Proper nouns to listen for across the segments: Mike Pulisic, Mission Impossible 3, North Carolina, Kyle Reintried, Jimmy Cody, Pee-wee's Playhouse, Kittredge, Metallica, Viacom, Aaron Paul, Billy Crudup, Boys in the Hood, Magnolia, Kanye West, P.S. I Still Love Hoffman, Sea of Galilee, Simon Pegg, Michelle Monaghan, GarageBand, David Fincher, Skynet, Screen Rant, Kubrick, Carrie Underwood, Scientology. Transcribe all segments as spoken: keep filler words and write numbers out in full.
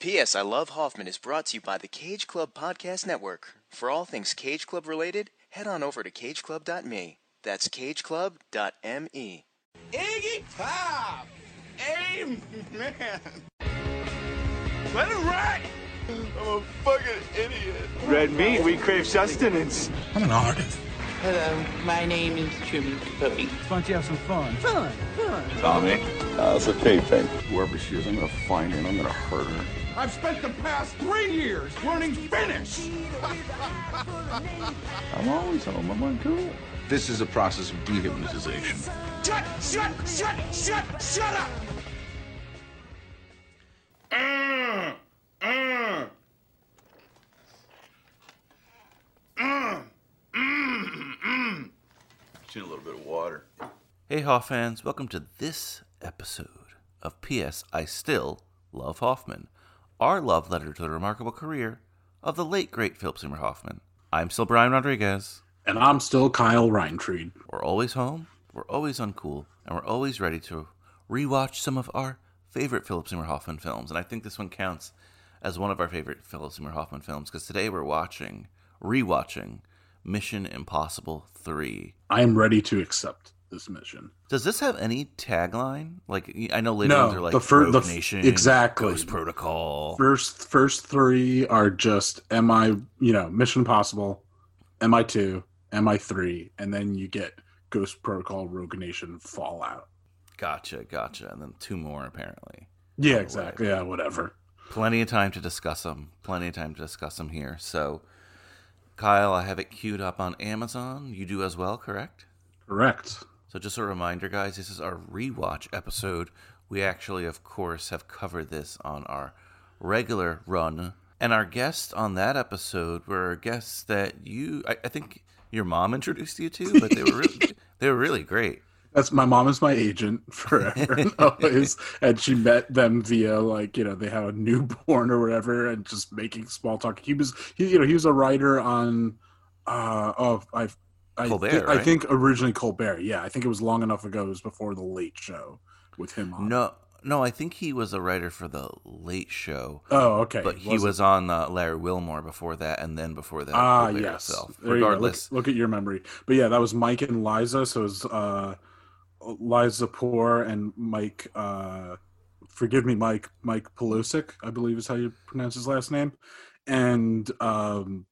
P S. I Love Hoffman is brought to you by the Cage Club Podcast Network. For all things Cage Club related, head on over to cage club dot me. That's cage club dot me. Iggy Pop! Amen! Let it rock! I'm a fucking idiot. Red meat, we crave sustenance. I'm an artist. Hello, my name is Jimmy Cody. Why don't you have some fun? Fun, fun. Tommy, that's uh, a Kate thing. Whoever she is, I'm gonna find her and I'm gonna hurt her. I've spent the past three years learning Finnish. I'm always home. I'm on cool. This is a process of dehypnotization. Shut, shut, shut, shut, shut up! Mm, mm. Mm, mm, mm. Seen a little bit of water. Hey, Hoff fans! Welcome to this episode of P S. I Still Love Hoffman, our love letter to the remarkable career of the late, great Philip Seymour Hoffman. I'm still Brian Rodriguez. And I'm still Kyle Reintried. We're always home, we're always uncool, and we're always ready to rewatch some of our favorite Philip Seymour Hoffman films. And I think this one counts as one of our favorite Philip Seymour Hoffman films, because today we're watching, rewatching, Mission Impossible three. I am ready to accept this mission. Does this have any tagline? Like, I know later no, on they're like the fir- the f- Nation, exactly. Ghost Protocol. First, first three are just M I, you know, Mission Impossible, M I two, M I three, and then you get Ghost Protocol, Rogue Nation, Fallout. Gotcha, gotcha. And then two more apparently. Yeah, exactly. Way. Yeah, whatever. Plenty of time to discuss them. Plenty of time to discuss them here. So, Kyle, I have it queued up on Amazon. You do as well, correct? Correct. So just a reminder, guys, this is our rewatch episode. We actually, of course, have covered this on our regular run. And our guests on that episode were guests that you, I, I think your mom introduced you to, but they were really, they were really great. That's, my mom is my agent forever and always, and she met them via, like, you know, they have a newborn or whatever, and just making small talk. He was, he, you know, he was a writer on, uh, oh, I've, I, Colbert, th- right? I think originally Colbert. Yeah, I think it was long enough ago. It was before The Late Show with him on. No, no, I think he was a writer for The Late Show. Oh, okay. But he was, was on uh, Larry Wilmore before that, and then before that. Ah, Colbert yes. Itself, regardless. Look, look at your memory. But yeah, that was Mike and Liza. So it was uh, Liza Poore and Mike, uh, forgive me, Mike, Mike Pulisic, I believe is how you pronounce his last name. And, um,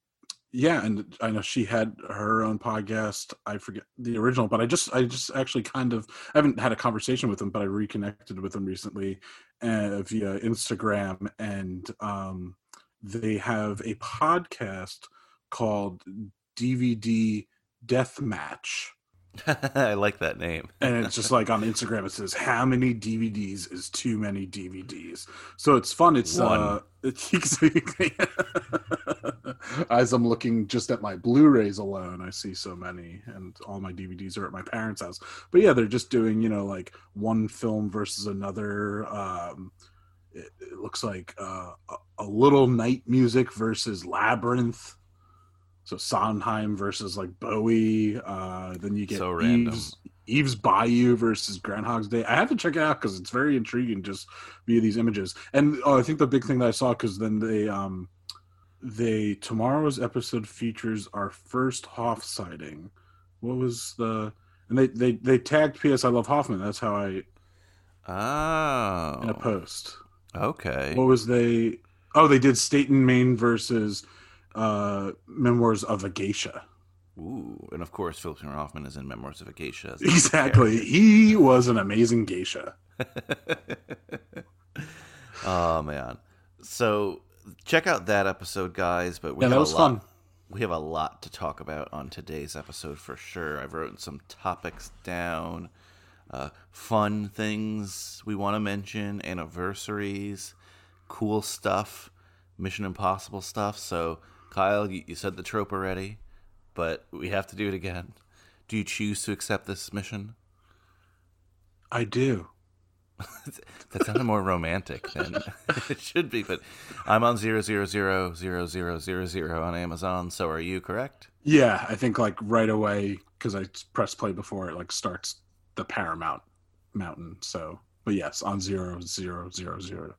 yeah, and I know she had her own podcast. I forget the original, but I just, I just actually kind of, I haven't had a conversation with him, but I reconnected with him recently uh, via Instagram, and um, they have a podcast called D V D Deathmatch. I like that name. And it's just like on Instagram, it says, "How many D V Ds is too many D V Ds?" So it's fun. It's one. Uh, it's, as I'm looking just at my Blu-rays alone, I see so many, and all my D V Ds are at my parents' house. But yeah, they're just doing, you know, like one film versus another. Um, it, it looks like uh, a, a Little Night Music versus Labyrinth. So Sondheim versus like Bowie. Uh, then you get so Eve's, Eve's Bayou versus Groundhog's Day. I have to check it out because it's very intriguing just via these images. And oh, I think the big thing that I saw, because then they, um, they tomorrow's episode features our first Hoff sighting. What was the? And they they they tagged P S. I Love Hoffman. That's how I. Oh. In a post. Okay. What was they? Oh, they did Staten, Maine versus. Uh, Memoirs of a Geisha. Ooh, and of course, Philip Seymour Hoffman is in Memoirs of a Geisha. Exactly. He was an amazing geisha. Oh, man. So check out that episode, guys. But we yeah, have that was a lot, fun. We have a lot to talk about on today's episode for sure. I've written some topics down, uh, fun things we want to mention, anniversaries, cool stuff, Mission Impossible stuff. So, Kyle, you said the trope already, but we have to do it again. Do you choose to accept this mission? I do. That sounded more romantic than it should be, but I'm on zero zero zero zero zero zero zero on Amazon, so are you, correct? Yeah, I think like right away, because I pressed play before it like starts the Paramount Mountain, so, but yes, on zero zero zero zero.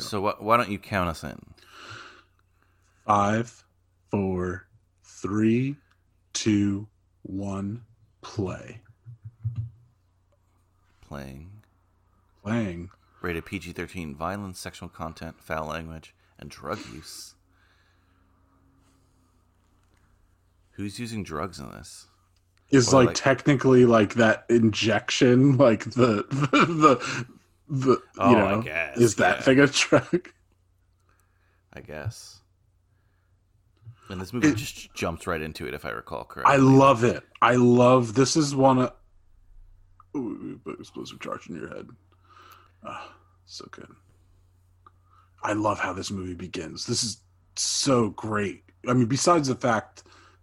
zero. So wh- why don't you count us in? Five, four, three, two, one, play. Playing. Playing. Rated P G thirteen, violence, sexual content, foul language, and drug use. Who's using drugs in this? Is like, like technically like that injection, like the the the, the oh, you know, I guess, is that yeah. thing a drug? I guess. And this movie it, just jumps right into it, if I recall correctly. I love it. I love this is one of ooh, explosive charge in your head. Oh, so good. I love how this movie begins. This is so great. I mean, besides the fact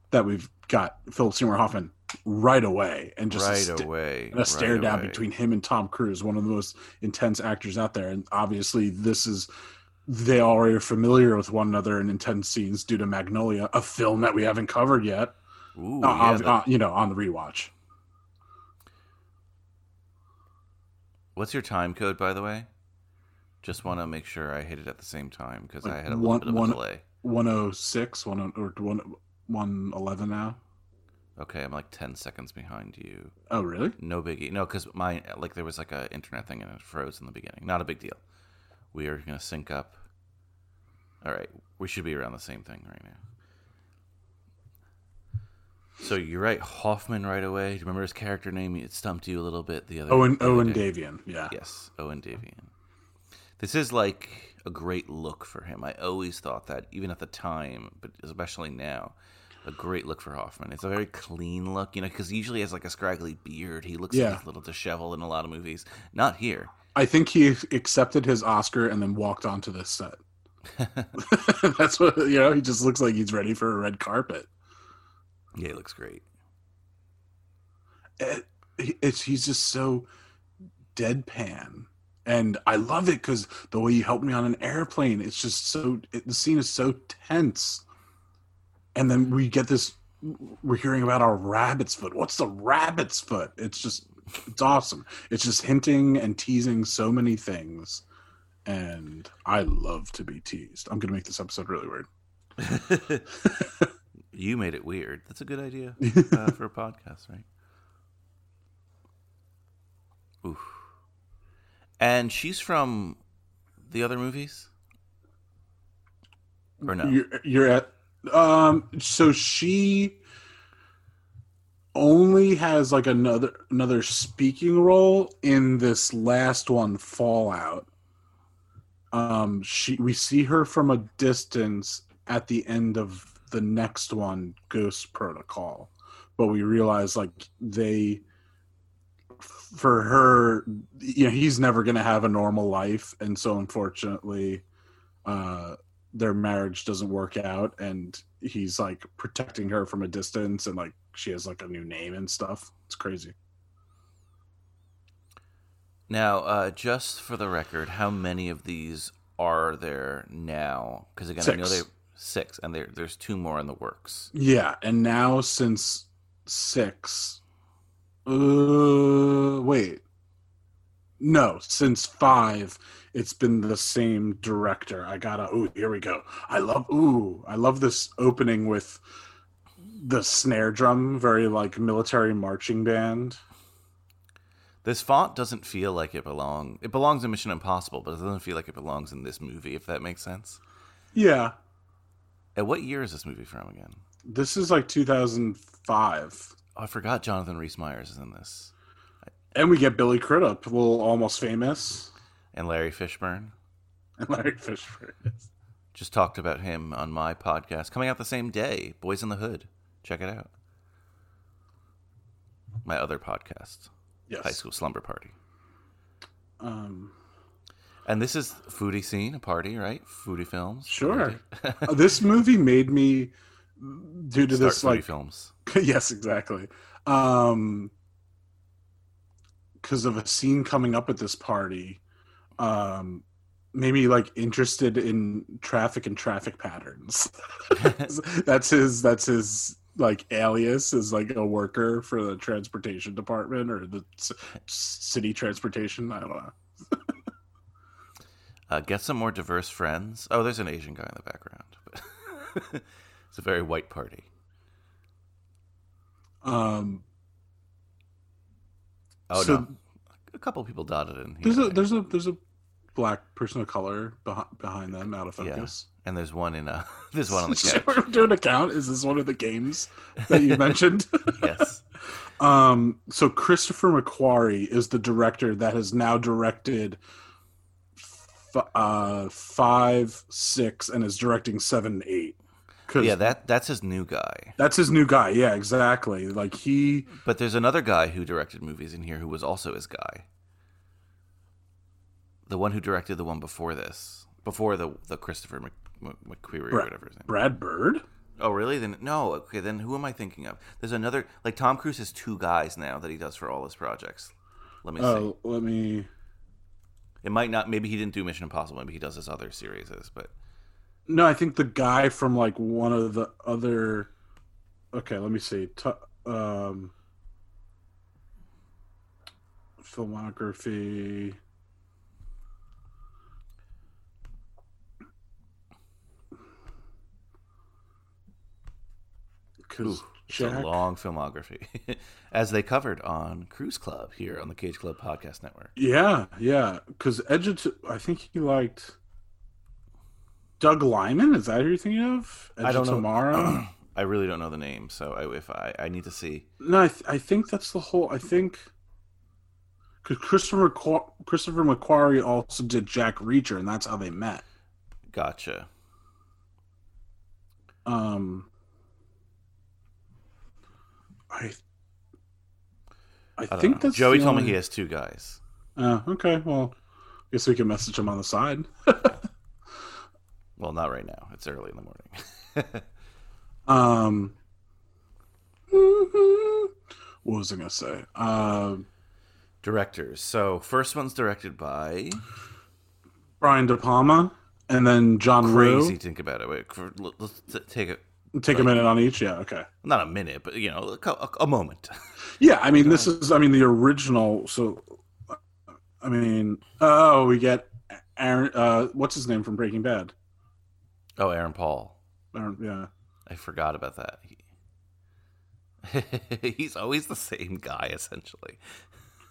that we've got Philip Seymour Hoffman right away and just right a, st- away, and a right stare away. down between him and Tom Cruise, one of the most intense actors out there. And obviously this is, they already are familiar with one another in intense scenes due to Magnolia, a film that we haven't covered yet. Ooh, uh, yeah, on, that... uh, you know, on the rewatch. What's your time code, by the way? Just want to make sure I hit it at the same time because like I had a one, little bit of one, a delay. one oh six, one, or one eleven now. Okay, I'm like ten seconds behind you. Oh, really? No biggie. No, because my like there was like a internet thing and it froze in the beginning. Not a big deal. We are going to sync up. All right. We should be around the same thing right now. So you're right. Hoffman right away. Do you remember his character name? It stumped you a little bit the other Owen, the other Owen day. Davian. Yeah. Yes, Owen Davian. This is like a great look for him. I always thought that, even at the time, but especially now. A great look for Hoffman. It's a very clean look, you know, because usually he has like a scraggly beard. He looks yeah. like a little disheveled in a lot of movies. Not here. I think he accepted his Oscar and then walked onto this set. That's what, you know, he just looks like he's ready for a red carpet. Yeah, he looks great. It, it's he's just so deadpan. And I love it because the way you helped me on an airplane, it's just so, it, the scene is so tense. And then we get this, we're hearing about our rabbit's foot. What's the rabbit's foot? It's just, it's awesome. It's just hinting and teasing so many things. And I love to be teased. I'm going to make this episode really weird. You made it weird. That's a good idea uh, for a podcast, right? Oof. And she's from the other movies? Or no? You're, you're at... Um, so she only has like another another speaking role in this last one, Fallout. Um, she we see her from a distance at the end of the next one, Ghost Protocol, but we realize like they for her, you know, he's never gonna have a normal life, and so unfortunately, uh. their marriage doesn't work out and he's like protecting her from a distance and like she has like a new name and stuff. It's crazy. Now, uh, just for the record, how many of these are there now? Because again, six. I know they're six and there there's two more in the works. Yeah, and now since six uh, wait. No, since five, it's been the same director. I gotta, ooh, here we go. I love, ooh, I love this opening with the snare drum, very like military marching band. This font doesn't feel like it belongs. It belongs in Mission Impossible, but it doesn't feel like it belongs in this movie, if that makes sense. Yeah. And what year is this movie from again? This is like two thousand five. Oh, I forgot Jonathan Rhys-Meyers is in this. And we get Billy Crudup, a little Almost Famous. And Larry Fishburne. And Larry Fishburne. Just talked about him on my podcast. Coming out the same day, Boys in the Hood. Check it out. My other podcast. Yes. High School Slumber Party. Um, And this is Foodie Scene, a party, right? Foodie Films. Sure. This movie made me, due to Start this, Foodie like... Films. Yes, exactly. Um... because of a scene coming up at this party, um, made me like interested in traffic and traffic patterns. That's his, that's his like alias, is like a worker for the transportation department or the c- city transportation. I don't know. Uh, get some more diverse friends. Oh, there's an Asian guy in the background. It's a very white party. Um. Oh so no! A couple people dotted in here. There's a there's a there's a black person of color behind, behind them, out of focus. Yeah. And there's one in a there's one on the couch. We're doing a count. Is this one of the games that you mentioned? Yes. Um, so Christopher McQuarrie is the director that has now directed f- uh, five, six, and is directing seven, and eight. Yeah, that that's his new guy. That's his new guy. Yeah, exactly. Like he. But there's another guy who directed movies in here who was also his guy. The one who directed the one before this, before the the Christopher McQuarrie or whatever his name. Brad Bird. Oh, really? Then no. Okay, then who am I thinking of? There's another. Like Tom Cruise has two guys now that he does for all his projects. Let me. Oh, see. let me. It might not. Maybe he didn't do Mission Impossible. Maybe he does his other series, but. No, I think the guy from like one of the other. Okay, let me see. T- um, filmography. Because Jack... it's a long filmography, as they covered on Cruise Club here on the Cage Club Podcast Network. Yeah, yeah. Because Edge of T- I think he liked. Doug Liman, is that who you're thinking of? Edge I don't of Tomorrow? I really don't know the name, so I, if I, I need to see. No, I, th- I think that's the whole. I think because Christopher McQu- Christopher McQuarrie also did Jack Reacher, and that's how they met. Gotcha. Um, I, I, I think know. that's Joey the told only... me he has two guys. Uh, okay, well, I guess we can message him on the side. Well, not right now. It's early in the morning. um, what was I going to say? Uh, Directors. So, first one's directed by... Brian De Palma, and then John Crazy Rue. Crazy, think about it. Wait, let's take a... Take like, a minute on each? Yeah, okay. Not a minute, but, you know, a, a, a moment. Yeah, I mean, this is, I mean, the original, so, I mean, oh, we get... Aaron, uh, what's his name from Breaking Bad? Oh, Aaron Paul. Aaron, yeah, I forgot about that. He... He's always the same guy, essentially.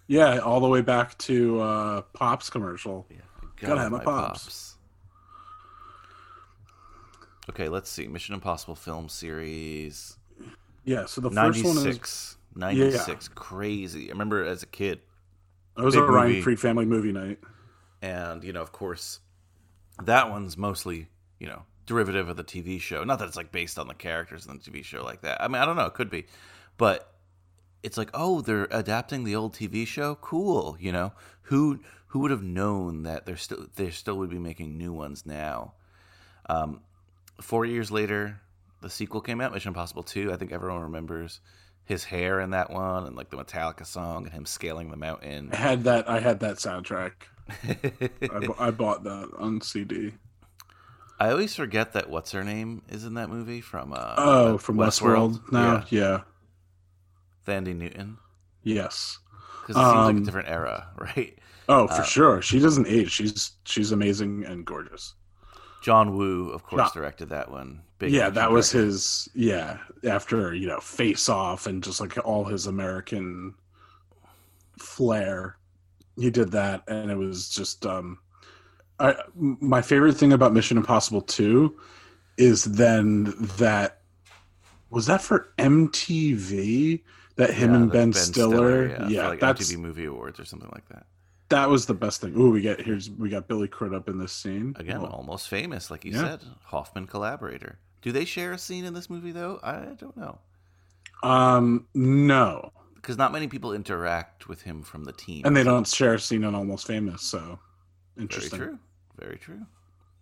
Yeah, all the way back to uh, Pops commercial. Yeah, gotta, gotta have my Pops. Pops. Okay, let's see. Mission Impossible film series. Yeah, so the first one is ninety-six. Yeah. Crazy. I remember as a kid. That was a Ryan Fried family movie night. And, you know, of course, that one's mostly, you know, derivative of the T V show. Not that it's, like, based on the characters in the T V show like that. I mean, I don't know. It could be. But it's like, oh, they're adapting the old T V show? Cool, you know? Who who would have known that they're still, they still would be making new ones now? Um, four years later, the sequel came out, Mission Impossible two. I think everyone remembers his hair in that one and, like, the Metallica song and him scaling the mountain. I had that, I had that soundtrack. I, b- I bought that on C D. I always forget that what's her name is in that movie from uh oh from Westworld. Westworld now, yeah. yeah. Thandie Newton. Yes, because it um, seems like a different era, right? Oh, for um, sure. She doesn't age. She's she's amazing and gorgeous. John Woo, of course, Not, directed that one. Big yeah, that was director. his. Yeah, after you know, Face Off and just like all his American flair. He did that, and it was just um, I, my favorite thing about Mission Impossible two is then that was that for M T V that him yeah, and Ben, Ben Stiller, Stiller yeah, yeah like that's, M T V Movie Awards or something like that. That was the best thing. Ooh, we get here's we got Billy Crudup in this scene again, oh. Almost Famous, like you yeah. said, Hoffman collaborator. Do they share a scene in this movie though? I don't know. Um, no. Because not many people interact with him from the team. And they don't share a scene on Almost Famous, so interesting. Very true. Very true.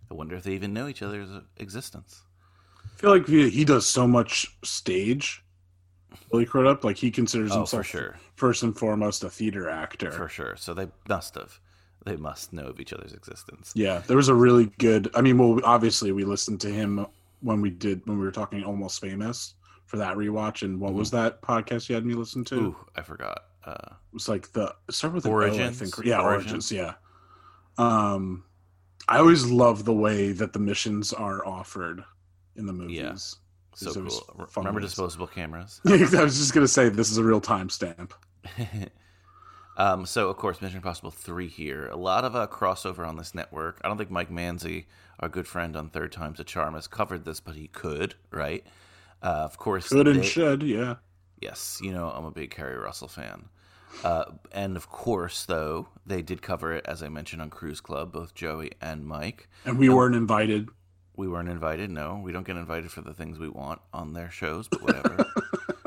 I wonder if they even know each other's existence. I feel like he does so much stage, Billy Crudup, like he considers oh, himself for sure. first and foremost a theater actor. For sure. So they must have. They must know of each other's existence. Yeah, there was a really good... I mean, well, obviously we listened to him when we did when we were talking Almost Famous. For that rewatch, and what mm-hmm. was that podcast you had me listen to? Ooh, I forgot. Uh, it was like the start with Origins. O, I think. Yeah, Origins. Origins. Yeah. Um, I always love the way that the missions are offered in the movies. Yeah. So cool. Remember ways. Disposable cameras? I was just going to say, this is a real timestamp. um, so, of course, Mission Impossible three here. A lot of uh, crossover on this network. I don't think Mike Manzi, our good friend on Third Time's a Charm, has covered this, but he could, right? Uh, of course. Could they, and should, yeah. Yes. You know, I'm a big Keri Russell fan. Uh, and, of course, though, they did cover it, as I mentioned, on Cruise Club, both Joey and Mike. And we um, weren't invited. We weren't invited, no. We don't get invited for the things we want on their shows, but whatever.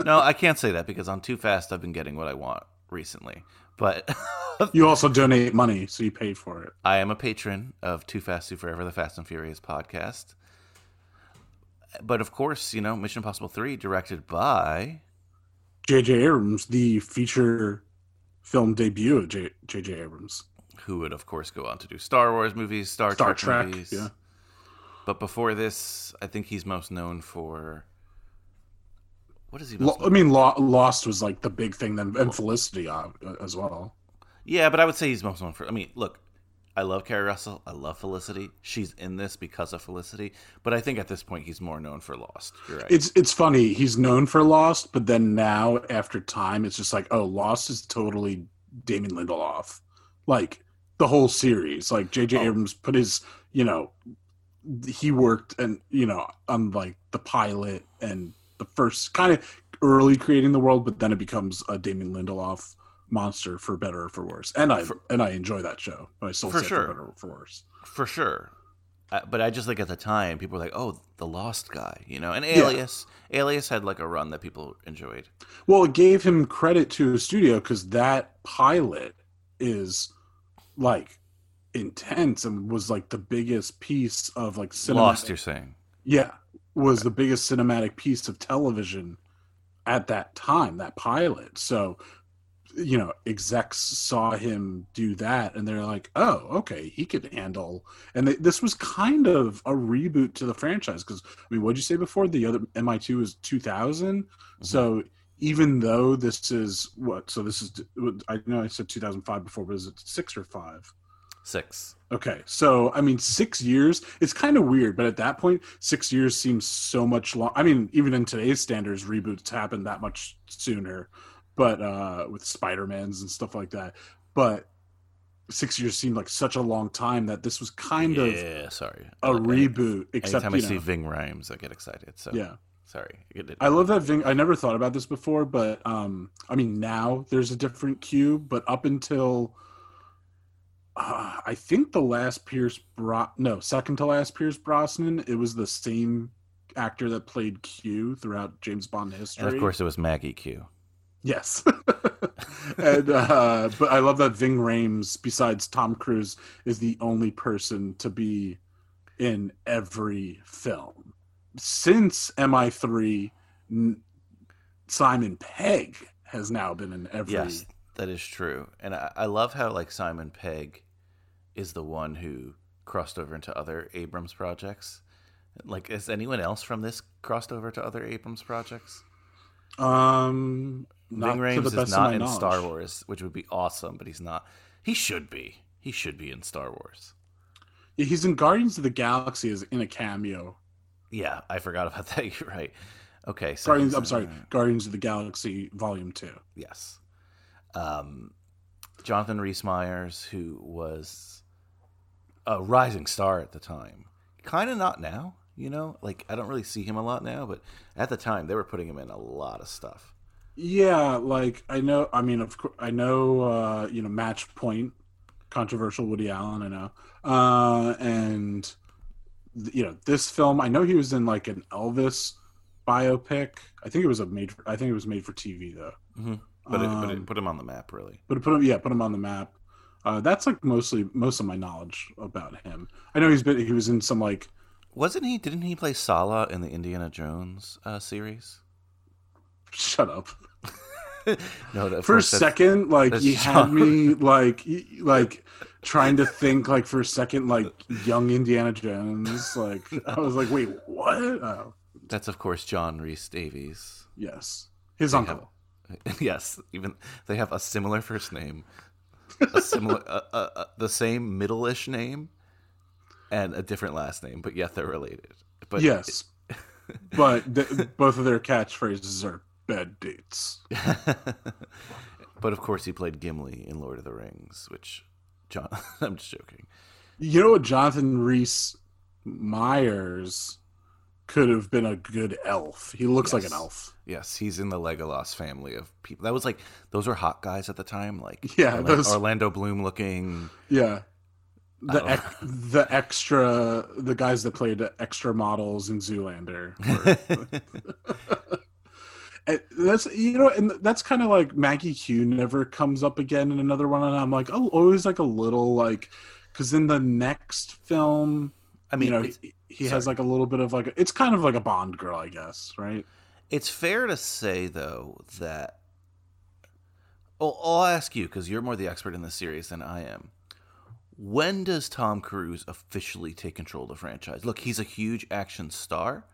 No, I can't say that because on Too Fast I've been getting what I want recently. But you also donate money, so you paid for it. I am a patron of Too Fast, Too Forever, the Fast and Furious podcast. But of course, you know, Mission Impossible three, directed by J J. Abrams, the feature film debut of J J. Abrams. Who would, of course, go on to do Star Wars movies, Star, Star Trek, Trek movies. Yeah. But before this, I think he's most known for. What is he? Most L- known I mean, for? Lost was like the big thing, then, and Felicity uh, as well. Yeah, but I would say he's most known for. I mean, look, I love Keri Russell. I love Felicity. She's in this because of Felicity. But I think at this point, he's more known for Lost. You're right. It's it's funny. He's known for Lost, but then now after time, it's just like, oh, Lost is totally Damon Lindelof, like the whole series. Like J J. Oh. Abrams put his, you know. He worked and you know on like the pilot and the first kind of early creating the world, but then it becomes a Damon Lindelof monster for better or for worse. And I for, and I enjoy that show, but I still for say sure. for better or for worse. For sure, I, but I just like at the time people were like, "Oh, the Lost guy," you know. And Alias, yeah. Alias had like a run that people enjoyed. Well, it gave him credit to his studio because that pilot is like. Intense and was like the biggest piece of like cinematic, Lost you're saying yeah was okay. the biggest cinematic piece of television at that time, that pilot. So you know execs saw him do that and they're like, oh okay, he could handle. And they, this was kind of a reboot to the franchise because I mean what'd you say before the other M I two was two thousand. Mm-hmm. So even though this is what so this is I know I said two thousand five before, but is it six or five? Six. Okay, so I mean, six years. It's kind of weird, but at that point, six years seems so much long. I mean, even in today's standards, reboots happen that much sooner, but uh, with Spider-Mans and stuff like that. But six years seemed like such a long time that this was kind yeah, of yeah, sorry a like, reboot. Except anytime I you know, see Ving Rhames, I get excited. So yeah, sorry. I, I love that Ving. I never thought about this before, but um, I mean, now there's a different Q, but up until. Uh, I think the last Pierce Bro no second to last Pierce Brosnan, it was the same actor that played Q throughout James Bond history. And of course, it was Maggie Q. Yes, and uh, but I love that Ving Rhames, besides Tom Cruise, is the only person to be in every film since M I three. N- Simon Pegg has now been in every. Yes. That is true. And I, I love how like Simon Pegg is the one who crossed over into other Abrams projects. Like, has anyone else from this crossed over to other Abrams projects? Um, Ving Rhames is not in Star Wars, which would be awesome, but he's not. He should be. He should be in Star Wars. Yeah, he's in Guardians of the Galaxy as in a cameo. Yeah, I forgot about that. You're right. Okay. So Guardians, I'm sorry. Guardians of the Galaxy Volume two. Yes. Um, Jonathan Rhys-Meyers, who was a rising star at the time, kind of not now, you know. Like I don't really see him a lot now, but at the time they were putting him in a lot of stuff. Yeah, like I know. I mean, of course, I know. Uh, you know, Match Point, controversial Woody Allen. I know, uh, and you know this film. I know he was in like an Elvis biopic. I think it was a made. For, I think it was made for T V though. Mm-hmm. But it, um, but it put him on the map, really. But it put him, yeah, put him on the map. Uh, that's like mostly most of my knowledge about him. I know he's been he was in some like, wasn't he? Didn't he play Sala in the Indiana Jones uh, series? Shut up. No, that, for a second, like you had me like like trying to think like for a second like young Indiana Jones. Like I was like, wait, what? Oh. That's of course John Rhys Davies. Yes, his they uncle. Have- Yes, even they have a similar first name, a similar, uh, uh, uh, the same middle-ish name. and a different last name, but yet they're related. But yes, it... but the, both of their catchphrases are bad dates. But of course, he played Gimli in Lord of the Rings, which John... I'm just joking. You know what, Jonathan Rhys-Meyers could have been a good elf. He looks yes. like an elf. Yes, he's in the Legolas family of people. That was like, those were hot guys at the time. Like, yeah, Orlando, those... Orlando Bloom looking. Yeah. The ex- the extra, the guys that played extra models in Zoolander. Were... And that's, you know, and that's kind of like Maggie Q never comes up again in another one, and I'm like, oh, always like a little like, because in the next film, I mean, you know, he, he has like a little bit of like a, it's kind of like a Bond girl, I guess, right? It's fair to say though that, oh, I'll ask you because you're more the expert in this series than I am. When does Tom Cruise officially take control of the franchise? Look, he's a huge action star.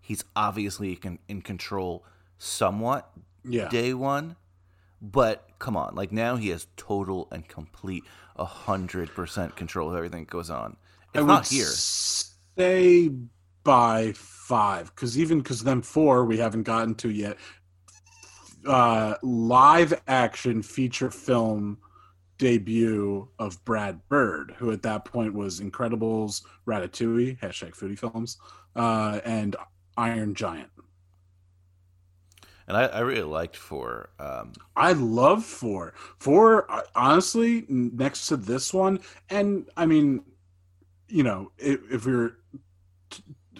He's obviously in, in control. Somewhat, yeah. Day one, but come on, like now he has total and complete a hundred percent control of everything that goes on. It's I not would here. Say by five, because even because then four we haven't gotten to yet. Uh, live action feature film debut of Brad Bird, who at that point was Incredibles, Ratatouille, hashtag Foodie Films, uh, and Iron Giant. And I, I really liked four. Um, I love four. Four, honestly, next to this one, and I mean, you know, if, if we were,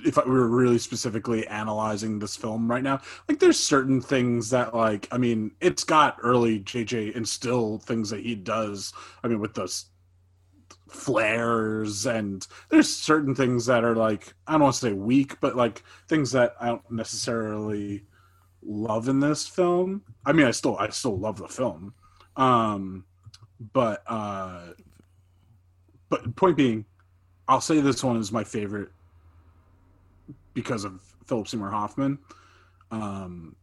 if we were really specifically analyzing this film right now, like there's certain things that, like, I mean, it's got early J J and still things that he does. I mean, with those flares, and there's certain things that are like, I don't want to say weak, but like things that I don't necessarily love in this film. I mean, I still, I still love the film, um, but uh, but point being, I'll say this one is my favorite because of Philip Seymour Hoffman, um,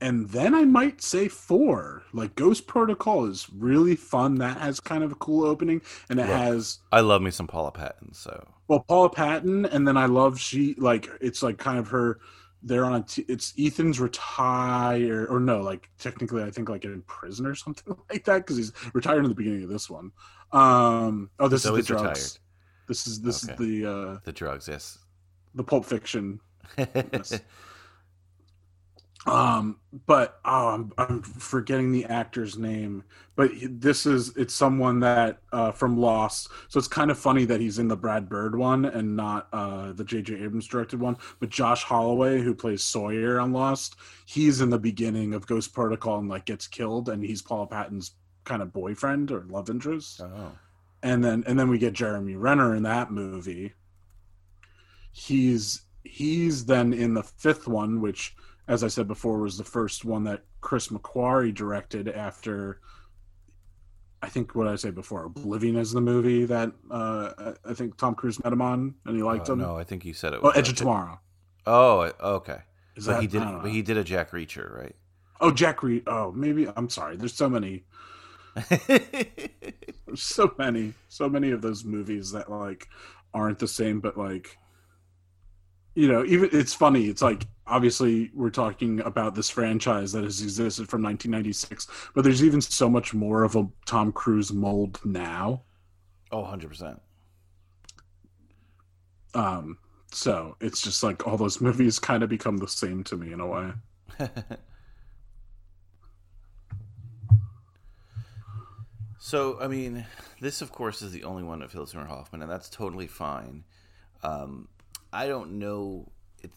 and then I might say four. Like Ghost Protocol is really fun. That has kind of a cool opening, and it well, has. I love me some Paula Patton. So well, Paula Patton, and then I love she like it's like kind of her. They're on a t- it's Ethan's retire or no, like technically I think like in prison or something like that because he's retired in the beginning of this one. Um, oh, this so is the drugs. Retired. This is this okay. is the uh, the drugs. Yes, the Pulp Fiction. Yes. Um, but oh, I'm I'm forgetting the actor's name. But this is it's someone that uh, from Lost. So it's kind of funny that he's in the Brad Bird one and not uh, the J J. Abrams directed one. But Josh Holloway, who plays Sawyer on Lost, he's in the beginning of Ghost Protocol and like gets killed, and he's Paula Patton's kind of boyfriend or love interest. Oh. And then and then we get Jeremy Renner in that movie. He's he's then in the fifth one, which, as I said before, was the first one that Chris McQuarrie directed after, I think what I said before, Oblivion is the movie that uh, I think Tom Cruise met him on and he liked oh, him. No, I think you said it. Oh, was Edge of Tomorrow. Oh, okay. Is but that, he did. But he did a Jack Reacher, right? Oh, Jack Reacher. Oh, maybe. I'm sorry. There's so many. There's so many, so many of those movies that like aren't the same, but like, you know, even it's funny. It's like, obviously, we're talking about this franchise that has existed from nineteen ninety-six, but there's even so much more of a Tom Cruise mold now. Oh, one hundred percent. Um, so it's just like all those movies kind of become the same to me in a way. So, I mean, this, of course, is the only one of Philip Seymour Hoffman, and that's totally fine. Um, I don't know...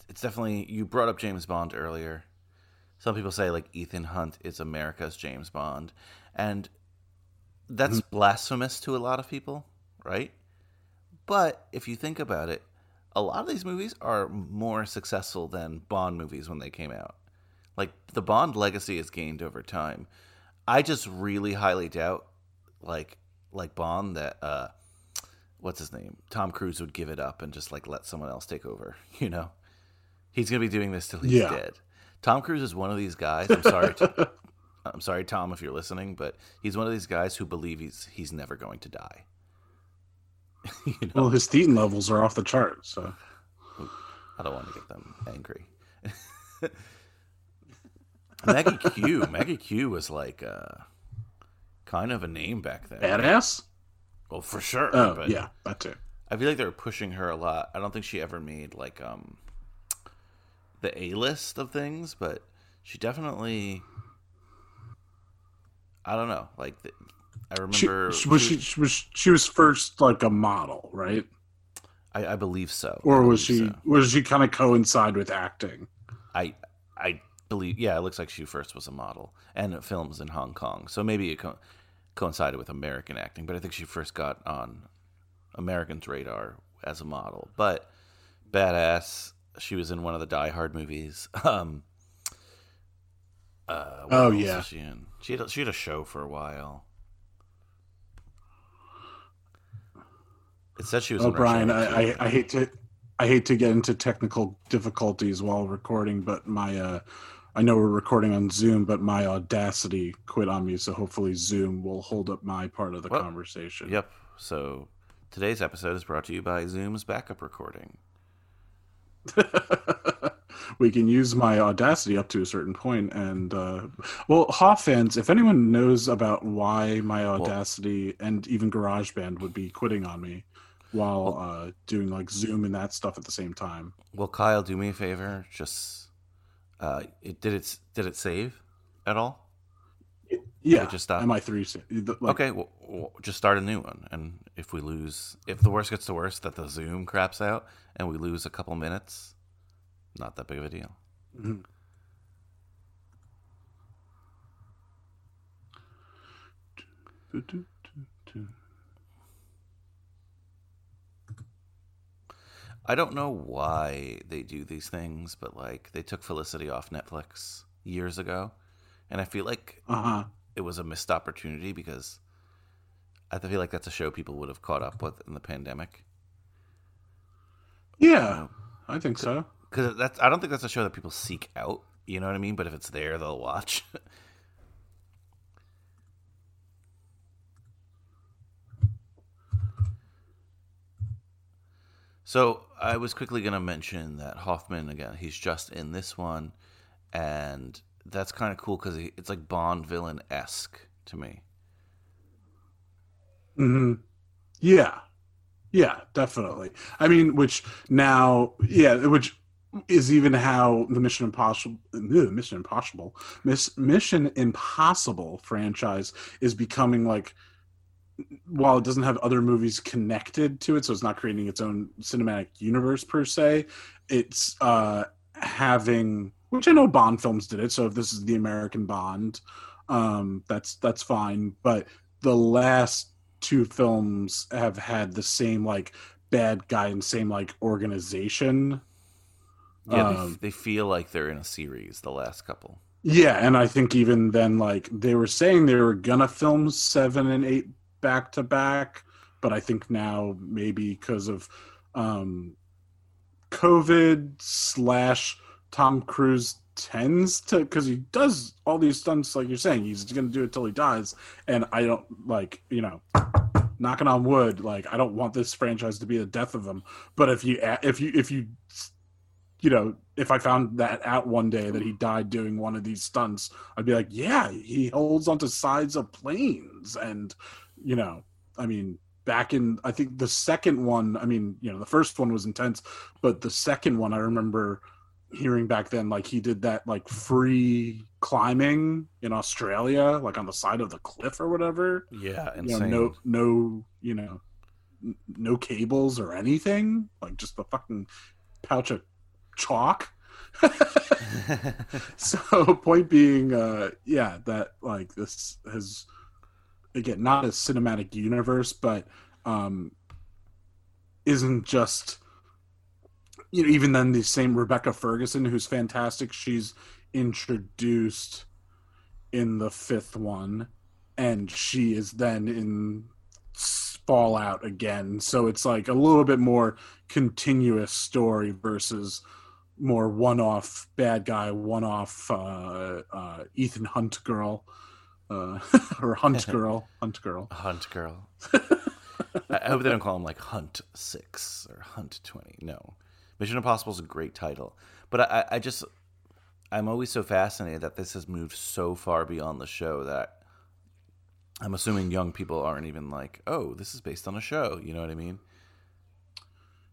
It's definitely, you brought up James Bond earlier. Some people say like Ethan Hunt is America's James Bond. And that's mm-hmm. blasphemous to a lot of people, right? But if you think about it, a lot of these movies are more successful than Bond movies when they came out. Like the Bond legacy has gained over time. I just really highly doubt like like Bond that... uh what's his name? Tom Cruise would give it up and just like let someone else take over, you know? He's going to be doing this till he's yeah. dead. Tom Cruise is one of these guys. I'm sorry. To, I'm sorry, Tom, if you're listening, but he's one of these guys who believe he's, he's never going to die. You know? Well, his Thetan levels are off the chart, so I don't want to get them angry. Maggie Q, Maggie Q was like uh, kind of a name back then. Badass? Well, for sure. Oh, but yeah, that too. I feel like they were pushing her a lot. I don't think she ever made like um, the A-list of things, but she definitely. I don't know. Like, the, I remember she was she, she was she was first like a model, right? I, I believe so. Or was she so. was she kind of coincide with acting? I I believe yeah. It looks like she first was a model and films in Hong Kong, so maybe it co- coincided with American acting. But I think she first got on Americans' radar as a model. But badass, she was in one of the Die Hard movies. Um, uh, what oh yeah, was she in? She had a, she had a show for a while. It said she was. Oh, Brian, I, I, I hate to, I hate to get into technical difficulties while recording, but my, uh, I know we're recording on Zoom, but my Audacity quit on me, so hopefully Zoom will hold up my part of the well, conversation. Yep. So today's episode is brought to you by Zoom's backup recording. We can use my Audacity up to a certain point, and uh, well, Hoff fans, if anyone knows about why my Audacity well, and even GarageBand would be quitting on me. While well, uh, doing like Zoom and that stuff at the same time. Well, Kyle, do me a favor. Just uh, it did it did it save at all? It, yeah. It just stopped. M I three. Like, okay, well, well, just start a new one. And if we lose, if the worst gets to worst, that the Zoom craps out and we lose a couple minutes, not that big of a deal. Mm-hmm. Do, do, do, do. I don't know why they do these things, but like they took Felicity off Netflix years ago, and I feel like uh-huh. it was a missed opportunity because I feel like that's a show people would have caught up with in the pandemic. Yeah, um, I think so. Because that's I don't think that's a show that people seek out. You know what I mean? But if it's there, they'll watch. So I was quickly going to mention that Hoffman, again, he's just in this one, and that's kind of cool because it's like Bond villain-esque to me. Mm-hmm. Yeah. Yeah, definitely. I mean, which now, yeah, which is even how the Mission Impossible, Mission Impossible, Miss, Mission Impossible franchise is becoming like, while it doesn't have other movies connected to it, so it's not creating its own cinematic universe per se, it's uh, having, which I know Bond films did it, so if this is the American Bond, um, that's that's fine, but the last two films have had the same, like, bad guy and same, like, organization. Yeah, um, they, they feel like they're in a series, the last couple. Yeah, and I think even then, like, they were saying they were gonna film seven and eight back to back, but I think now maybe because of um COVID slash Tom Cruise tends to, because he does all these stunts like you're saying, he's gonna do it till he dies, and I don't, like, you know, knocking on wood, like, I don't want this franchise to be the death of him, but if you if you if you you know, if I found that out one day that he died doing one of these stunts, I'd be like, yeah, he holds onto sides of planes and, you know, I mean, back in, I think the second one, I mean, you know, the first one was intense, but the second one, I remember hearing back then, like, he did that, like, free climbing in Australia, like, on the side of the cliff or whatever. Yeah, insane. You know, no, no, you know, no cables or anything. Like, just the fucking pouch of chalk. So, point being, uh, yeah, that, like, this has... Again, not a cinematic universe, but um, isn't just, you know, even then the same Rebecca Ferguson, who's fantastic, she's introduced in the fifth one, and she is then in Fallout again. So it's like a little bit more continuous story versus more one-off bad guy, one-off uh, uh, Ethan Hunt girl. Uh, or Hunt Girl. Hunt Girl. Hunt Girl. I hope they don't call him like Hunt six or Hunt twenty. No. Mission Impossible is a great title. But I, I just, I'm always so fascinated that this has moved so far beyond the show that I'm assuming young people aren't even like, oh, this is based on a show. You know what I mean?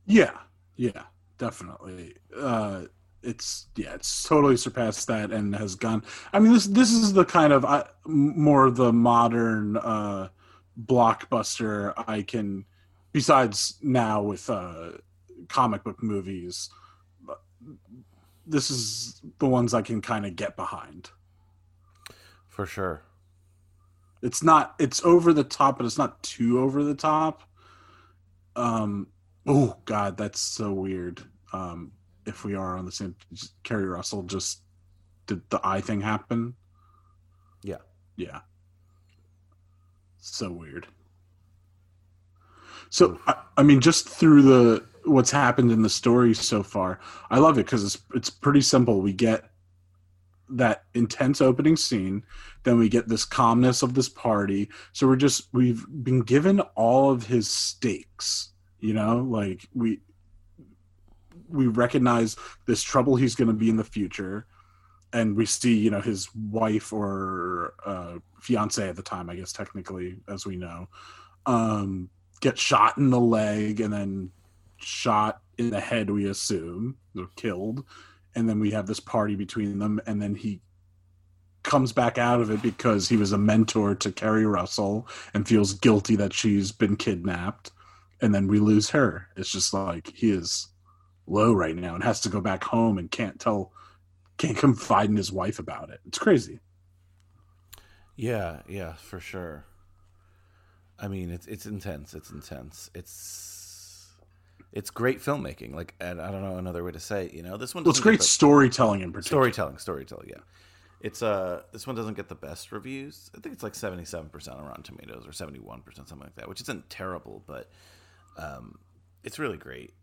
Yeah. Yeah, definitely. Uh, it's, yeah, it's totally surpassed that and has gone. I mean, this this is the kind of uh, more of the modern uh, blockbuster I can, besides now with uh, comic book movies, this is the ones I can kind of get behind. For sure. It's not, it's over the top, but it's not too over the top. Um, oh, God, that's so weird. Um, if we are on the same, Keri Russell just did the eye thing happen. Yeah. Yeah. So weird. So, I, I mean, just through the, what's happened in the story so far, I love it because it's, it's pretty simple. We get that intense opening scene, then we get this calmness of this party. So we're just, we've been given all of his stakes. You know, like we we recognize this trouble he's going to be in the future, and we see, you know, his wife or uh, fiance at the time, I guess technically, as we know, um, get shot in the leg and then shot in the head. We assume they're killed, and then we have this party between them, and then he comes back out of it because he was a mentor to Keri Russell and feels guilty that she's been kidnapped. And then we lose her. It's just like he is low right now and has to go back home and can't tell, can't confide in his wife about it. It's crazy. Yeah, yeah, for sure. I mean, it's it's intense. It's intense. It's it's great filmmaking. Like, and I don't know another way to say it. You know, this one. Well, it's great the, storytelling in particular. Storytelling, storytelling. Yeah, it's uh, this one doesn't get the best reviews. I think it's like seventy-seven percent on Rotten Tomatoes or seventy-one percent, something like that, which isn't terrible, but. Um, it's really great.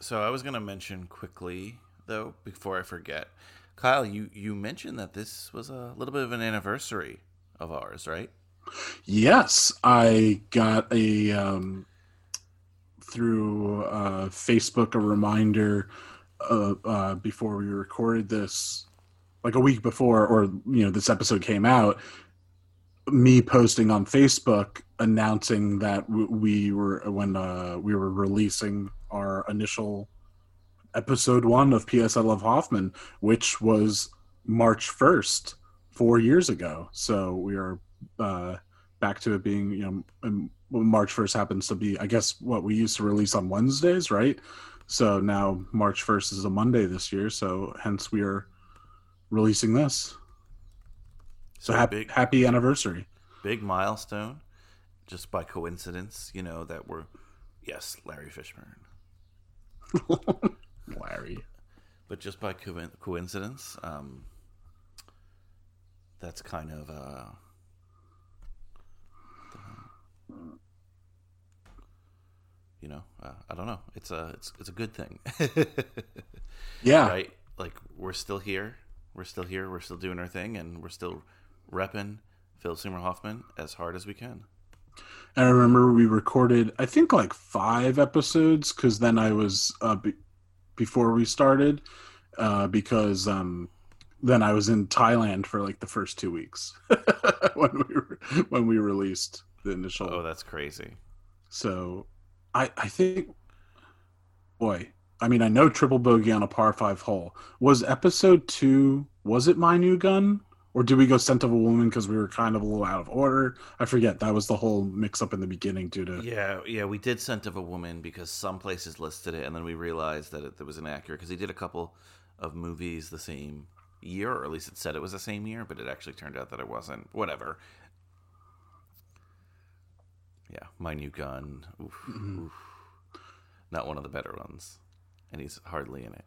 So I was going to mention quickly, though, before I forget, Kyle, you, you mentioned that this was a little bit of an anniversary of ours, right? Yes. I got a, um, through uh, Facebook, a reminder uh, uh, before we recorded this, like a week before, or, you know, this episode came out, me posting on Facebook announcing that we were, when uh, we were releasing our initial episode one of P S I Love Hoffman, which was March first, four years ago. So we are uh, back to it being, you know, March first happens to be, I guess, what we used to release on Wednesdays, right? So now March first is a Monday this year. So hence we are releasing this. So happy, big, happy anniversary. Big milestone. Just by coincidence, you know, that we're, yes, Larry Fishburne. Larry. But just by co- coincidence, um, that's kind of, uh, you know, uh, I don't know. It's a, it's, it's a good thing. Yeah. Right? Like, we're still here. We're still here. We're still doing our thing, and we're still repping Philip Seymour Hoffman as hard as we can. And I remember we recorded, I think, like five episodes, because then I was, uh, b- before we started, uh, because um, then I was in Thailand for like the first two weeks when we were, when we released the initial. Oh, that's crazy. So I, I think, boy, I mean, I know Triple Bogey on a Par five hole. Was episode two, was it My New Gun? Or did we go Scent of a Woman because we were kind of a little out of order? I forget. That was the whole mix-up in the beginning due to... Yeah, yeah, we did Scent of a Woman because some places listed it, and then we realized that it, it was inaccurate because he did a couple of movies the same year, or at least it said it was the same year, but it actually turned out that it wasn't. Whatever. Yeah, My New Gun. Oof, mm-hmm. oof. Not one of the better ones. And he's hardly in it.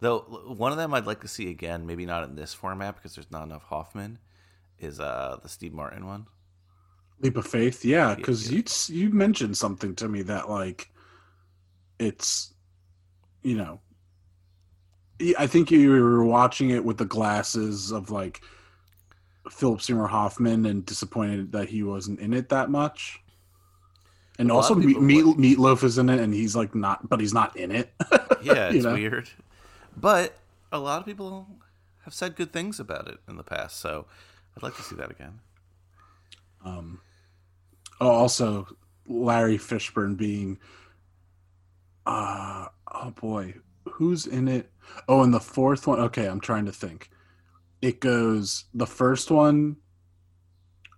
Though one of them I'd like to see again, maybe not in this format because there's not enough Hoffman, is uh, the Steve Martin one. Leap of Faith, yeah, because yeah, yeah. you you mentioned something to me that, like, it's, you know, I think you were watching it with the glasses of, like, Philip Seymour Hoffman and disappointed that he wasn't in it that much. And a also, Me- Meat Meatloaf is in it, and he's like not, but he's not in it. Yeah, it's you know? weird. But a lot of people have said good things about it in the past, so I'd like to see that again. Um. Oh, also, Larry Fishburne being. Uh, oh boy, who's in it? Oh, and the fourth one. Okay, I'm trying to think. It goes the first one.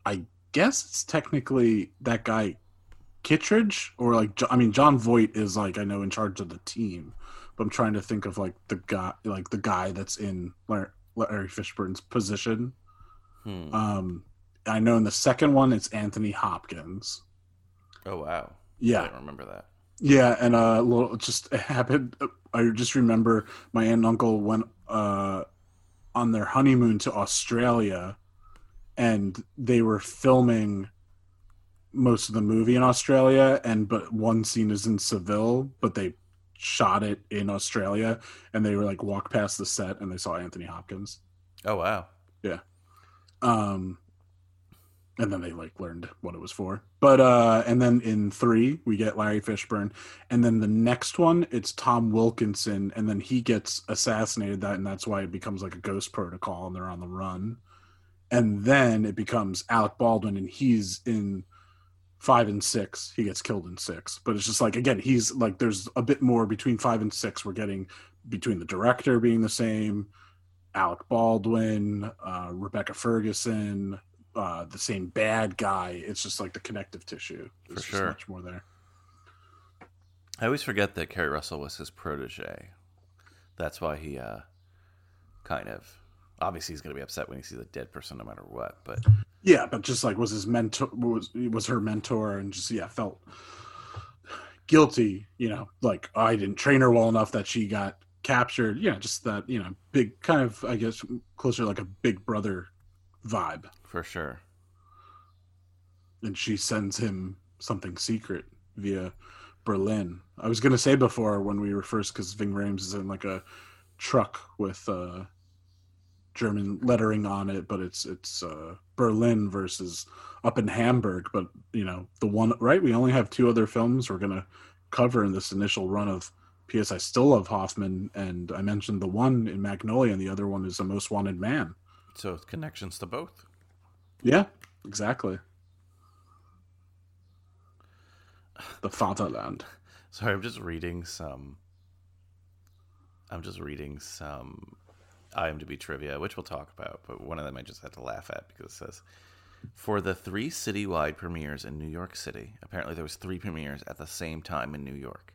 I guess it's technically that guy. Kittredge or like I mean John Voight is like I know in charge of the team, but I'm trying to think of like the guy like the guy that's in Larry, Larry Fishburne's position. Hmm. Um, I know in the second one it's Anthony Hopkins. Oh wow! Yeah, I don't remember that. Yeah, and uh, little just it happened. I just remember my aunt and uncle went uh on their honeymoon to Australia, and they were filming most of the movie in Australia, and but one scene is in Seville, but they shot it in Australia, and they were like walked past the set and they saw Anthony Hopkins. Oh wow. Yeah. Um and then they like learned what it was for. But uh and then in three we get Larry Fishburne, and then the next one it's Tom Wilkinson, and then he gets assassinated that and that's why it becomes like a Ghost Protocol and they're on the run. And then it becomes Alec Baldwin, and he's in Five and six, he gets killed in six. But it's just like, again, he's like, there's a bit more between five and six. We're getting between the director being the same, Alec Baldwin, uh, Rebecca Ferguson, uh, the same bad guy. It's just like the connective tissue. There's For just sure. much more there. I always forget that Keri Russell was his protege. That's why he uh, kind of, obviously he's going to be upset when he sees a dead person no matter what, but... Yeah, but just like was his mentor was was her mentor, and just yeah felt guilty, you know, like I didn't train her well enough that she got captured. Yeah, just that you know big kind of I guess closer like a big brother vibe for sure. And she sends him something secret via Berlin. I was gonna say before when we were first because Ving Rhames is in like a truck with. Uh, German lettering on it, but it's it's uh Berlin versus up in Hamburg, but you know the one right we only have two other films we're gonna cover in this initial run of P S I Still Love Hoffman, and I mentioned the one in Magnolia and the other one is The Most Wanted Man, so it's connections to both. Yeah, exactly. The Fatherland. Sorry, I'm just reading some I'm just reading some IMDb trivia, which we'll talk about, but one of them I just had to laugh at because it says, for the three citywide premieres in New York City, apparently there was three premieres at the same time in New York.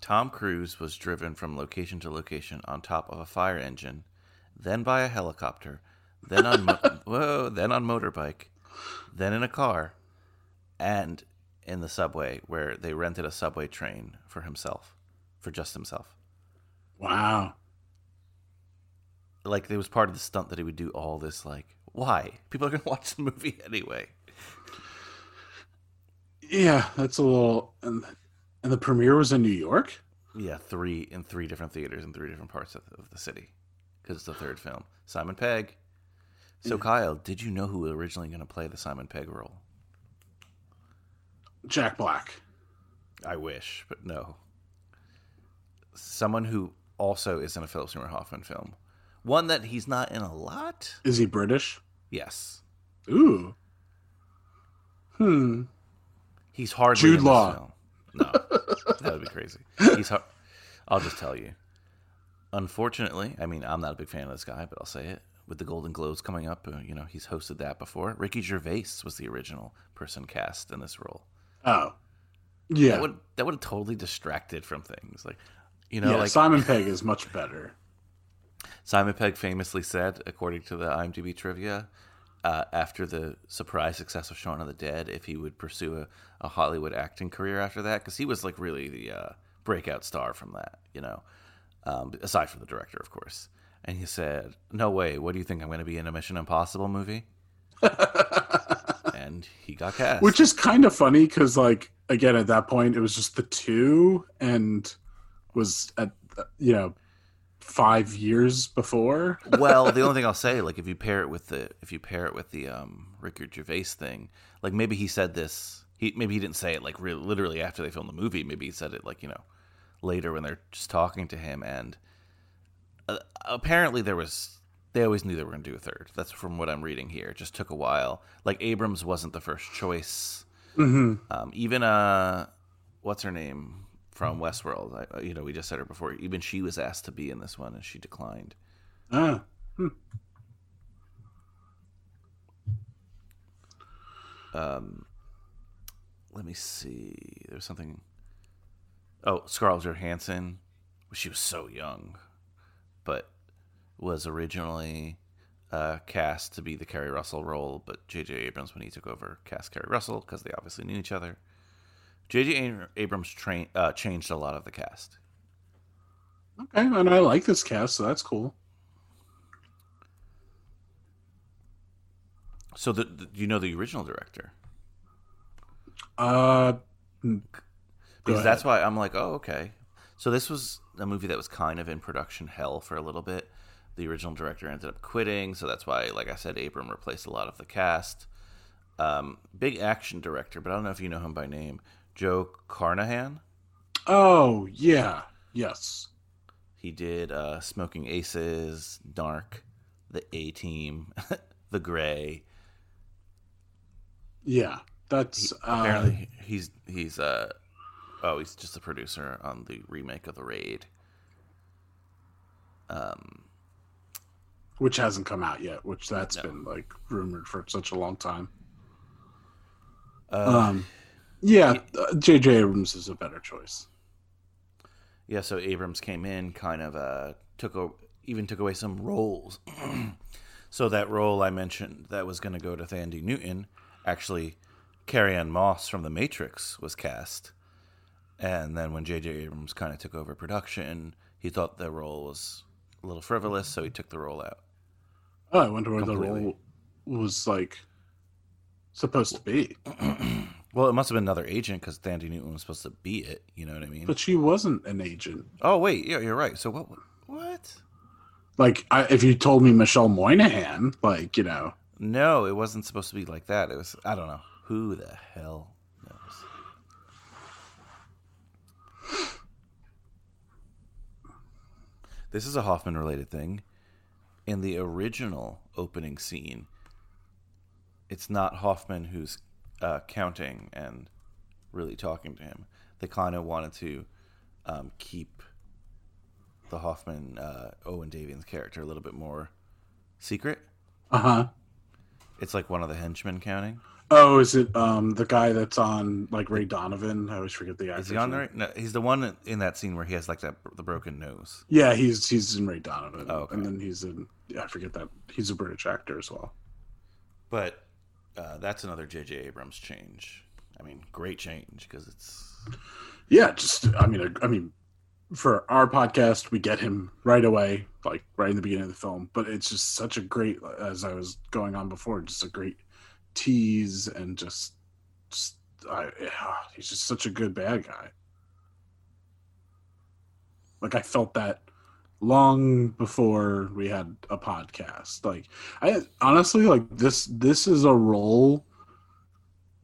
Tom Cruise was driven from location to location on top of a fire engine, then by a helicopter, then on mo- whoa, then on motorbike, then in a car, and in the subway, where they rented a subway train for himself, for just himself. Wow. Like, it was part of the stunt that he would do all this, like, why? People are going to watch the movie anyway. Yeah, that's a little... And, and the premiere was in New York? Yeah, three in three different theaters in three different parts of, of the city. Because it's the third film. Simon Pegg. So, yeah. Kyle, did you know who was originally going to play the Simon Pegg role? Jack Black. I wish, but no. Someone who also is in a Philip Seymour Hoffman film. One that he's not in a lot. Is he British? Yes. Ooh. Hmm. He's hardly Jude in Law. No, that would be crazy. He's. Har- I'll just tell you. Unfortunately, I mean, I'm not a big fan of this guy, but I'll say it. With the Golden Globes coming up, you know, he's hosted that before. Ricky Gervais was the original person cast in this role. Oh. Yeah. That would that would have totally distracted from things like, you know, yeah, like Simon Pegg is much better. Simon Pegg famously said, according to the IMDb trivia, uh, after the surprise success of Shaun of the Dead, if he would pursue a, a Hollywood acting career after that, because he was like really the uh, breakout star from that, you know, um, aside from the director, of course. And he said, no way, what do you think, I'm going to be in a Mission Impossible movie? And he got cast. Which is kind of funny because, like, again, at that point, it was just the two and was, at you know, five years before. Well, the only thing I'll say, like, if you pair it with the if you pair it with the um Ricky Gervais thing, like, maybe he said this He maybe he didn't say it like really, literally after they filmed the movie. Maybe he said it like, you know, later when they're just talking to him. And uh, apparently there was they always knew they were going to do a third. That's from what I'm reading here. It just took a while. Like Abrams wasn't the first choice. Mm-hmm. Um, even uh, what's her name from Westworld? I, you know, we just said her before. Even she was asked to be in this one and she declined. Ah. Hmm. Um. Let me see. There's something. Oh, Scarlett Johansson. She was so young, but was originally uh, cast to be the Keri Russell role. But J J. Abrams, when he took over, cast Keri Russell because they obviously knew each other. J J. Abrams tra- uh, changed a lot of the cast. Okay, and I like this cast, so that's cool. So, the, the, do you know the original director? Uh, because that's why I'm like, oh, okay. So this was a movie that was kind of in production hell for a little bit. The original director ended up quitting, so that's why, like I said, Abrams replaced a lot of the cast. Um, big action director, but I don't know if you know him by name, Joe Carnahan. Oh yeah, yes. He did uh, Smoking Aces, Dark, The A Team, The Gray. Yeah. That's he, apparently uh, he's he's uh oh he's just a producer on the remake of The Raid, um, which hasn't come out yet. Which that's no. been like rumored for such a long time. Uh, um, yeah, J J. Uh, Abrams is a better choice. Yeah, so Abrams came in, kind of uh took a, even took away some roles. So that role I mentioned that was going to go to Thandie Newton actually. Carrie Ann Moss from The Matrix was cast, and then when J J. Abrams kind of took over production, he thought the role was a little frivolous, so he took the role out. Oh, I wonder where completely. The role was like supposed to be. Well, it must have been another agent because Thandie Newton was supposed to be it. You know what I mean? But she wasn't an agent. Oh wait, yeah, you're right. So what? What? Like, I, if you told me Michelle Monaghan, like you know, no, it wasn't supposed to be like that. It was I don't know. Who the hell knows? This is a Hoffman-related thing. In the original opening scene, it's not Hoffman who's uh, counting and really talking to him. They kind of wanted to um, keep the Hoffman, uh, Owen Davian's character, a little bit more secret. Uh-huh. It's like one of the henchmen counting. Oh, is it um, the guy that's on like Ray Donovan? I always forget the actor. Is he on there? No, he's the one in that scene where he has like that the broken nose. Yeah, he's he's in Ray Donovan, oh, okay. And then he's in yeah, I forget that he's a British actor as well. But uh, that's another J J. Abrams change. I mean, great change because it's yeah, just I mean, I, I mean, for our podcast, we get him right away, like right in the beginning of the film. But it's just such a great, as I was going on before, just a great. Tease and just, just I, he's just such a good bad guy. Like I felt that long before we had a podcast. Like I honestly like this. This is a role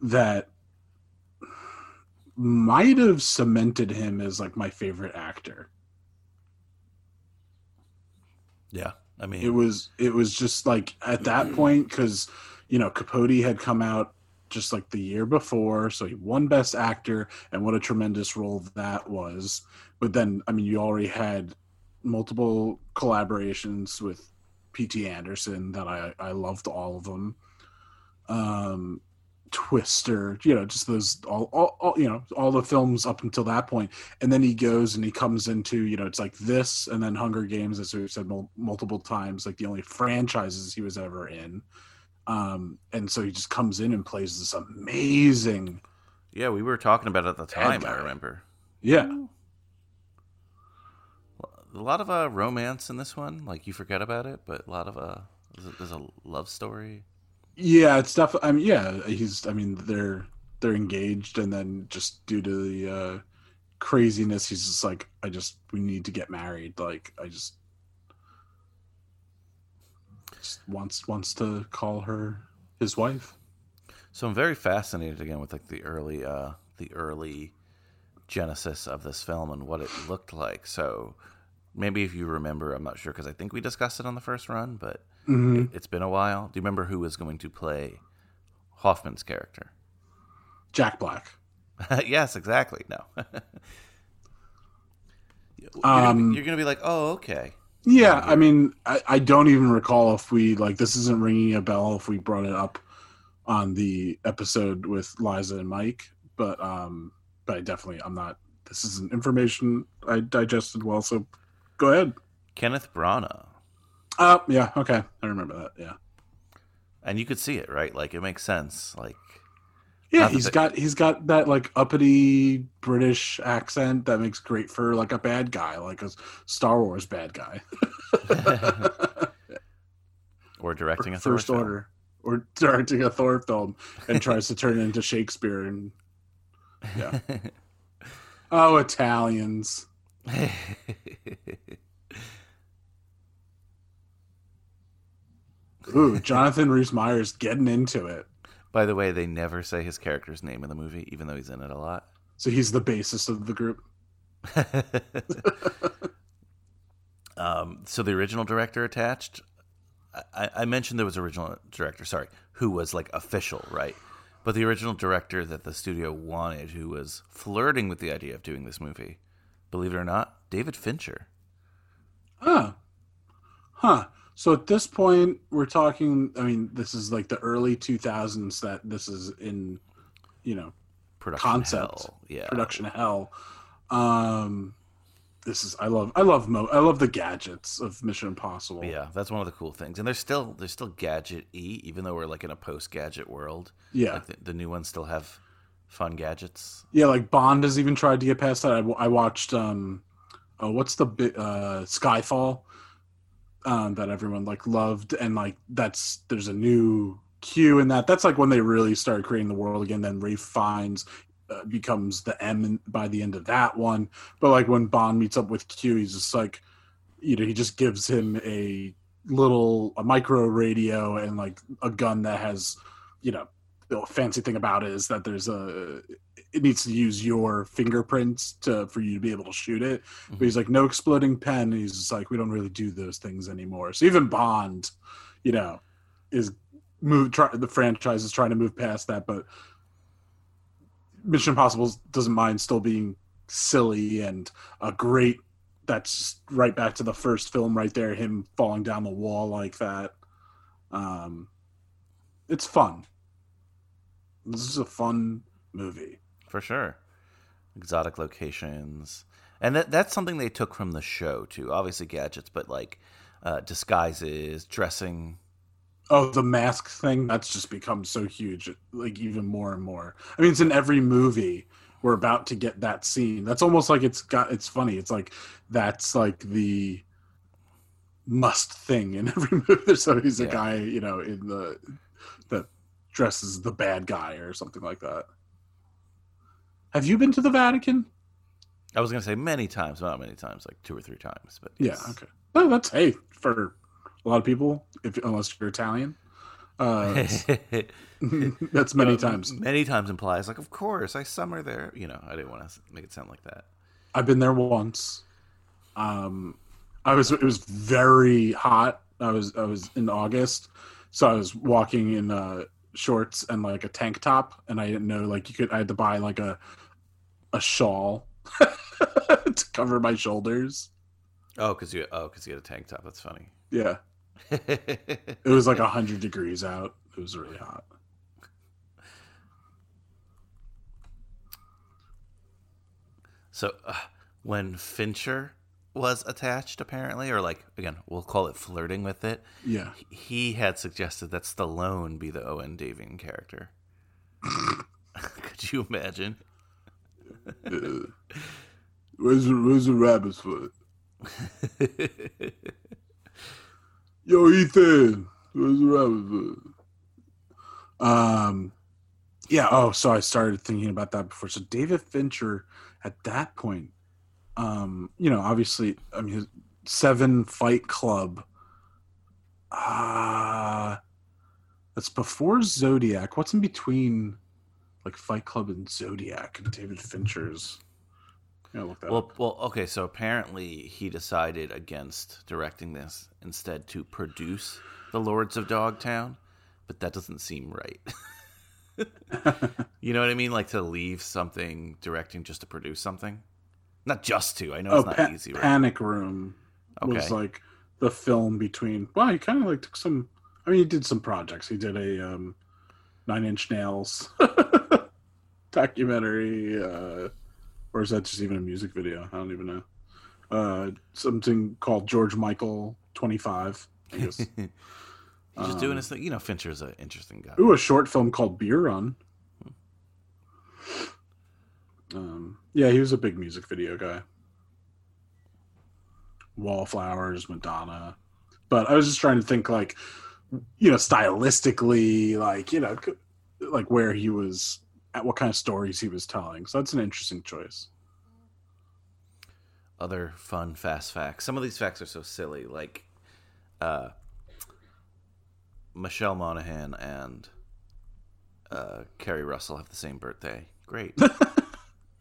that might have cemented him as like my favorite actor. Yeah, I mean, it was it was just like at that point because. You know, Capote had come out just like the year before, so he won Best Actor, and what a tremendous role that was. But then, I mean, you already had multiple collaborations with P T Anderson that I, I loved all of them. Um, Twister, you know, just those, all, all, all, you know, all the films up until that point. And then he goes and he comes into, you know, it's like this, and then Hunger Games, as we've said mul- multiple times, like the only franchises he was ever in. Um, and so he just comes in and plays this amazing. Yeah, we were talking about it at the time, I remember. Yeah. A lot of uh, romance in this one. Like, you forget about it, but a lot of, uh, there's a, there's a love story. Yeah, it's definitely, I mean, yeah, he's, I mean, they're, they're engaged. And then just due to the, uh, craziness, he's just like, I just, we need to get married. Like, I just. Wants wants to call her his wife. So I'm very fascinated again with like the early, uh, the early genesis of this film and what it looked like. So maybe if you remember, I'm not sure because I think we discussed it on the first run, but mm-hmm. it, it's been a while. Do you remember who was going to play Hoffman's character? Jack Black. Yes, exactly. No. You're um, going to be like, oh, okay. Yeah, I mean, I, I don't even recall if we, like, this isn't ringing a bell if we brought it up on the episode with Liza and Mike, but um, but I definitely, I'm not, this isn't information I digested well, so go ahead. Kenneth Branagh. Uh, yeah, okay, I remember that, yeah. And you could see it, right? Like, it makes sense, like. Yeah, he's got he's got that like uppity British accent that makes great for like a bad guy, like a Star Wars bad guy, or directing a Thor First film. Order, or directing a Thor film and tries to turn it into Shakespeare and yeah. Oh, Italians. Ooh, Jonathan Rhys-Meyers getting into it. By the way, they never say his character's name in the movie, even though he's in it a lot. So he's the bassist of the group. um, so the original director attached, I, I mentioned there was an original director, sorry, who was like official, right? But the original director that the studio wanted, who was flirting with the idea of doing this movie, believe it or not, David Fincher. Huh. Huh. So at this point, we're talking, I mean, this is like the early two thousands that this is in, you know, production concept, hell. Yeah. Production hell. Um, this is, I love, I love, Mo, I love the gadgets of Mission Impossible. Yeah, that's one of the cool things. And they're still, they're still gadget-y, even though we're like in a post-gadget world. Yeah. Like the, the new ones still have fun gadgets. Yeah, like Bond has even tried to get past that. I, I watched, um, oh, what's the, uh, Skyfall? Um, that everyone like loved, and like that's there's a new Q in that. That's like when they really started creating the world again. Then Ray finds uh, becomes the M in, by the end of that one. But like when Bond meets up with Q, he's just like, you know, he just gives him a little a micro radio and like a gun that has, you know, the fancy thing about it is that there's a it needs to use your fingerprints to for you to be able to shoot it. But he's like, no exploding pen. And he's just like, we don't really do those things anymore. So even Bond, you know, is move. Try, the franchise is trying to move past that, but Mission Impossible doesn't mind still being silly and a great. That's right back to the first film, right there. Him falling down the wall like that. Um, it's fun. This is a fun movie. For sure. Exotic locations. And that that's something they took from the show, too. Obviously gadgets, but like uh, disguises, dressing. Oh, the mask thing? That's just become so huge, like even more and more. I mean, it's in every movie. We're about to get that scene. That's almost like it's got. It's funny. It's like that's like the must thing in every movie. There's always yeah. a guy, you know, in the that dresses the bad guy or something like that. Have you been to the Vatican? I was going to say many times, not many times, like two or three times. But yeah, it's... okay. No, that's, hey, for a lot of people, if unless you're Italian, uh, that's many um, times. Many times implies, like, of course, I summer there. You know, I didn't want to make it sound like that. I've been there once. Um, I was. It was very hot. I was. I was in August, so I was walking in uh, shorts and like a tank top, and I didn't know like you could. I had to buy like a. A shawl to cover my shoulders. Oh, because you oh, because you had a tank top. That's funny. Yeah, it was like a hundred degrees out. It was really hot. So, uh, when Fincher was attached, apparently, or like again, we'll call it flirting with it. Yeah, he had suggested that Stallone be the Owen Davian character. Could you imagine? uh, where's, the, where's the rabbit's foot? Yo, Ethan, where's the rabbit's foot? Um, yeah. Oh, so I started thinking about that before. So David Fincher, at that point, um, you know, obviously, I mean, his Seven, Fight Club. Ah, uh, That's before Zodiac. What's in between, like, Fight Club and Zodiac and David Fincher's? Yeah, look that well, up. well, okay. So apparently he decided against directing this, instead to produce The Lords of Dogtown, but that doesn't seem right. You know what I mean? Like, to leave something directing just to produce something, not just to. I know oh, it's not pa- easy. Right? Panic Room okay. was like the film between. Well, he kind of like took some. I mean, he did some projects. He did a um, Nine Inch Nails documentary. Uh, Or is that just even a music video? I don't even know. Uh, something called George Michael twenty-five, I guess. He's um, just doing his thing. You know, Fincher's an interesting guy. Ooh, a short film called Beer Run. Um, yeah, he was a big music video guy. Wallflowers, Madonna. But I was just trying to think, like, you know, stylistically, like, you know, like where he was... at what kind of stories he was telling. So that's an interesting choice. Other fun, fast facts. Some of these facts are so silly. Like uh, Michelle Monaghan and uh, Keri Russell have the same birthday. Great.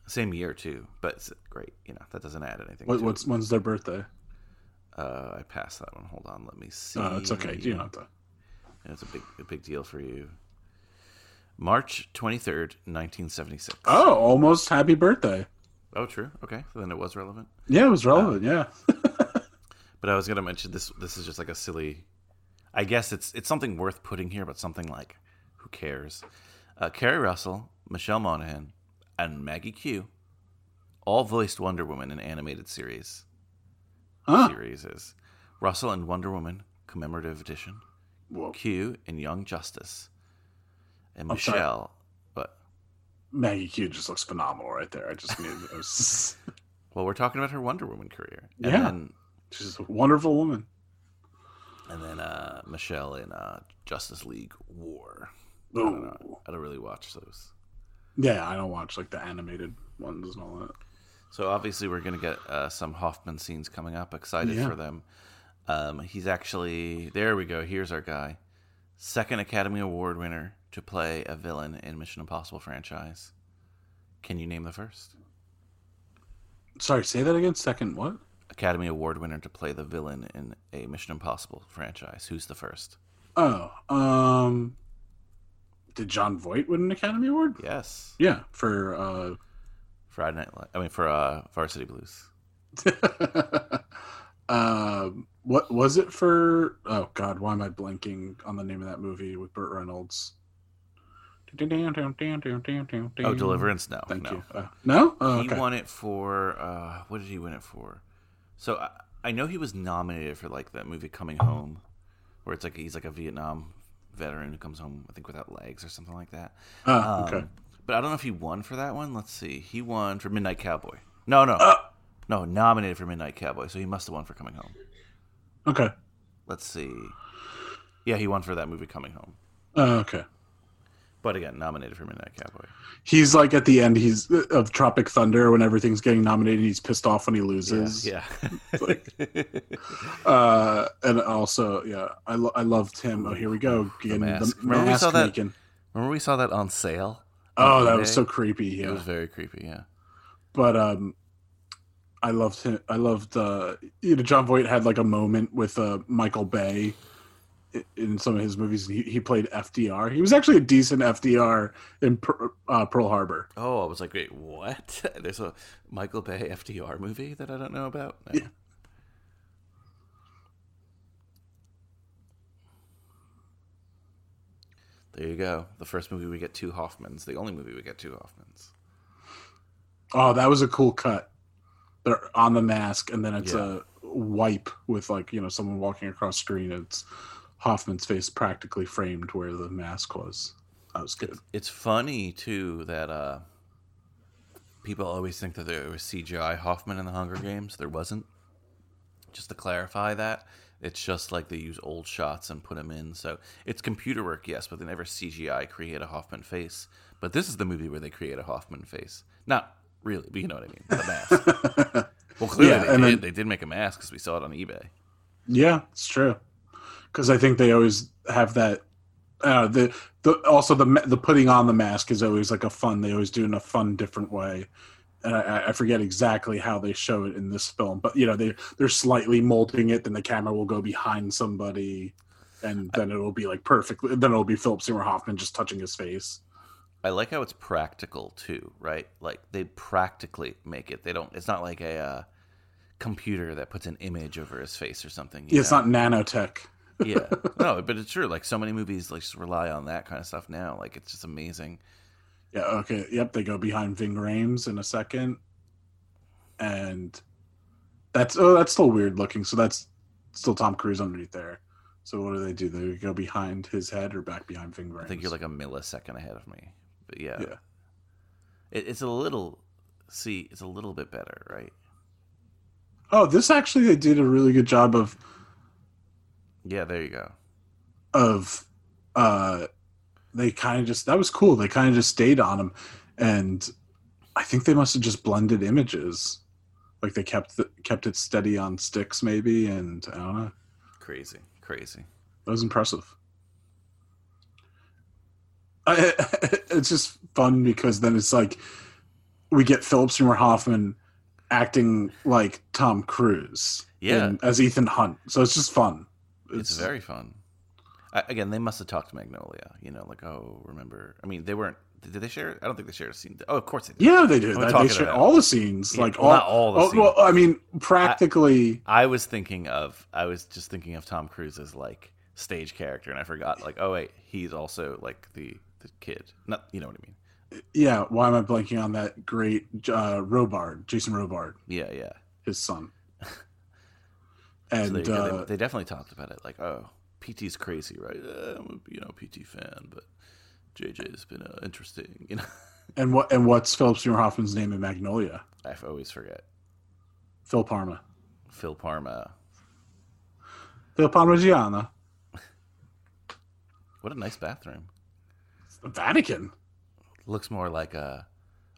Same year, too. But it's great. You know, that doesn't add anything. What, what's, when's their birthday? Uh, I passed that one. Hold on. Let me see. Oh, it's okay. You don't have to. It's a big, a big deal for you. March twenty-third, nineteen seventy-six. Oh, almost happy birthday. Oh, true. Okay. So then it was relevant. Yeah, it was relevant. Um, yeah. But I was going to mention this. This is just like a silly, I guess it's it's something worth putting here, but something like, who cares? Uh, Keri Russell, Michelle Monaghan, and Maggie Q all voiced Wonder Woman in animated series. Huh. Series is Russell in Wonder Woman Commemorative Edition. Whoa. Q in Young Justice. And I'm Michelle, but Maggie Q just looks phenomenal right there. I just knew. It was... Well, we're talking about her Wonder Woman career. And yeah, then... she's a wonderful woman. And then uh, Michelle in uh, Justice League War. I don't, know. I don't really watch those. Yeah, I don't watch like the animated ones and all that. So obviously, we're gonna get uh, some Hoffman scenes coming up. Excited yeah. for them. Um, he's actually there. We go. Here's our guy. Second Academy Award winner to play a villain in Mission Impossible franchise. Can you name the first? Sorry, say that again. Second what? Academy Award winner to play the villain in a Mission Impossible franchise. Who's the first? Oh, um... did John Voight win an Academy Award? Yes. Yeah, for, uh... Friday Night Live. I mean, for, uh, Varsity Blues. uh, what was it for... Oh, God, why am I blanking on the name of that movie with Burt Reynolds? Oh, Deliverance? No. Thank no. you. Uh, no? Oh, okay. He won it for... Uh, what did he win it for? So I, I know he was nominated for like that movie Coming Home, where it's like he's like a Vietnam veteran who comes home, I think, without legs or something like that. Oh, uh, um, okay. But I don't know if he won for that one. Let's see. He won for Midnight Cowboy. No, no. Uh, no, nominated for Midnight Cowboy, so he must have won for Coming Home. Okay. Let's see. Yeah, he won for that movie Coming Home. Oh, uh, okay. But again, nominated for Midnight Cowboy. He's like at the end. He's of Tropic Thunder when everything's getting nominated. He's pissed off when he loses. Yeah. yeah. Like, uh, and also, yeah, I lo- I loved him. Oh, here we go. The mask. The remember, mask we saw that, remember we saw that on sale? On oh, that day? was so creepy. Yeah. It was very creepy. Yeah. But um, I loved him. I loved uh, you know, John Voight had like a moment with uh, Michael Bay in some of his movies. He, he played F D R. He was actually a decent F D R in per, uh, Pearl Harbor. Oh, I was like, wait, what? There's a Michael Bay F D R movie that I don't know about? No. Yeah. There you go. The first movie we get two Hoffmans. The only movie we get two Hoffmans. Oh, that was a cool cut. They're on the mask, and then it's yeah. a wipe with, like, you know, someone walking across screen. And it's Hoffman's face practically framed where the mask was. That was good. It's, it's funny, too, that uh, people always think that there was C G I Hoffman in the Hunger Games. There wasn't. Just to clarify that, it's just like they use old shots and put them in. So it's computer work, yes, but they never C G I create a Hoffman face. But this is the movie where they create a Hoffman face. Not really, but you know what I mean. The mask. Well, clearly yeah, they did. Then, they did make a mask because we saw it on eBay. Yeah, it's true. Because I think they always have that uh, the the also the the putting on the mask is always like a fun. They always do it in a fun, different way. And I, I forget exactly how they show it in this film, but you know they they're slightly molding it. Then the camera will go behind somebody, and then it'll be like perfectly. Then it'll be Philip Seymour Hoffman just touching his face. I like how it's practical too, right? Like they practically make it. They don't. It's not like a uh, computer that puts an image over his face or something. You yeah, it's know? Not nanotech. Yeah, no, but it's true. Like so many movies, like just rely on that kind of stuff now. Like it's just amazing. Yeah. Okay. Yep. They go behind Ving Rhames in a second, and that's oh, that's still weird looking. So that's still Tom Cruise underneath there. So what do they do? They go behind his head or back behind Ving Rhames? I think you're like a millisecond ahead of me. But yeah, yeah. It, it's a little. See, it's a little bit better, right? Oh, this actually they did a really good job of. Yeah, there you go. Of, uh, they kind of just that was cool. They kind of just stayed on him, and I think they must have just blended images, like they kept the, kept it steady on sticks, maybe, and I don't know. Crazy, crazy. That was impressive. I, it's just fun because then it's like we get Philip Seymour Hoffman acting like Tom Cruise, yeah, in, as Ethan Hunt. So it's just fun. It's, it's very fun. I, again, they must have talked to Magnolia. You know, like, oh, remember? I mean, they weren't. Did they share? I don't think they shared a scene. Oh, of course they did. Yeah, they did. That, they shared all the scenes. Yeah, like all, not all the oh, scenes. Well, I mean, practically. I, I was thinking of. I was just thinking of Tom Cruise as like stage character, and I forgot. Like, oh wait, he's also like the the kid. Not, you know what I mean? Yeah. Why am I blanking on that great uh, Robard, Jason Robard? Yeah, yeah. His son. And so uh, they, they definitely talked about it, like, oh, P T's crazy, right? Uh, I'm a, you know, P T fan, but J J's been uh, interesting, you know. And what and what's Philip Seymour Hoffman's name in Magnolia? I always forget. Phil Parma. Phil Parma. Phil Parmigiana. What a nice bathroom. It's the Vatican. Looks more like a,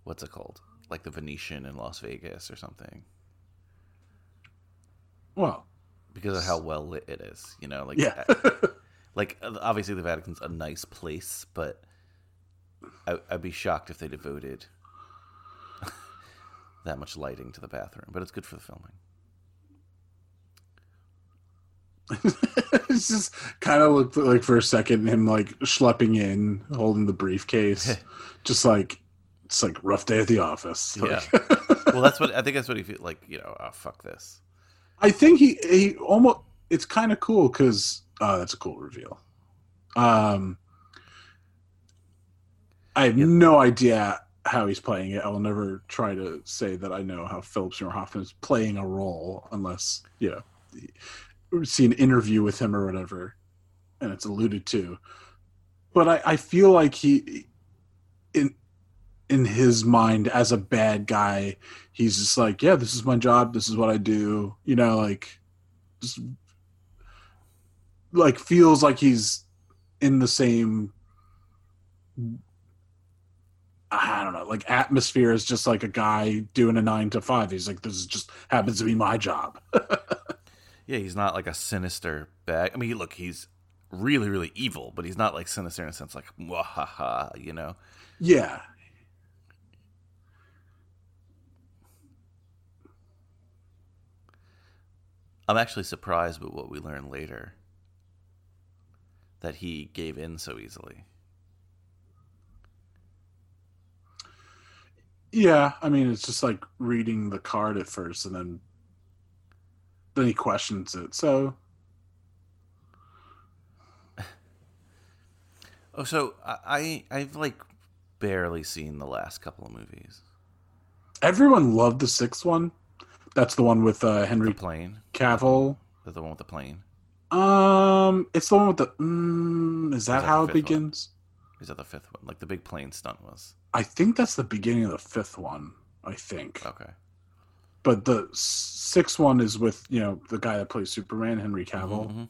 what's it called? Like the Venetian in Las Vegas or something. Well. Because of how well lit it is, you know, like, yeah. Like obviously the Vatican's a nice place, but I, I'd be shocked if they devoted that much lighting to the bathroom. But it's good for the filming. It's just kind of looked like for a second him like schlepping in, holding the briefcase, just like it's like rough day at the office. Yeah. Like, well, that's what I think. That's what he feels like. You know, oh, fuck this. I think he, he almost – it's kind of cool because uh, – that's a cool reveal. Um, I have yeah. no idea how he's playing it. I will never try to say that I know how Philip Seymour Hoffman is playing a role unless, you know, see an interview with him or whatever, and it's alluded to. But I, I feel like he in, – in his mind as a bad guy, he's just like, yeah, this is my job. This is what I do. You know, like, just, like feels like he's in the same, I don't know, like atmosphere is just like a guy doing a nine to five. He's like, this is just happens to be my job. Yeah. He's not like a sinister bad. I mean, look, he's really, really evil, but he's not like sinister in a sense, like, wahaha, you know? Yeah. I'm actually surprised by what we learn later, that he gave in so easily. Yeah, I mean, it's just like reading the card at first, and then then he questions it. So, oh, so I I've like barely seen the last couple of movies. Everyone loved the sixth one. That's the one with uh, Henry the plane. Cavill. That's the one with the plane. Um, it's the one with the. Mm, is that, that how it begins? One? Is that the fifth one? Like the big plane stunt was. I think that's the beginning of the fifth one. I think. Okay. But the sixth one is with you know the guy that plays Superman, Henry Cavill, mm-hmm.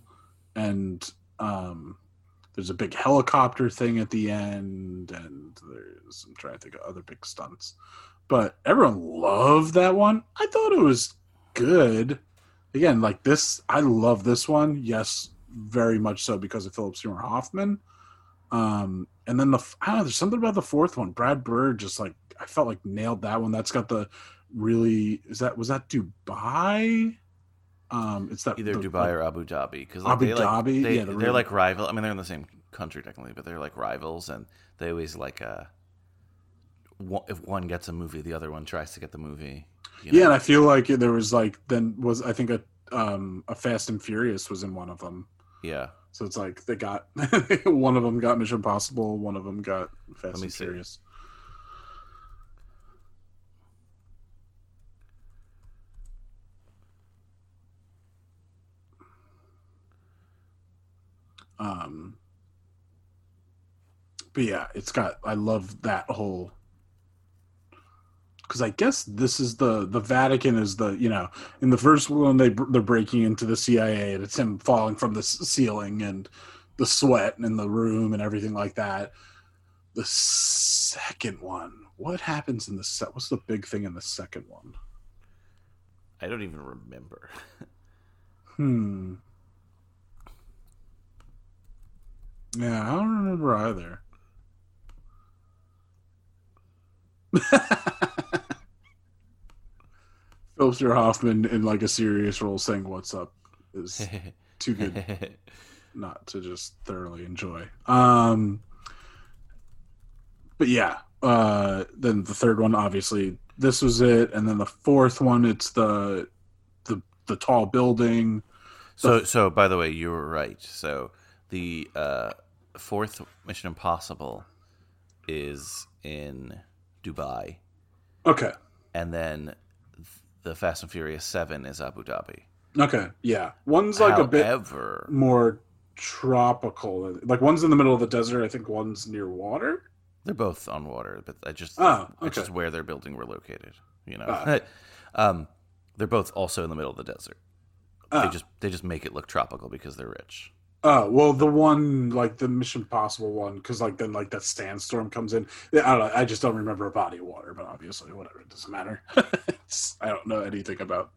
and um, there's a big helicopter thing at the end, and there's I'm trying to think of other big stunts. But everyone loved that one. I thought it was good. Again, like this, I love this one. Yes, very much so because of Philip Seymour Hoffman. Um, and then the, I don't know, there's something about the fourth one. Brad Bird just like, I felt like nailed that one. That's got the really, is that, was that Dubai? Um, it's that either the, Dubai like, or Abu Dhabi. Because like, Abu they, Dhabi, like, they, yeah, they're, they're like rival. I mean, they're in the same country technically, but they're like rivals, and they always like, uh, one, if one gets a movie, the other one tries to get the movie. You know? Yeah, and I feel like there was like, then was, I think a, um, a Fast and Furious was in one of them. Yeah. So it's like they got one of them got Mission Impossible, one of them got Fast and see. Furious. Um, but yeah, it's got. I love that whole. Because I guess this is the the Vatican is the, you know, in the first one they they're breaking into the C I A and it's him falling from the ceiling and the sweat in the room and everything like that. The second one, what happens in the set? What's the big thing in the second one? I don't even remember. hmm. Yeah, I don't remember either. Philip Seymour Hoffman in like a serious role saying "What's up" is too good not to just thoroughly enjoy. Um, but yeah, uh, then the third one, obviously, this was it, and then the fourth one, it's the the the tall building. So, the... so by the way, you were right. So the uh, fourth Mission Impossible is in Dubai. Okay. And then the Fast and Furious seven is Abu Dhabi. Okay, yeah. One's like However, a bit more tropical. Like one's in the middle of the desert. I think one's near water. They're both on water, but I just oh, okay. It's just where their building were located. You know, uh, um, they're both also in the middle of the desert. Uh, they just they just make it look tropical because they're rich. Oh, well, the one, like, the Mission Impossible one, because, like, then, like, that sandstorm comes in. I don't know. I just don't remember a body of water, but obviously, whatever. It doesn't matter. I don't know anything about.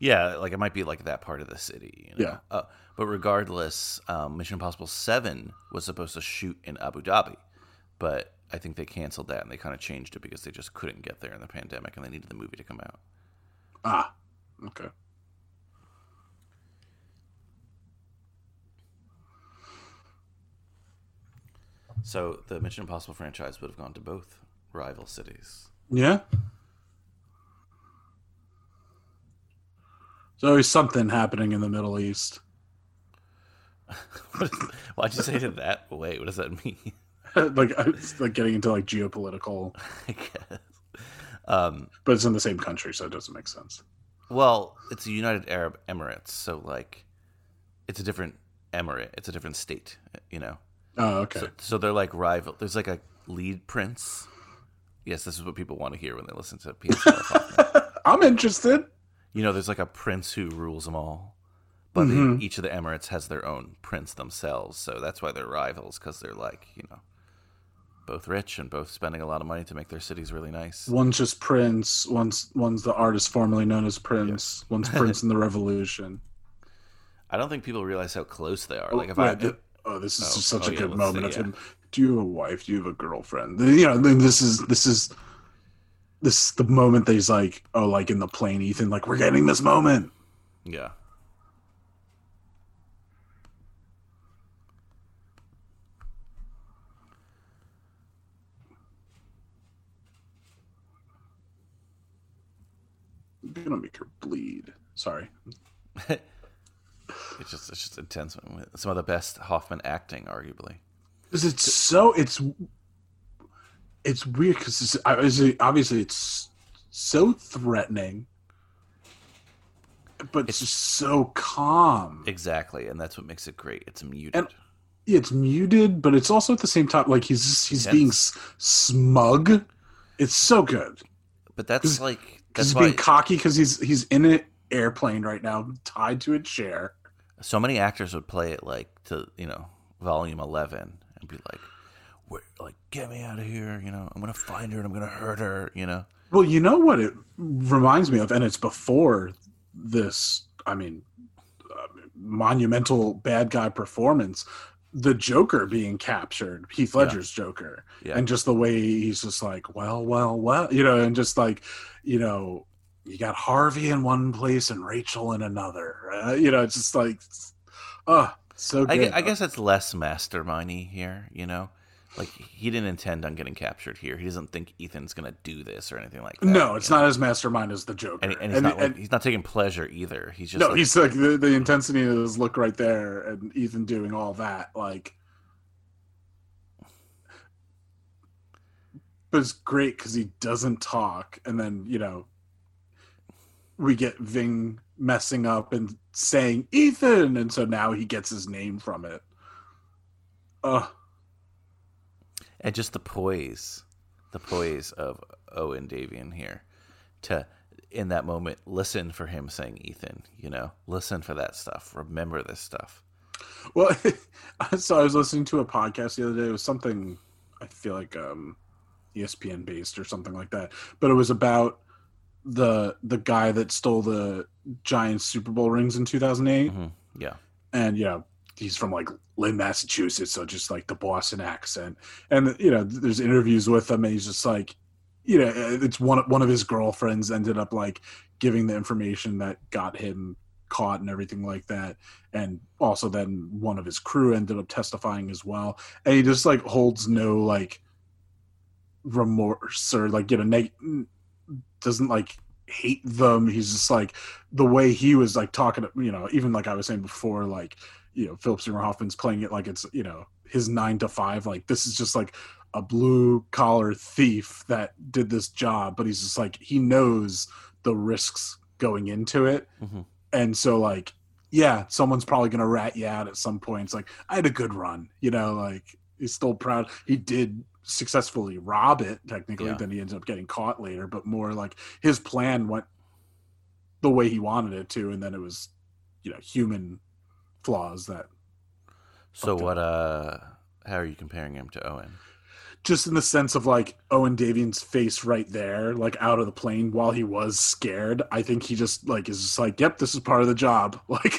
Yeah, like, it might be, like, that part of the city. You know? Yeah. Uh, but regardless, um, Mission Impossible seven was supposed to shoot in Abu Dhabi, but I think they canceled that, and they kind of changed it because they just couldn't get there in the pandemic, and they needed the movie to come out. Ah, okay. So the Mission Impossible franchise would have gone to both rival cities. Yeah. There's always something happening in the Middle East. What is, why'd you say it that way? What does that mean? like, it's like getting into like geopolitical. I guess. Um, but it's in the same country, so it doesn't make sense. Well, it's the United Arab Emirates, so like, it's a different emirate. It's a different state, you know. Oh, okay. So, so they're like rival. There's like a lead prince. Yes, this is what people want to hear when they listen to P S. I Love Hoffman. I'm interested. You know, there's like a prince who rules them all. But mm-hmm. they, each of the emirates has their own prince themselves. So that's why they're rivals, because they're like, you know, both rich and both spending a lot of money to make their cities really nice. One's just Prince. One's, one's the artist formerly known as Prince. Yes. One's Prince in the Revolution. I don't think people realize how close they are. Oh, like if right, I... The- Oh, this is oh, such oh, a yeah, good moment see, of him. Yeah. Do you have a wife? Do you have a girlfriend? You know, this is this is this is the moment that he's like, oh, like in the plane, Ethan, like we're getting this moment. Yeah. You're gonna make her bleed. Sorry. It's just it's just intense. Some of the best Hoffman acting, arguably. Because it's so it's it's weird because it's obviously, obviously it's so threatening, but it's, it's just so calm. Exactly, and that's what makes it great. It's muted. And it's muted, but it's also at the same time like he's just, he's yes. being s- smug. It's so good. But that's like that's he's why... being cocky because he's he's in an airplane right now, tied to a chair. So many actors would play it like to, you know, volume eleven and be like, "Wait, like get me out of here, you know, I'm going to find her and I'm going to hurt her, you know." Well, you know what it reminds me of, and it's before this, I mean, uh, monumental bad guy performance, the Joker being captured, Heath Ledger's yeah. Joker, yeah. and just the way he's just like, well, well, well, you know, and just like, you know, you got Harvey in one place and Rachel in another, uh, you know, it's just like, oh, so good. I, I guess it's less mastermindy here, you know, like he didn't intend on getting captured here. He doesn't think Ethan's going to do this or anything like that. No, it's not know? as mastermind as the Joker. And, and, he's, and, not, and he's not taking pleasure either. He's just No, like, he's like the, the intensity of his look right there and Ethan doing all that. Like, but it's great because he doesn't talk. And then, you know, we get Ving messing up and saying Ethan. And so now he gets his name from it. Ugh. And just the poise, the poise of Owen Davian here to, in that moment, listen for him saying Ethan, you know, listen for that stuff. Remember this stuff. Well, so I was listening to a podcast the other day. It was something, I feel like um, E S P N based or something like that. But it was about the the guy that stole the Giants Super Bowl rings in two thousand eight. Mm-hmm. Yeah. And, you know, he's from like Lynn, Massachusetts, so just like the Boston accent. And, you know, there's interviews with him and he's just like, you know, it's one, one of his girlfriends ended up like giving the information that got him caught and everything like that. And also then one of his crew ended up testifying as well. And he just like holds no like remorse or like, you know, neg- doesn't like hate them. He's just like the way he was like talking to, you know, even like I was saying before, like, you know, Philip Seymour Hoffman's playing it like it's, you know, his nine to five. Like, this is just like a blue collar thief that did this job, but he's just like, he knows the risks going into it. Mm-hmm. And so, like, yeah, someone's probably going to rat you out at some point. It's like, I had a good run, you know, like, he's still proud. He did successfully rob it, technically, yeah. Then he ends up getting caught later, but more like his plan went the way he wanted it to. And then it was, you know, human flaws that so what him. uh how are you comparing him to Owen? Just in the sense of like Owen Davian's face right there, like out of the plane while he was scared. I think he just like is just like, yep, this is part of the job, like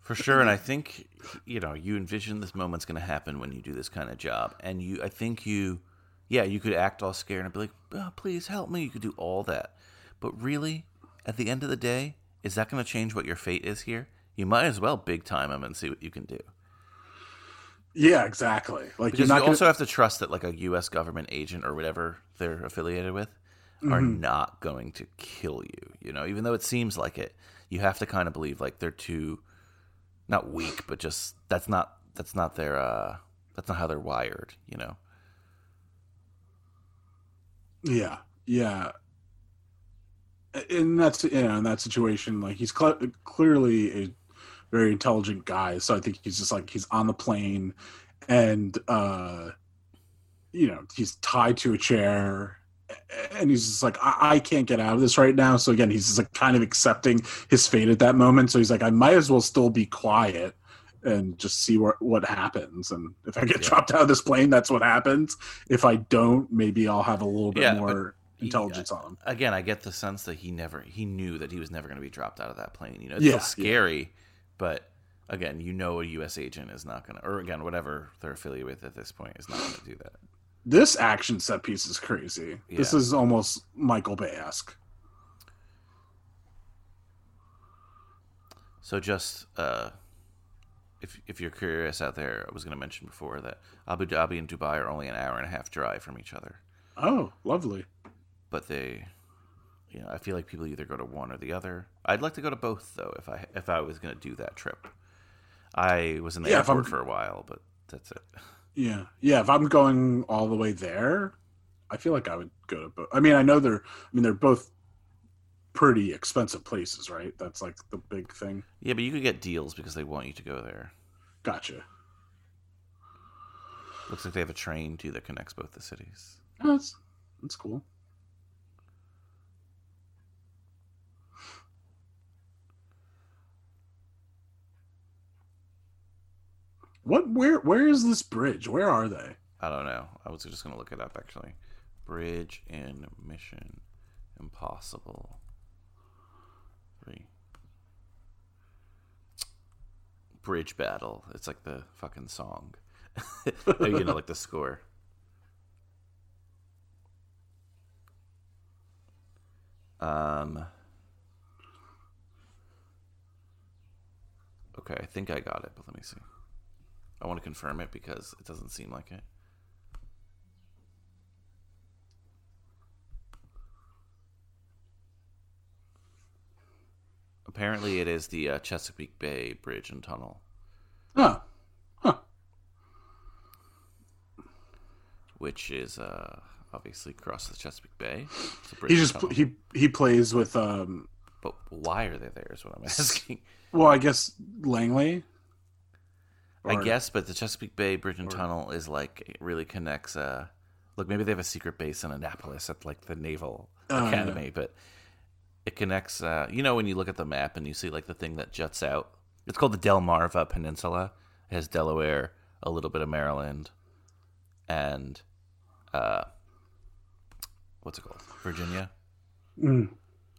for sure. And I think, you know, you envision this moment's going to happen when you do this kind of job, and you I think you yeah you could act all scared and be like, oh, please help me. You could do all that, but really at the end of the day, is that going to change what your fate is here? You might as well big time him and see what you can do. Yeah, exactly. Like, because you're not you gonna... also have to trust that, like, a U S government agent or whatever they're affiliated with are mm-hmm. not going to kill you. You know, even though it seems like it, you have to kind of believe like they're too, not weak, but just that's not that's not their uh, that's not how they're wired. You know. Yeah. Yeah. And that's, you know, in that situation, like, he's cl- clearly a very intelligent guy, so I think he's just like, he's on the plane and uh you know, he's tied to a chair and he's just like, I, I can't get out of this right now. So again, he's just like kind of accepting his fate at that moment, so he's like, I might as well still be quiet and just see what what happens. And if I get yeah. dropped out of this plane, that's what happens. If I don't, maybe I'll have a little bit yeah, more but- intelligence he, on him. Again, I get the sense that he never he knew that he was never going to be dropped out of that plane. You know, it's yeah, still scary, yeah. but again, you know, a U S agent is not going to, or again, whatever they're affiliated with at this point is not going to do that. This action set piece is crazy. Yeah. This is almost Michael Bay-esque. So just uh, if if you're curious out there, I was going to mention before that Abu Dhabi and Dubai are only an hour and a half drive from each other. Oh, lovely. But they, you know, I feel like people either go to one or the other. I'd like to go to both, though, if I if I was going to do that trip. I was in the yeah, airport for a while, but that's it. Yeah. Yeah, if I'm going all the way there, I feel like I would go to both. I mean, I know they're, I mean, they're both pretty expensive places, right? That's like the big thing. Yeah, but you could get deals because they want you to go there. Gotcha. Looks like they have a train, too, that connects both the cities. Oh, that's, that's cool. What? Where? Where is this bridge? Where are they? I don't know. I was just gonna look it up actually. Bridge in Mission Impossible three. Bridge Battle. It's like the fucking song. You know, like the score. Um. Okay, I think I got it, but let me see. I want to confirm it because it doesn't seem like it. Apparently, it is the uh, Chesapeake Bay Bridge and Tunnel. Oh. Huh. Which is uh, obviously across the Chesapeake Bay. It's a bridge he just pl- he he plays with. Um... But why are they there? Is what I'm asking. Well, I guess Langley. Or... I guess, but the Chesapeake Bay Bridge and or... Tunnel is like it really connects. Uh... Look, maybe they have a secret base in Annapolis at like the Naval uh, Academy, yeah. but. It connects, uh, you know, when you look at the map and you see, like, the thing that juts out. It's called the Delmarva Peninsula. It has Delaware, a little bit of Maryland, and, uh, what's it called? Virginia? Mm.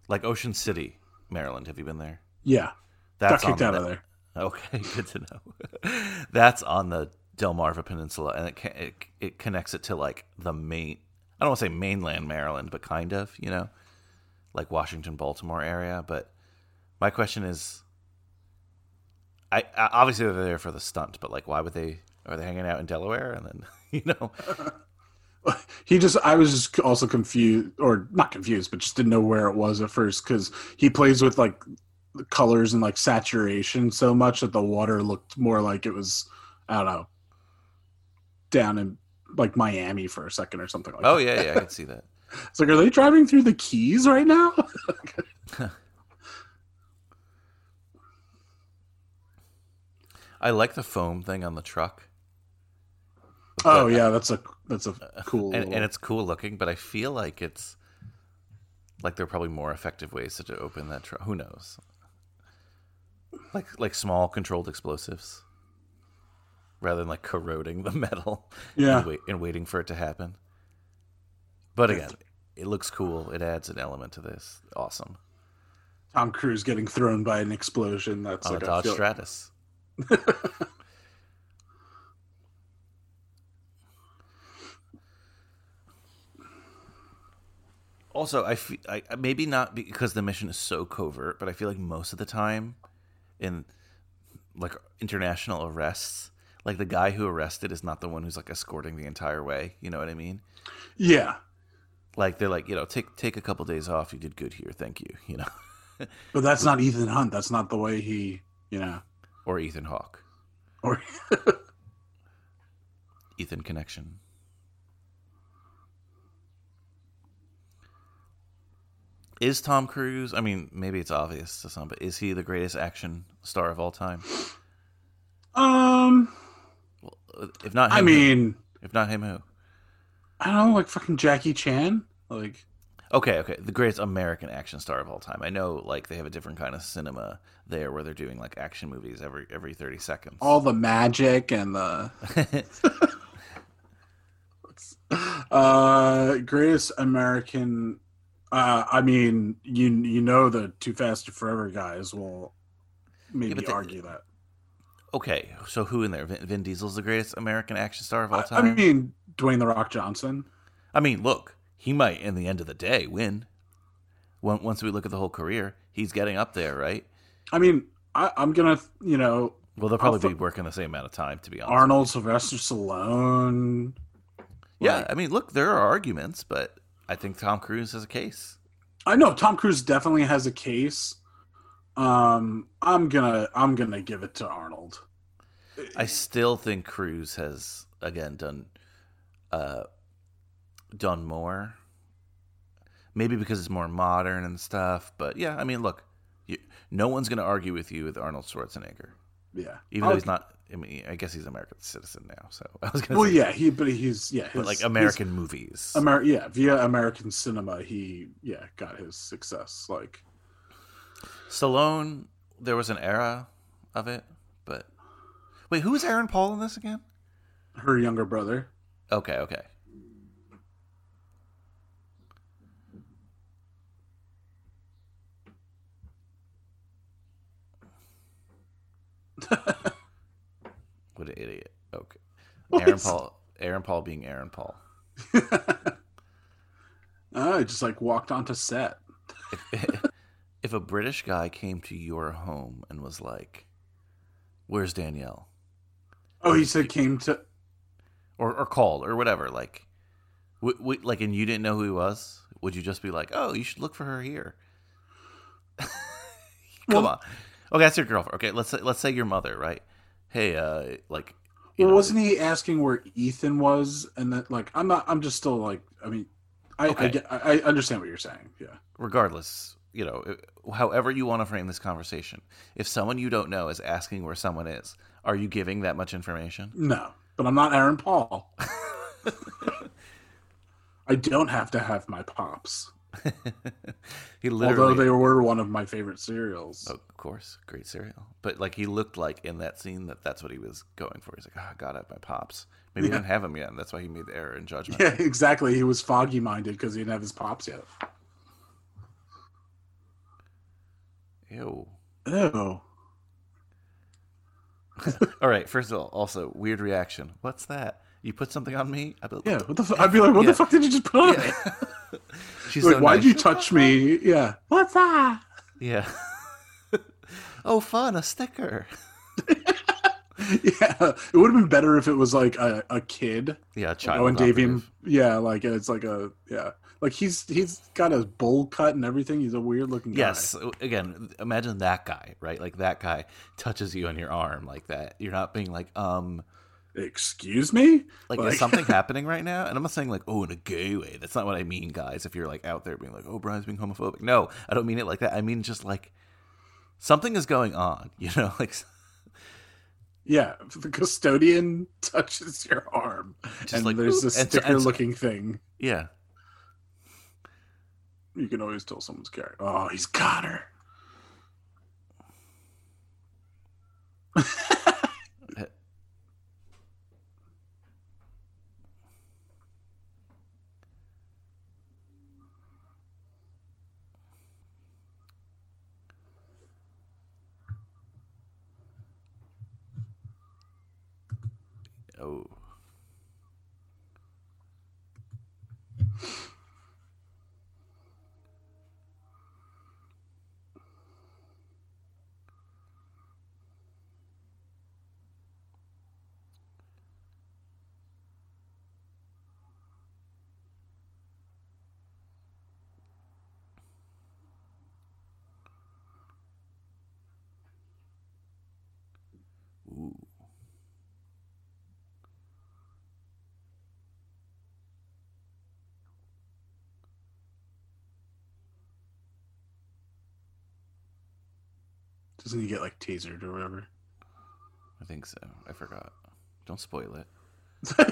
Like Ocean City, Maryland. Have you been there? Yeah. That's Got kicked on the, out of there. Okay, good to know. That's on the Delmarva Peninsula, and it, it it connects it to, like, the main, I don't want to say mainland Maryland, but kind of, you know? Like Washington, Baltimore area. But my question is, I, I obviously they're there for the stunt, but like, why would they? Are they hanging out in Delaware? And then you know, he just. I was just also confused, or not confused, but just didn't know where it was at first because he plays with like the colors and like saturation so much that the water looked more like it was, I don't know, down in like Miami for a second or something like. Oh, that. Oh yeah, yeah, I can see that. It's like, are they driving through the Keys right now? I like the foam thing on the truck. Oh yeah, that's a that's a cool and, little... and it's cool looking, but I feel like it's like there are probably more effective ways to, to open that truck. Who knows? Like like small controlled explosives, rather than like corroding the metal. Yeah, and, wait, and waiting for it to happen. But again, it looks cool. It adds an element to this. Awesome. Tom Cruise getting thrown by an explosion. That's on like a Dodge Stratus. Also, I, fe- I maybe not because the mission is so covert, but I feel like most of the time in like international arrests, like the guy who arrested is not the one who's like escorting the entire way. You know what I mean? Yeah. Like they're like, you know, take take a couple days off. You did good here. Thank you. You know, but that's not Ethan Hunt. That's not the way he, you know, or Ethan Hawke, or Ethan Connection. Is Tom Cruise? I mean, maybe it's obvious to some, but is he the greatest action star of all time? Um, well, if not, him, I mean, who? If not him, who? I don't know, like fucking Jackie Chan? Like Okay, okay. The greatest American action star of all time. I know like they have a different kind of cinema there where they're doing like action movies every every thirty seconds. All the magic and the uh greatest American uh I mean you you know the Too Fast and Forever guys will maybe yeah, argue the... that. Okay, so who in there? Vin, Vin Diesel's the greatest American action star of all time? I, I mean, Dwayne The Rock Johnson. I mean, look, he might, in the end of the day, win. Once we look at the whole career, he's getting up there, right? I mean, I, I'm going to, you know... Well, they'll probably th- be working the same amount of time, to be honest. Arnold, Sylvester Stallone. Yeah, like, I mean, look, there are arguments, but I think Tom Cruise has a case. I know, Tom Cruise definitely has a case. Um, I'm gonna, I'm gonna give it to Arnold. I still think Cruise has again done, uh, done more. Maybe because it's more modern and stuff. But yeah, I mean, look, you, no one's gonna argue with you with Arnold Schwarzenegger. Yeah, even I'll, though he's not. I mean, I guess he's an American citizen now. So I was gonna. Well, say, yeah, he, but he's yeah, his, but like American his, movies. Ameri- yeah, via American cinema, he yeah got his success like. Stallone, there was an era of it, but wait, who is Aaron Paul in this again? Her younger brother. Okay, okay. Aaron Paul, Aaron Paul being Aaron Paul. Oh, just like walked onto set. if, if a British guy came to your home and was like, "Where's Danielle?" Oh, he said came to, or or called or whatever. Like, w- w- like, and you didn't know who he was. Would you just be like, "Oh, you should look for her here"? Come well, on. Okay, that's your girlfriend. Okay, let's say, let's say your mother, right? Hey, uh, like. Well, know, wasn't he asking where Ethan was, and that like I'm not. I'm just still like. I mean, I okay. I, get, I understand what you're saying. Yeah. Regardless, you know, however you want to frame this conversation, if someone you don't know is asking where someone is, are you giving that much information? No, but I'm not Aaron Paul. I don't have to have my pops. He literally, although they were one of my favorite cereals. Oh, of course, great cereal. But like he looked like in that scene that that's what he was going for. He's like, oh, I gotta have my pops. Maybe yeah. He didn't have him yet, and that's why he made the error in judgment. Yeah, exactly. He was foggy minded because he didn't have his pops yet. Ew. Ew. All right. First of all, also weird reaction. What's that? You put something on me? I'd be like, yeah. What the? F-? I'd be like, what yeah. the fuck did you just put on? Yeah. Me? She's like, so why'd nice. You touch me? Yeah. What's that? Yeah. Oh, fun! A sticker. Yeah, it would have been better if it was like a, a kid. Yeah, a child. Owen Davian. Yeah, like it's like a yeah, like he's he's got a bowl cut and everything. He's a weird looking guy. Yes, again, imagine that guy, right? Like that guy touches you on your arm like that. You're not being like, um, excuse me, like, like... is something happening right now? And I'm not saying like, oh, in a gay way. That's not what I mean, guys. If you're like out there being like, oh, Brian's being homophobic. No, I don't mean it like that. I mean just like something is going on, you know, like. Yeah, the custodian touches your arm, just and like, there's a sticker-looking thing. Yeah. You can always tell someone's character. Oh, he's got her. Oh. Ooh. Doesn't he get like tasered or whatever? I think so. I forgot. Don't spoil it.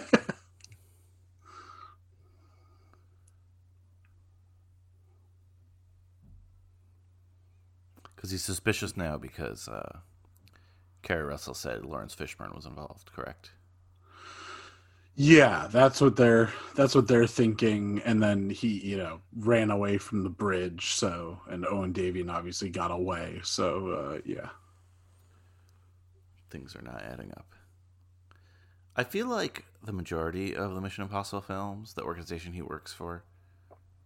Because he's suspicious now because uh, Keri Russell said Lawrence Fishburne was involved, correct? Yeah, that's what they're that's what they're thinking. And then he, you know, ran away from the bridge. So, and Owen Davian obviously got away. So, uh, yeah, things are not adding up. I feel like the majority of the Mission Impossible films, the organization he works for,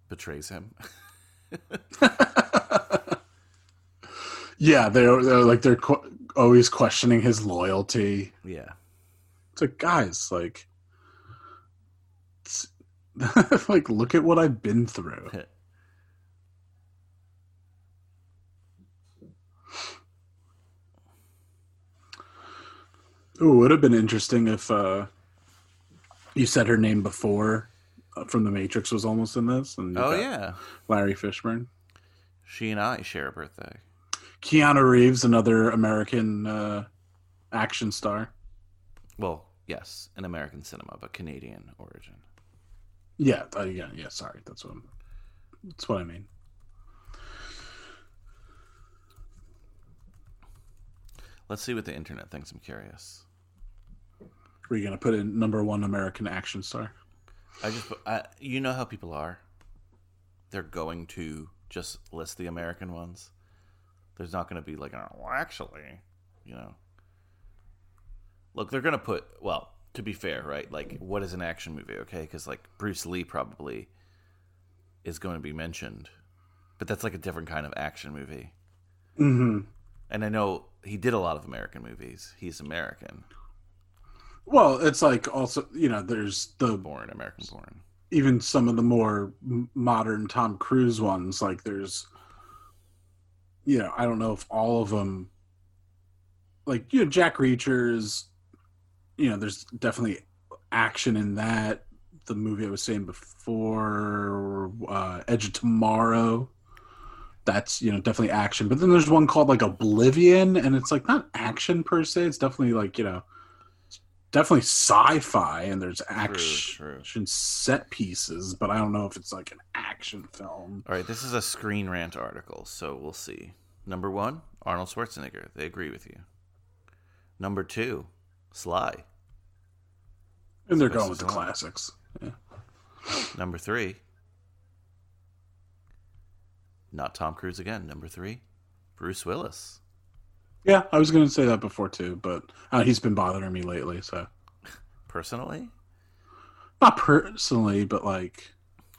betrays him. Yeah, they're, they're like they're qu- always questioning his loyalty. Yeah, it's like guys, like. Like, look at what I've been through. Ooh, it would have been interesting if uh, you said her name before uh, from The Matrix was almost in this. And oh, yeah. Larry Fishburne. She and I share a birthday. Keanu Reeves, another American uh, action star. Well, yes, in American cinema, but Canadian origin. Yeah, yeah, yeah. Sorry, that's what I'm, that's what I mean. Let's see what the internet thinks. I'm curious. Are you gonna put in number one American action star? I just, I, you know how people are. They're going to just list the American ones. There's not gonna be like, oh, actually, you know. Look, they're gonna put well. to be fair, right? Like, what is an action movie? Okay, because like Bruce Lee probably is going to be mentioned, but that's like a different kind of action movie. Mm-hmm. And I know he did a lot of American movies. He's American. Well, it's like also, you know, there's the born American born. Even some of the more modern Tom Cruise ones, like there's, you know, I don't know if all of them, like, you know, Jack Reacher's, you know, there's definitely action in that. The movie I was saying before, uh, Edge of Tomorrow, that's, you know, definitely action. But then there's one called like Oblivion, and it's like not action per se. It's definitely like, you know, definitely sci-fi, and there's action true, true. set pieces, but I don't know if it's like an action film. All right, this is a Screen Rant article, so we'll see. Number one, Arnold Schwarzenegger. They agree with you. Number two, Sly. And they're going with the classics. Yeah. Number three, not Tom Cruise again. Number three, Bruce Willis. Yeah, I was going to say that before too, but uh, he's been bothering me lately. So, personally, not personally, but like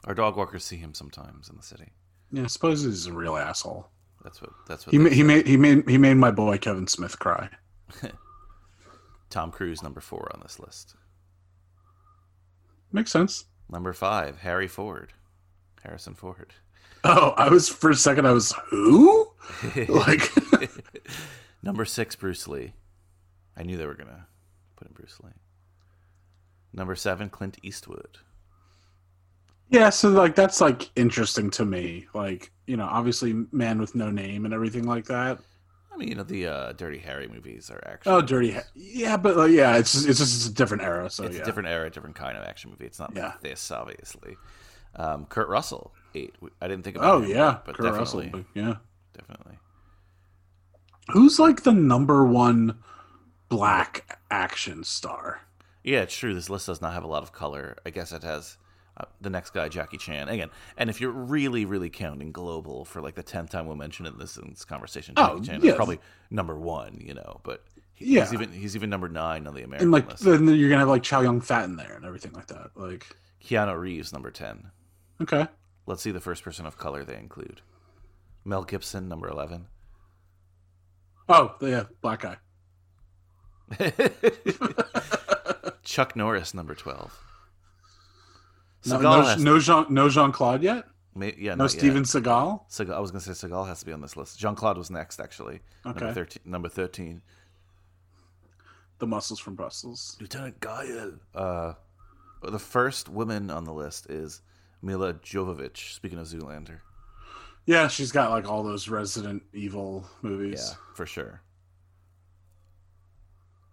our dog walkers see him sometimes in the city. Yeah, I suppose he's a real asshole. That's what. That's what he ma- he made. He made. He made my boy Kevin Smith cry. Tom Cruise, number four on this list. Makes sense. Number five, Harry Ford, Harrison Ford. Oh, I was for a second. I was who? Like. Number six, Bruce Lee. I knew they were going to put in Bruce Lee. Number seven, Clint Eastwood. Yeah, so, like, that's, like, interesting to me. Like, you know, obviously Man with No Name and everything like that. I mean, you know, the uh, Dirty Harry movies are action Oh, movies. Dirty Harry. Yeah, but, like, yeah, it's just, it's just a different era. So It's yeah. a different era, different kind of action movie. It's not yeah. like this, obviously. Um, Kurt Russell, eight. I didn't think about it. Oh, him, yeah, but Kurt definitely, Russell, yeah. Definitely. Who's like the number one black action star? Yeah, it's true. This list does not have a lot of color. I guess it has uh, the next guy, Jackie Chan. Again, and if you're really, really counting global for like the tenth time we'll mention it in this, in this conversation, Jackie oh, Chan yes. is probably number one, you know, but he, yeah. he's even he's even number nine on the American and like, list. And then you're going to have like Chow Yun-Fat in there and everything like that. Like Keanu Reeves, number ten. Okay. Let's see the first person of color they include. Mel Gibson, number eleven. Oh, yeah, black guy. Chuck Norris, number twelve. No, no, no, Jean, no Jean-Claude yet? May, yeah, no Steven yet. Seagal? Seagal? I was going to say Seagal has to be on this list. Jean-Claude was next, actually. Okay. Number thirteen. Number thirteen. The Muscles from Brussels. Lieutenant Gael. Uh, the first woman on the list is Mila Jovovich, speaking of Zoolander. Yeah, she's got like all those Resident Evil movies. Yeah, for sure.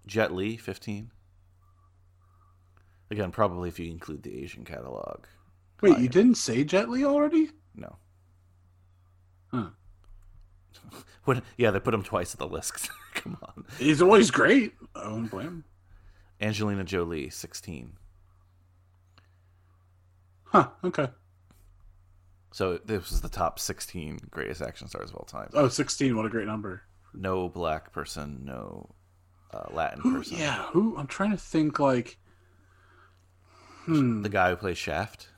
Jet Li, fifteen. Again, probably if you include the Asian catalog. Wait, higher. You didn't say Jet Li already? No. Huh. What, yeah, they put him twice at the list. Come on. He's always great. I don't blame him. Angelina Jolie, sixteen. Huh, okay. So this was the top sixteen greatest action stars of all time. Oh, sixteen. What a great number. No black person, no uh, Latin who, person. Yeah, who? I'm trying to think, like... Hmm. The guy who plays Shaft?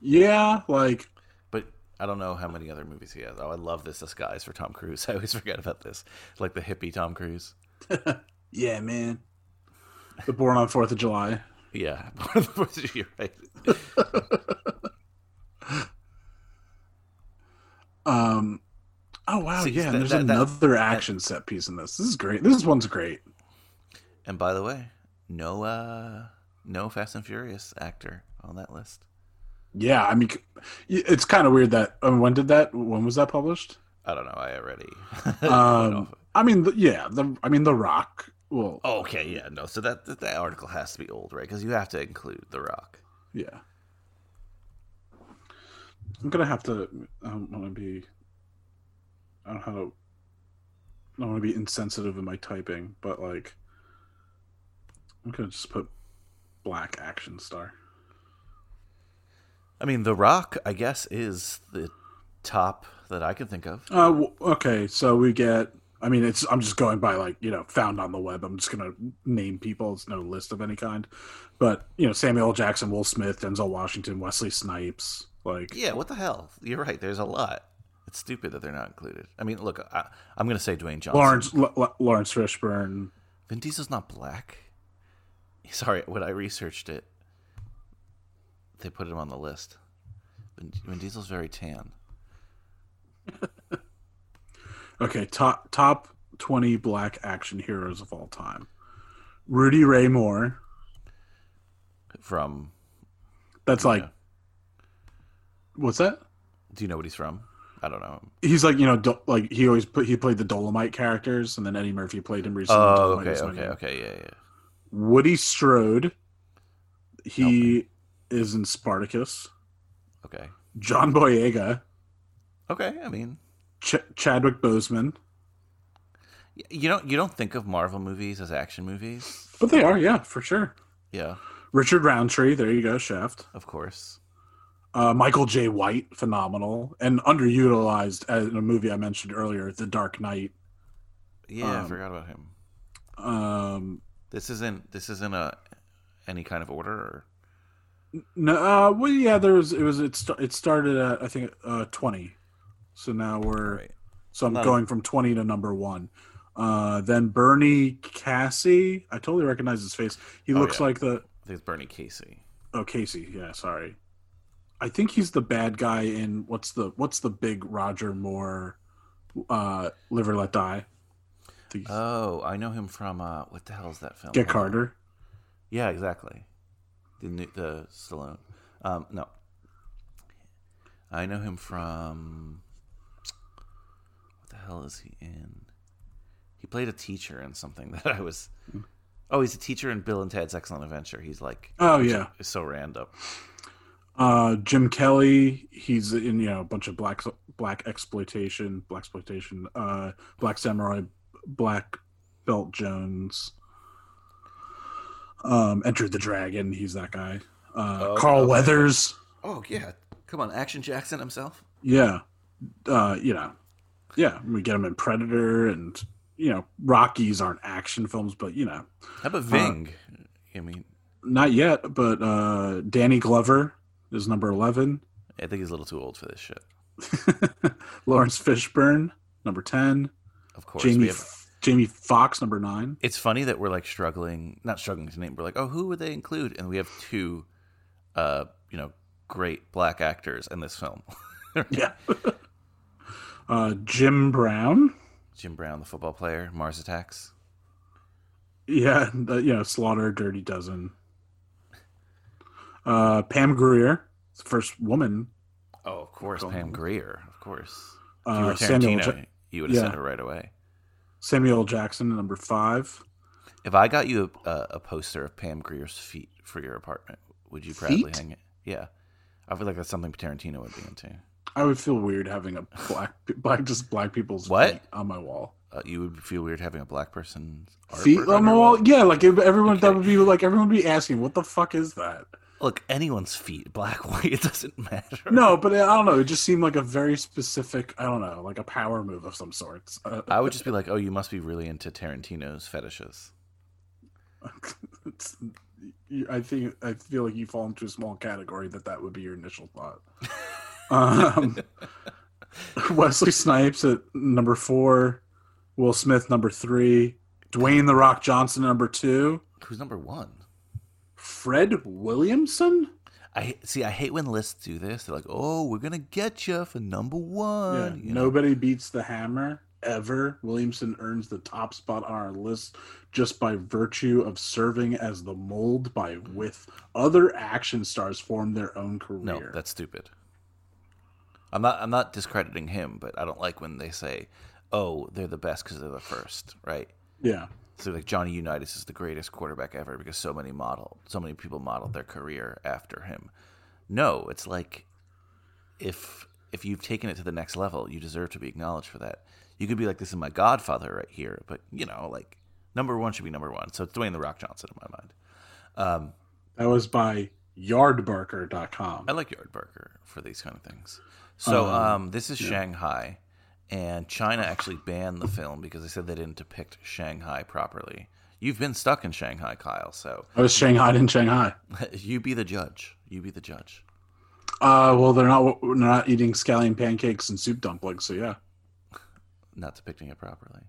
Yeah, like... But I don't know how many other movies he has. Oh, I love this disguise for Tom Cruise. I always forget about this. Like the hippie Tom Cruise. Yeah, man. The Born on Fourth of July. Yeah, Born on the Fourth of July, right. Um, oh wow, See, yeah, that, and there's that, another that, action that, set piece in this. This is great. This one's great. And by the way, no, uh, no Fast and Furious actor on that list. Yeah, I mean, it's kind of weird that. I mean, when did that? When was that published? I don't know. I already. um, I mean, yeah. The, I mean, The Rock. Well, oh, okay, yeah, no. So that that article has to be old, right? Because you have to include The Rock. Yeah. I'm gonna have to. I don't want to be. I don't know how to. I don't want to be insensitive in my typing, but like, I'm gonna just put black action star. I mean, The Rock, I guess, is the top that I can think of. Oh, uh, okay. So we get I mean, it's I'm just going by, like, you know, found on the web. I'm just going to name people. It's no list of any kind. But, you know, Samuel L. Jackson, Will Smith, Denzel Washington, Wesley Snipes. Like, yeah, what the hell? You're right. There's a lot. It's stupid that they're not included. I mean, look, I, I'm going to say Dwayne Johnson. Lawrence, L- L- Lawrence Fishburne. Vin Diesel's not black. Sorry, when I researched it, they put him on the list. Vin, Vin Diesel's very tan. Okay, top top twenty black action heroes of all time. Rudy Ray Moore. From? That's like... Know. What's that? Do you know what he's from? I don't know. He's like, you know, do, like he always put, he played the Dolomite characters, and then Eddie Murphy played him recently. Oh, okay, okay, okay, yeah, yeah. Woody Strode. He is in Spartacus. Okay. John Boyega. Okay, I mean... Ch- Chadwick Boseman. You don't you don't think of Marvel movies as action movies, but they are, yeah, for sure. Yeah, Richard Roundtree, there you go, Shaft, of course. Uh, Michael J. White, phenomenal and underutilized as in a movie I mentioned earlier, The Dark Knight. Yeah, um, I forgot about him. Um, this isn't this isn't a any kind of order. Or... No, uh, well, yeah, there was it was it, st- it started at I think uh, twenty. So now we're, right. so I'm Not going a... from twenty to number one. Uh, then Bernie Casey, I totally recognize his face. He oh, looks yeah. like the. I think it's Bernie Casey. Oh, Casey, yeah, sorry. I think he's the bad guy in what's the what's the big Roger Moore, uh, Live or Let Die. I oh, I know him from uh, what the hell is that film? Get Carter. Yeah, exactly. The new, the Stallone. Um, no, I know him from. Hell is he in? He played a teacher in something that I was. Oh, he's a teacher in Bill and Ted's Excellent Adventure. He's like, oh yeah, it's so random. Uh, Jim Kelly. He's in you know a bunch of black black exploitation, black exploitation, uh, Black Samurai, Black Belt Jones. Um, Enter the Dragon. He's that guy. Uh, oh, Carl okay. Weathers. Oh yeah, come on, Action Jackson himself. Yeah, uh, you know. Yeah, we get him in Predator, and you know, Rockies aren't action films, but you know. How about Ving? Uh, I mean, not yet, but uh, Danny Glover is number eleven. I think he's a little too old for this shit. Lawrence Fishburne, number ten. Of course, Jamie have... Jamie Foxx, number nine. It's funny that we're like struggling, not struggling to name. We're like, oh, who would they include? And we have two, uh, you know, great black actors in this film. Yeah. Uh, Jim Brown. Jim Brown, the football player. Mars Attacks. Yeah, the, you know, Slaughter, Dirty Dozen. Uh, Pam Grier, the first woman. Oh, of course, Pam woman. Grier, of course. If you were uh, Tarantino, Samuel ja- you would have yeah. sent her right away. Samuel Jackson, number five. If I got you a, a poster of Pam Grier's feet for your apartment, would you proudly feet? hang it? Yeah. I feel like that's something Tarantino would be into. I would feel weird having a black, black just black people's what? feet on my wall. Uh, you would feel weird having a black person's art feet on my wall? wall? Yeah, like everyone okay. that would be like everyone would be asking, what the fuck is that? Look, anyone's feet, black, white, it doesn't matter. No, but I don't know. It just seemed like a very specific, I don't know, like a power move of some sorts. I would just be like, oh, you must be really into Tarantino's fetishes. it's, I think I feel like you fall into a small category that that would be your initial thought. um, Wesley Snipes at number four, Will Smith number three, Dwayne the Rock Johnson number two. Who's number one? Fred Williamson. I see. I hate when lists do this. They're like, "Oh, we're gonna get you for number one." Yeah, you nobody know? beats the Hammer ever. Williamson earns the top spot on our list just by virtue of serving as the mold by which other action stars form their own career. No, that's stupid. I'm not. I'm not discrediting him, but I don't like when they say, "Oh, they're the best because they're the first," right? Yeah. So like Johnny Unitas is the greatest quarterback ever because so many model, so many people modeled their career after him. No, it's like if if you've taken it to the next level, you deserve to be acknowledged for that. You could be like, "This is my Godfather right here," but you know, like number one should be number one. So it's Dwayne the Rock Johnson in my mind. Um, that was by yardbarker dot com. I like Yardbarker for these kind of things. So um, this is Shanghai, and China actually banned the film because they said they didn't depict Shanghai properly. You've been stuck in Shanghai, Kyle, so... I was Shanghai in Shanghai. You be the judge. You be the judge. Uh, well, they're not they're not eating scallion pancakes and soup dumplings, so yeah. Not depicting it properly.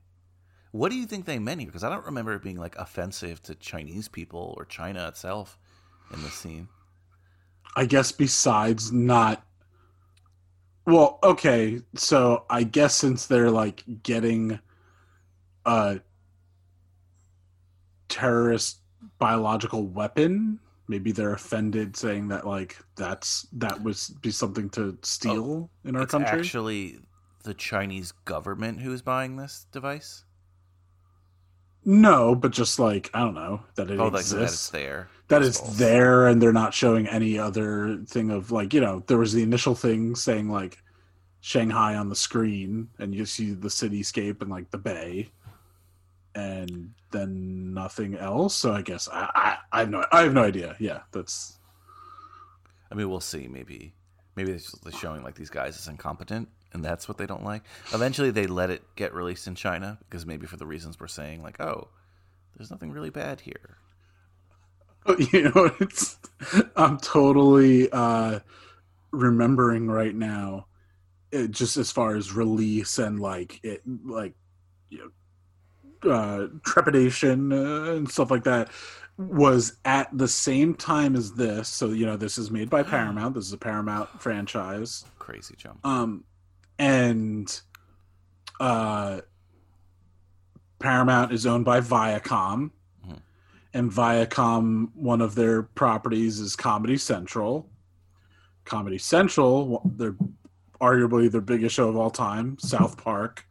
What do you think they meant here? Because I don't remember it being, like, offensive to Chinese people or China itself in this scene. I guess besides not... Well, okay, so I guess since they're, like, getting... uh. terrorist biological weapon, maybe they're offended, saying that like that's that was be something to steal oh, in our it's country. Actually the Chinese government who is buying this device. No, but just like I don't know that it oh, exists like that it's there that it's false. there and they're not showing any other thing of like, you know, there was the initial thing saying like Shanghai on the screen and you see the cityscape and like the bay. And then nothing else. So I guess I, I, I have no I have no idea. Yeah, that's. I mean, we'll see. Maybe, maybe they're showing like these guys as incompetent, and that's what they don't like. Eventually, they let it get released in China because maybe for the reasons we're saying, like, oh, there's nothing really bad here. You know, it's I'm totally uh, remembering right now, it, just as far as release and like it, like you know. Uh, trepidation uh, and stuff like that was at the same time as this. So, you know, this is made by Paramount. This is a Paramount franchise. Crazy jump. Um, and uh, Paramount is owned by Viacom. Mm-hmm. And Viacom, one of their properties is Comedy Central. Comedy Central, they're arguably their biggest show of all time, South Park,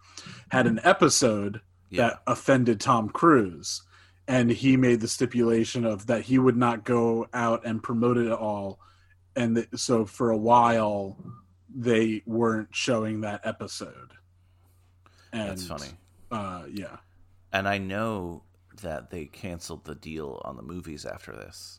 had an episode Yeah. that offended Tom Cruise, and he made the stipulation of that he would not go out and promote it at all, and th- so for a while they weren't showing that episode. And, that's funny. Uh, yeah, and I know that they canceled the deal on the movies after this.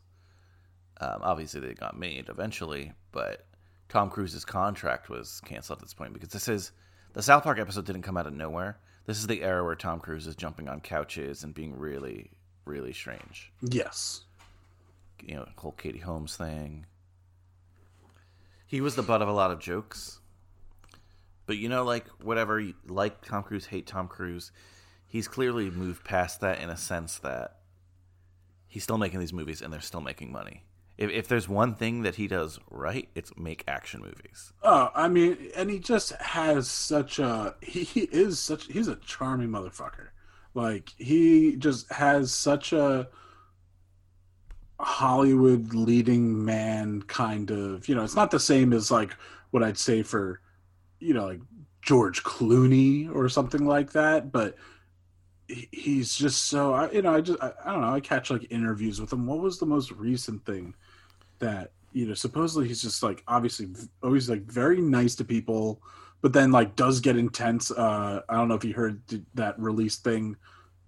Um, obviously, they got made eventually, but Tom Cruise's contract was canceled at this point because this is the South Park episode didn't come out of nowhere. This is the era where Tom Cruise is jumping on couches and being really, really strange. Yes. You know, the whole Katie Holmes thing. He was the butt of a lot of jokes. But, you know, like, whatever, you like Tom Cruise, hate Tom Cruise, he's clearly moved past that in a sense that he's still making these movies and they're still making money. If, if there's one thing that he does right, it's make action movies. Oh, I mean, and he just has such a... He, he is such... He's a charming motherfucker. Like, he just has such a Hollywood leading man kind of... You know, it's not the same as, like, what I'd say for, you know, like, George Clooney or something like that, but... He's just so, you know, I just, I, I don't know, I catch, like, interviews with him. What was the most recent thing that, you know, supposedly he's just, like, obviously always, like, very nice to people, but then, like, does get intense. Uh, I don't know if you heard that release thing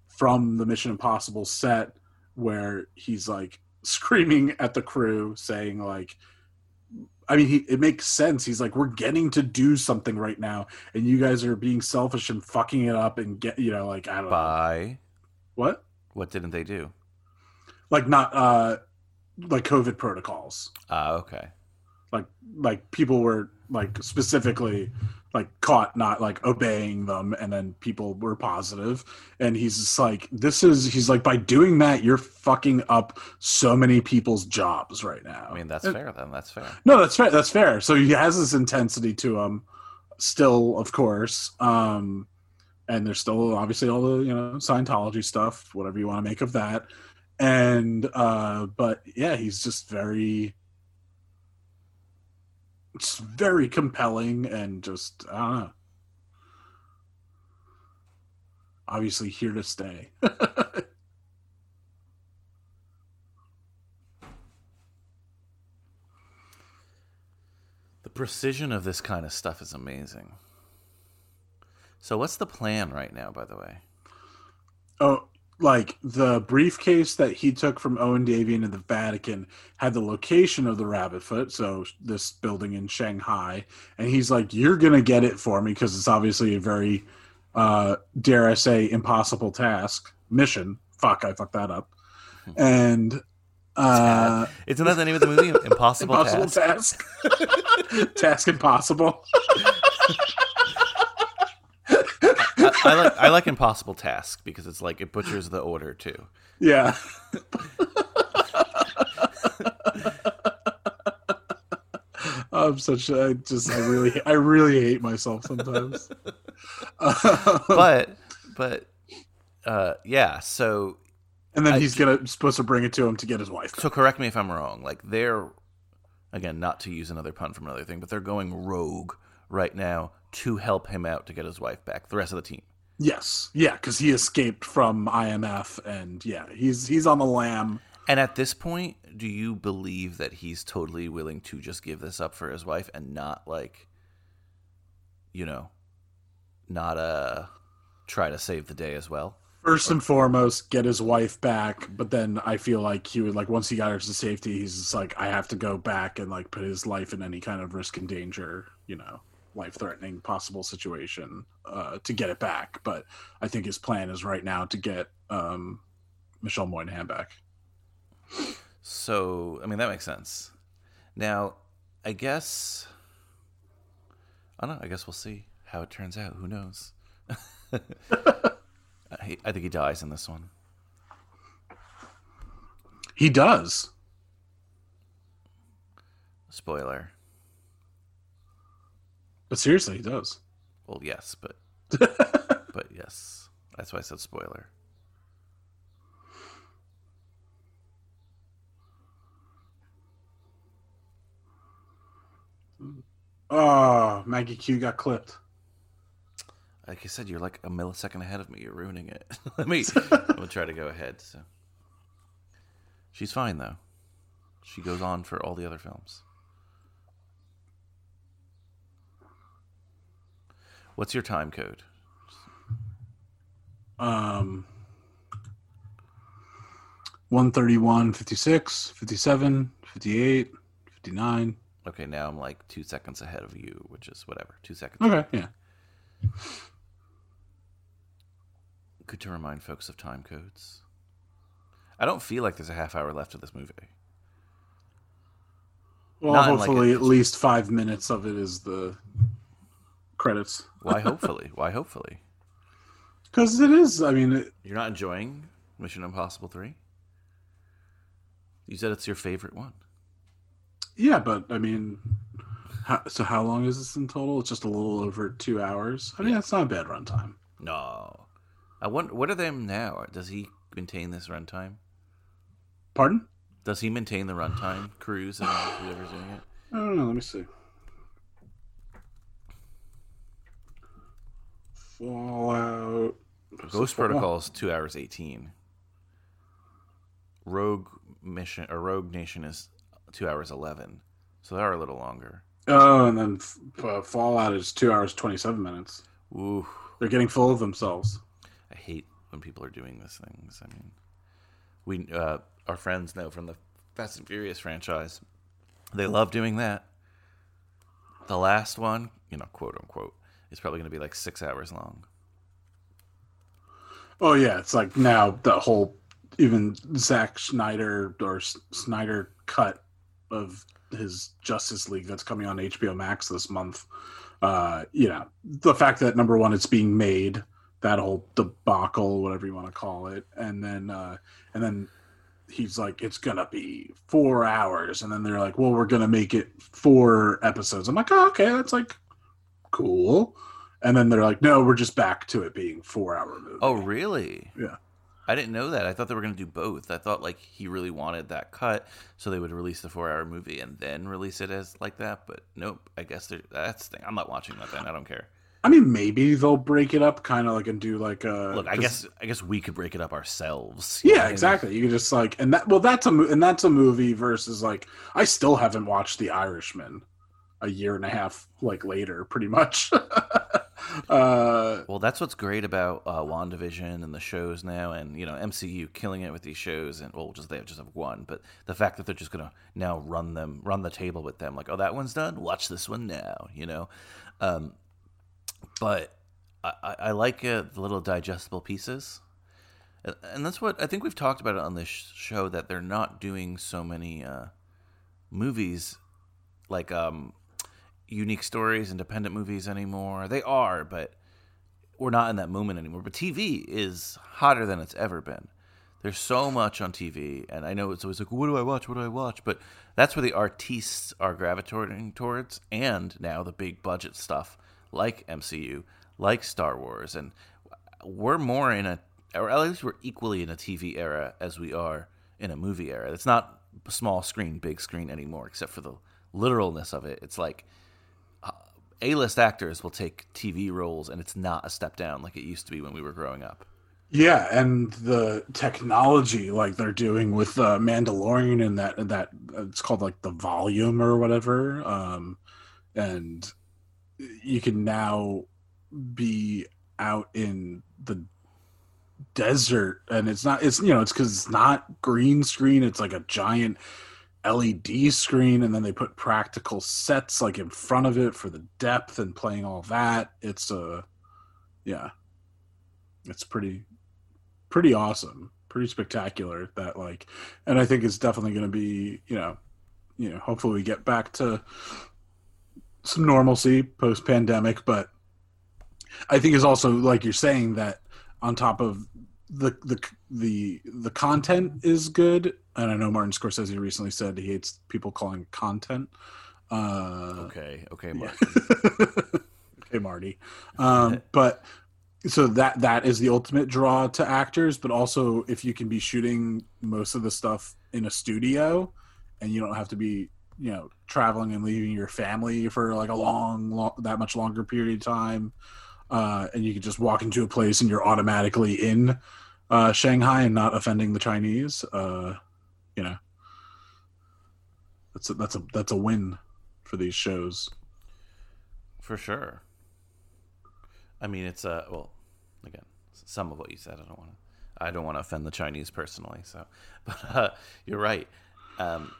from the Mission Impossible set where he's, like, screaming at the crew saying, like, I mean, he, it makes sense. He's like, we're getting to do something right now, and you guys are being selfish and fucking it up and get, you know, like, I don't Bye. know. What? What didn't they do? Like not, uh, like COVID protocols. Ah, uh, okay. Like, like people were like specifically like caught not like obeying them, and then people were positive, and he's just like, this is, he's like, by doing that, you're fucking up so many people's jobs right now. I mean, that's it, fair then. That's fair. No, that's fair. That's fair. So he has this intensity to him still, of course. Um, and there's still obviously all the, you know, Scientology stuff, whatever you want to make of that. And, uh, but yeah, he's just very, it's very compelling and just, I don't know. Obviously here to stay. The precision of this kind of stuff is amazing. So what's the plan right now, by the way? Oh, like the briefcase that he took from Owen Davian in the Vatican had the location of the rabbit foot. So this building in Shanghai, and he's like, you're going to get it for me. Cause it's obviously a very, uh, dare I say, impossible task mission. Fuck. I fucked that up. And, uh, isn't that the name of the movie? Impossible, impossible task, task, task impossible. I, I like I like Impossible Task because it's like it butchers the order too. Yeah. I'm such I just I really I really hate myself sometimes. but but uh, yeah, so and then I, he's gonna supposed to bring it to him to get his wife. So correct me if I'm wrong. Like they're again not to use another pun from another thing, but they're going rogue right now to help him out to get his wife back, the rest of the team. Yes. Yeah, because he escaped from I M F, and yeah, he's he's on the lam. And at this point, do you believe that he's totally willing to just give this up for his wife and not, like, you know, not uh, try to save the day as well? First and foremost, get his wife back, but then I feel like he would, like, once he got her to safety, he's just like, I have to go back and, like, put his life in any kind of risk and danger, you know, life-threatening possible situation uh, to get it back. But I think his plan is right now to get um, Michelle Monaghan back. So, I mean, that makes sense. Now, I guess... I don't know. I guess we'll see how it turns out. Who knows? I, I think he dies in this one. He does. Spoiler. But seriously, he does. Well, yes, but but yes, that's why I said spoiler. Oh, Maggie Q got clipped. Like I said, you're like a millisecond ahead of me. You're ruining it. Let me. I'm gonna try to go ahead. So she's fine though. She goes on for all the other films. What's your time code? Um, one thirty-one, fifty-six, fifty-seven, fifty-eight, fifty-nine. Okay, now I'm like two seconds ahead of you, which is whatever. Two seconds. Okay, yeah. Good to remind folks of time codes. I don't feel like there's a half hour left of this movie. Well, Not hopefully like a, at least five minutes of it is the... credits. Why hopefully? Why hopefully? Because it is. I mean, it... you're not enjoying Mission Impossible three? You said it's your favorite one. Yeah, but I mean, how, so how long is this in total? It's just a little over two hours. I mean, that's not a bad runtime. No, I wonder what are them now? Does he maintain this runtime? Pardon? Does he maintain the runtime? Cruise and whoever's doing it. I don't know. Let me see. Fallout. Ghost Protocol is two hours eighteen. Rogue Mission or Rogue Nation is two hours eleven, so they are a little longer. Oh, and then uh, Fallout is two hours twenty-seven minutes. Ooh, they're getting full of themselves. I hate when people are doing these things. I mean, we uh, our friends know from the Fast and Furious franchise, they love doing that. The last one, you know, quote unquote. It's probably going to be like six hours long. Oh, yeah. It's like now the whole, even Zack Snyder or Snyder cut of his Justice League that's coming on H B O Max this month. Uh, you know, the fact that, number one, it's being made, that whole debacle, whatever you want to call it. And then, uh, and then he's like, it's going to be four hours. And then they're like, well, we're going to make it four episodes. I'm like, oh, okay. That's like, cool. And then they're like, no, we're just back to it being four hour movie. Oh, really? Yeah. I didn't know that. I thought they were going to do both. I thought like he really wanted that cut, so they would release the four hour movie and then release it as like that. But nope, I guess they're, that's the thing. I'm not watching that then. I don't care. I mean, maybe they'll break it up kind of like and do like a... Look, I guess I guess we could break it up ourselves. Yeah, exactly. You could just like... and that Well, that's a, and that's a movie versus like... I still haven't watched The Irishman. A year and a half like later, pretty much. Uh, well, that's what's great about uh, WandaVision and the shows now, and you know, M C U killing it with these shows. And well, just they have just have one, but the fact that they're just going to now run them, run the table with them, like, oh, that one's done. Watch this one now, you know. Um, but I, I like uh, the little digestible pieces, and that's what I think we've talked about it on this show, that they're not doing so many uh, movies like. Um, unique stories, independent movies anymore. They are, but we're not in that moment anymore. But T V is hotter than it's ever been. There's so much on T V, and I know it's always like, what do I watch, what do I watch? But that's where the artistes are gravitating towards, and now the big budget stuff like M C U, like Star Wars, and we're more in a, or at least we're equally in a T V era as we are in a movie era. It's not small screen, big screen anymore, except for the literalness of it. It's like, A-list actors will take T V roles, and it's not a step down like it used to be when we were growing up. Yeah, and the technology like they're doing with uh, Mandalorian and that that it's called like the volume or whatever, um, and you can now be out in the desert, and it's not it's you know it's because it's not green screen. It's like a giant L E D screen, and then they put practical sets like in front of it for the depth and playing all that. It's a uh, yeah it's pretty pretty awesome, pretty spectacular, that like, and I think it's definitely going to be, you know you know hopefully we get back to some normalcy post pandemic, but I think it's also, like you're saying, that on top of the the the the content is good. And I know Martin Scorsese recently said he hates people calling it content. Uh, okay, okay, Martin. Yeah. okay, Marty. Um, but so that that is the ultimate draw to actors. But also, if you can be shooting most of the stuff in a studio, and you don't have to be, you know, traveling and leaving your family for like a long, long that much longer period of time, uh, and you can just walk into a place and you're automatically in uh, Shanghai and not offending the Chinese. Uh, You know, that's a, that's a that's a win for these shows, for sure. I mean, it's a well, again, some of what you said. I don't want to, I don't want to offend the Chinese personally. So, but uh, you're right. Um,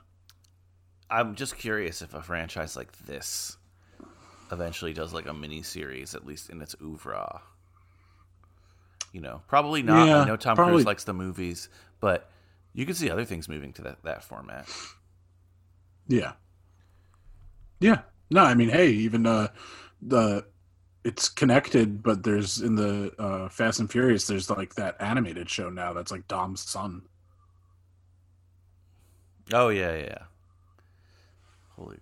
I'm just curious if a franchise like this eventually does like a mini series, at least in its oeuvre. You know, probably not. Yeah, I know Tom probably. Cruise likes the movies, but you can see other things moving to that, that format. Yeah. Yeah. No, I mean, hey, even uh, the it's connected, but there's in the uh, Fast and Furious, there's like that animated show now that's like Dom's son. Oh, yeah, yeah. Holy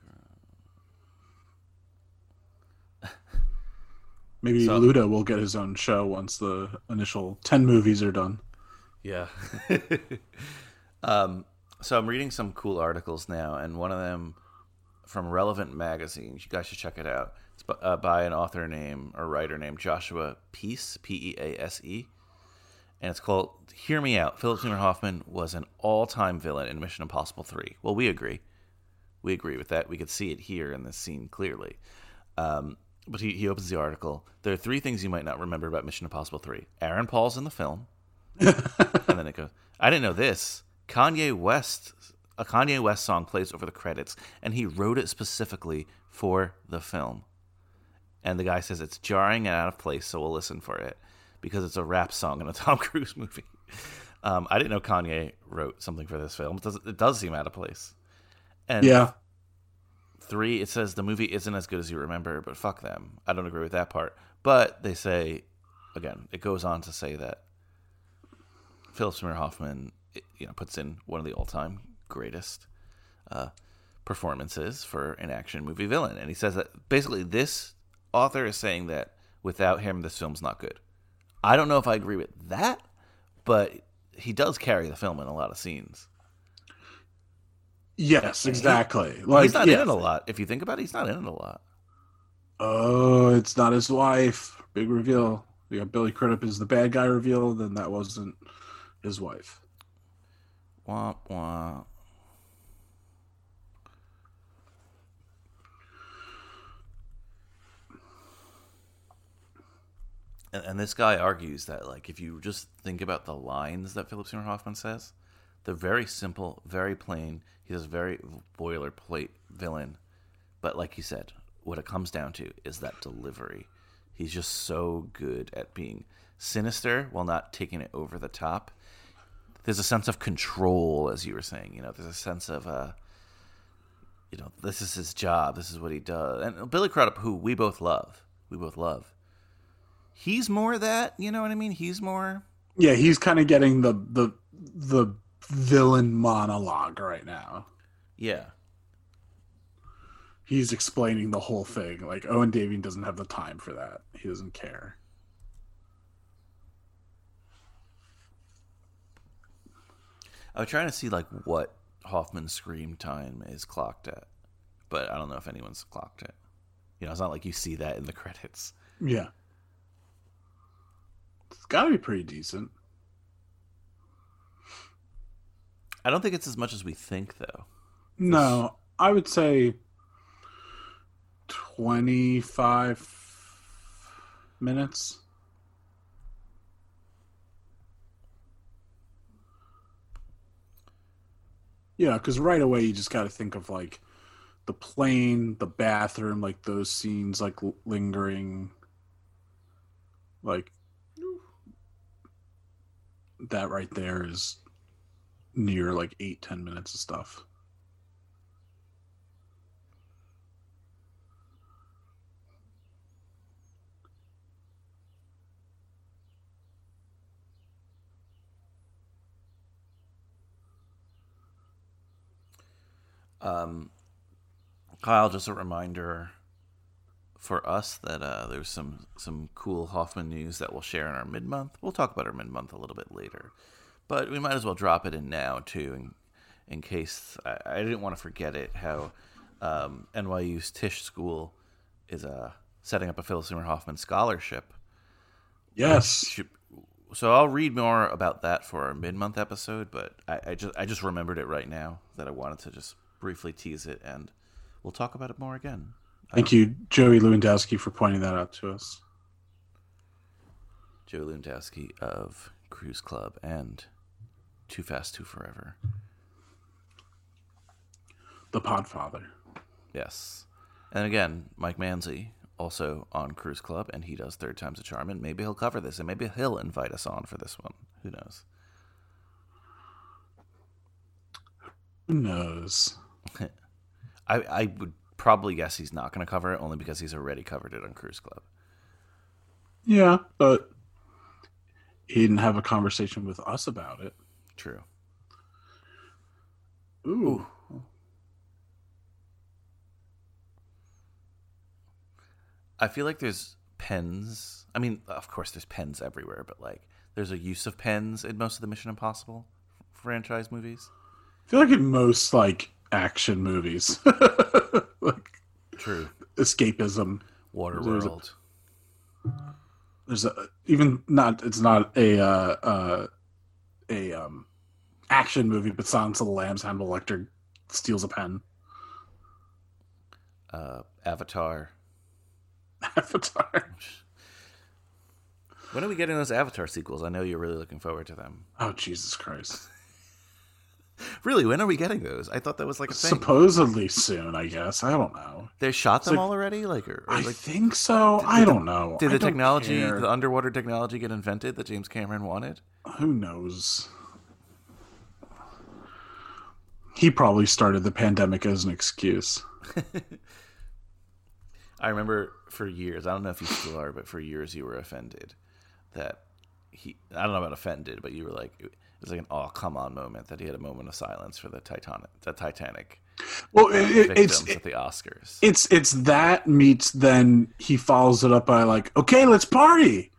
crap. Maybe so, Luda will get his own show once the initial ten movies are done. Yeah. um, so I'm reading some cool articles now, and one of them from Relevant Magazine. You guys should check it out. It's by, uh, by an author named, or writer named Joshua Pease, P E A S E. And it's called, Hear Me Out, Philip Seymour Hoffman was an all-time villain in Mission Impossible three. Well, we agree. We agree with that. We could see it here in this scene clearly. Um, but he, he opens the article. There are three things you might not remember about Mission Impossible three. Aaron Paul's in the film. And then it goes, I didn't know this. Kanye West, a Kanye West song plays over the credits, and he wrote it specifically for the film. And the guy says it's jarring and out of place, so we'll listen for it because it's a rap song in a Tom Cruise movie. Um, I didn't know Kanye wrote something for this film. It does, it does seem out of place. And yeah. Three, it says the movie isn't as good as you remember, but fuck them. I don't agree with that part. But they say, again, it goes on to say that Philip Seymour Hoffman, you know, puts in one of the all-time greatest uh, performances for an action movie villain, and he says that basically this author is saying that without him, this film's not good. I don't know if I agree with that, but he does carry the film in a lot of scenes. Yes, exactly. He, like, he's not yes. in it a lot. If you think about it, he's not in it a lot. Oh, it's not his wife. Big reveal. You got Billy Crudup is the bad guy reveal, then that wasn't his wife. Womp womp. And, and this guy argues that, like, if you just think about the lines that Philip Seymour Hoffman says, they're very simple, very plain. He's a very boilerplate villain. But like you said, what it comes down to is that delivery. He's just so good at being sinister while not taking it over the top. There's a sense of control, as you were saying. You know, there's a sense of, uh, you know, this is his job. This is what he does. And Billy Crudup, who we both love, we both love. He's more that, you know what I mean? He's more. Yeah, he's kind of getting the the the villain monologue right now. Yeah. He's explaining the whole thing. Like, Owen Davian doesn't have the time for that. He doesn't care. I was trying to see, like, what Hoffman's scream time is clocked at. But I don't know if anyone's clocked it. You know, it's not like you see that in the credits. Yeah. It's got to be pretty decent. I don't think it's as much as we think, though. No, I would say... twenty-five minutes. Yeah, because right away you just got to think of, like, the plane, the bathroom, like those scenes, like lingering, like that right there is near like eight, ten minutes of stuff. Um, Kyle, just a reminder for us that uh, there's some, some cool Hoffman news that we'll share in our mid-month. We'll talk about our mid-month a little bit later, but we might as well drop it in now, too, in, in case I, I didn't want to forget it, how um, N Y U's Tisch School is uh, setting up a Philip Seymour Hoffman scholarship. Yes. Uh, should, so I'll read more about that for our mid-month episode, but I, I just I just remembered it right now that I wanted to just briefly tease it, and we'll talk about it more again. Thank um, you, Joey Lewandowski, for pointing that out to us. Joey Lewandowski of Cruise Club and Too Fast, Too Forever. The Podfather. Yes. And again, Mike Manzi, also on Cruise Club, and he does Third Time's a Charm, and maybe he'll cover this, and maybe he'll invite us on for this one. Who knows? Who knows? I, I would probably guess he's not going to cover it, only because he's already covered it on Cruise Club. Yeah, but he didn't have a conversation with us about it. True. Ooh. I feel like there's pens. I mean, of course there's pens everywhere, but like there's a use of pens in most of the Mission Impossible franchise movies. I feel like in most like action movies. Like, true. Escapism. Waterworld. There's, there's a even not it's not a uh, uh, a um, action movie, but Silence of the Lambs, Hannibal Lecter steals a pen. Uh, Avatar. Avatar. When are we getting those Avatar sequels? I know you're really looking forward to them. Oh, Jesus Christ. Really, when are we getting those? I thought that was like a thing. Supposedly soon, I guess. I don't know. They shot them like, all already? Like, or, or I like, think so. Did, did I don't the, know. Did I the technology, care. the underwater technology get invented that James Cameron wanted? Who knows? He probably started the pandemic as an excuse. I remember for years, I don't know if you still are, but for years you were offended that he, I don't know about offended, but you were like... It was like an "oh come on" moment that he had a moment of silence for the Titanic. The Titanic. Well, it, victims it's it, at the Oscars. It's it's that meets then he follows it up by like, "okay, let's party,"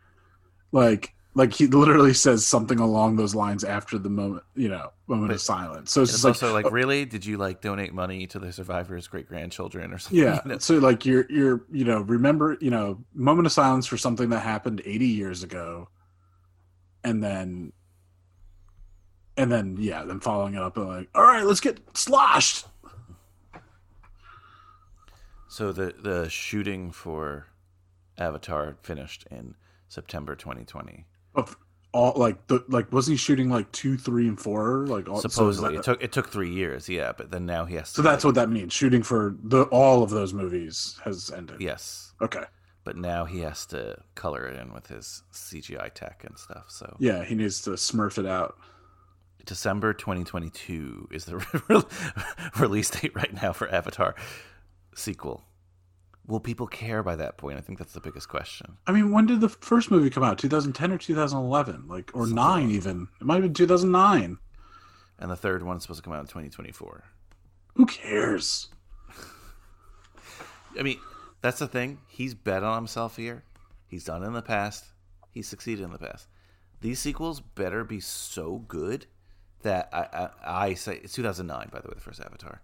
like like he literally says something along those lines after the moment, you know, moment but, of silence. So it's, it's just also like, like, really, did you like donate money to the survivors' great grandchildren or something? Yeah. You know? So like you're you're you know remember you know moment of silence for something that happened eighty years ago, and then. And then, yeah, then following it up and like, all right, let's get sloshed. So the, the shooting for Avatar finished in September twenty twenty. Of all, like the like, wasn't he shooting like two, three, and four? Like all, supposedly, so that, it took it took three years. Yeah, but then now he has to. So that's like, what that means. Shooting for the all of those movies has ended. Yes. Okay. But now he has to color it in with his C G I tech and stuff. So yeah, he needs to smurf it out. December twenty twenty-two is the re- release date right now for Avatar sequel. Will people care by that point? I think that's the biggest question. I mean, when did the first movie come out? two thousand ten or two thousand eleven? Like, or something nine like even. It might have been two thousand nine. And the third one's supposed to come out in twenty twenty-four. Who cares? I mean, that's the thing. He's bet on himself here. He's done it in the past. He's succeeded in the past. These sequels better be so good that I, I, I say it's two thousand nine, by the way, the first Avatar.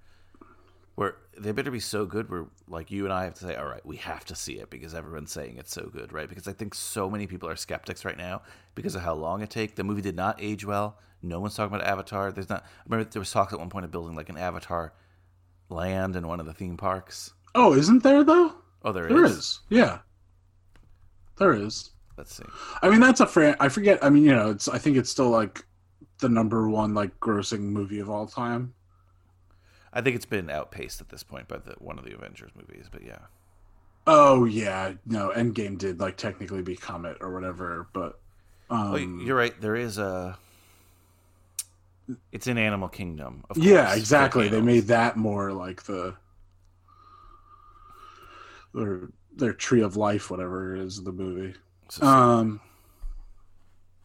Where they better be so good where, like, you and I have to say, all right, we have to see it because everyone's saying it's so good, right? Because I think so many people are skeptics right now because of how long it takes. The movie did not age well. No one's talking about Avatar. There's not. I remember there was talks at one point of building, like, an Avatar land in one of the theme parks. Oh, isn't there, though? Oh, there is. There is, yeah. There is. Let's see. I mean, that's a fran- I forget. I mean, you know, it's. I think it's still, like, the number one, like, grossing movie of all time. I think it's been outpaced at this point by the one of the Avengers movies, but yeah. Oh yeah, no, Endgame did like technically become it or whatever, but um, well, you're right. There is a. It's in Animal Kingdom. Of course, yeah, exactly. They made that more like the their their Tree of Life, whatever it is, the movie. Um.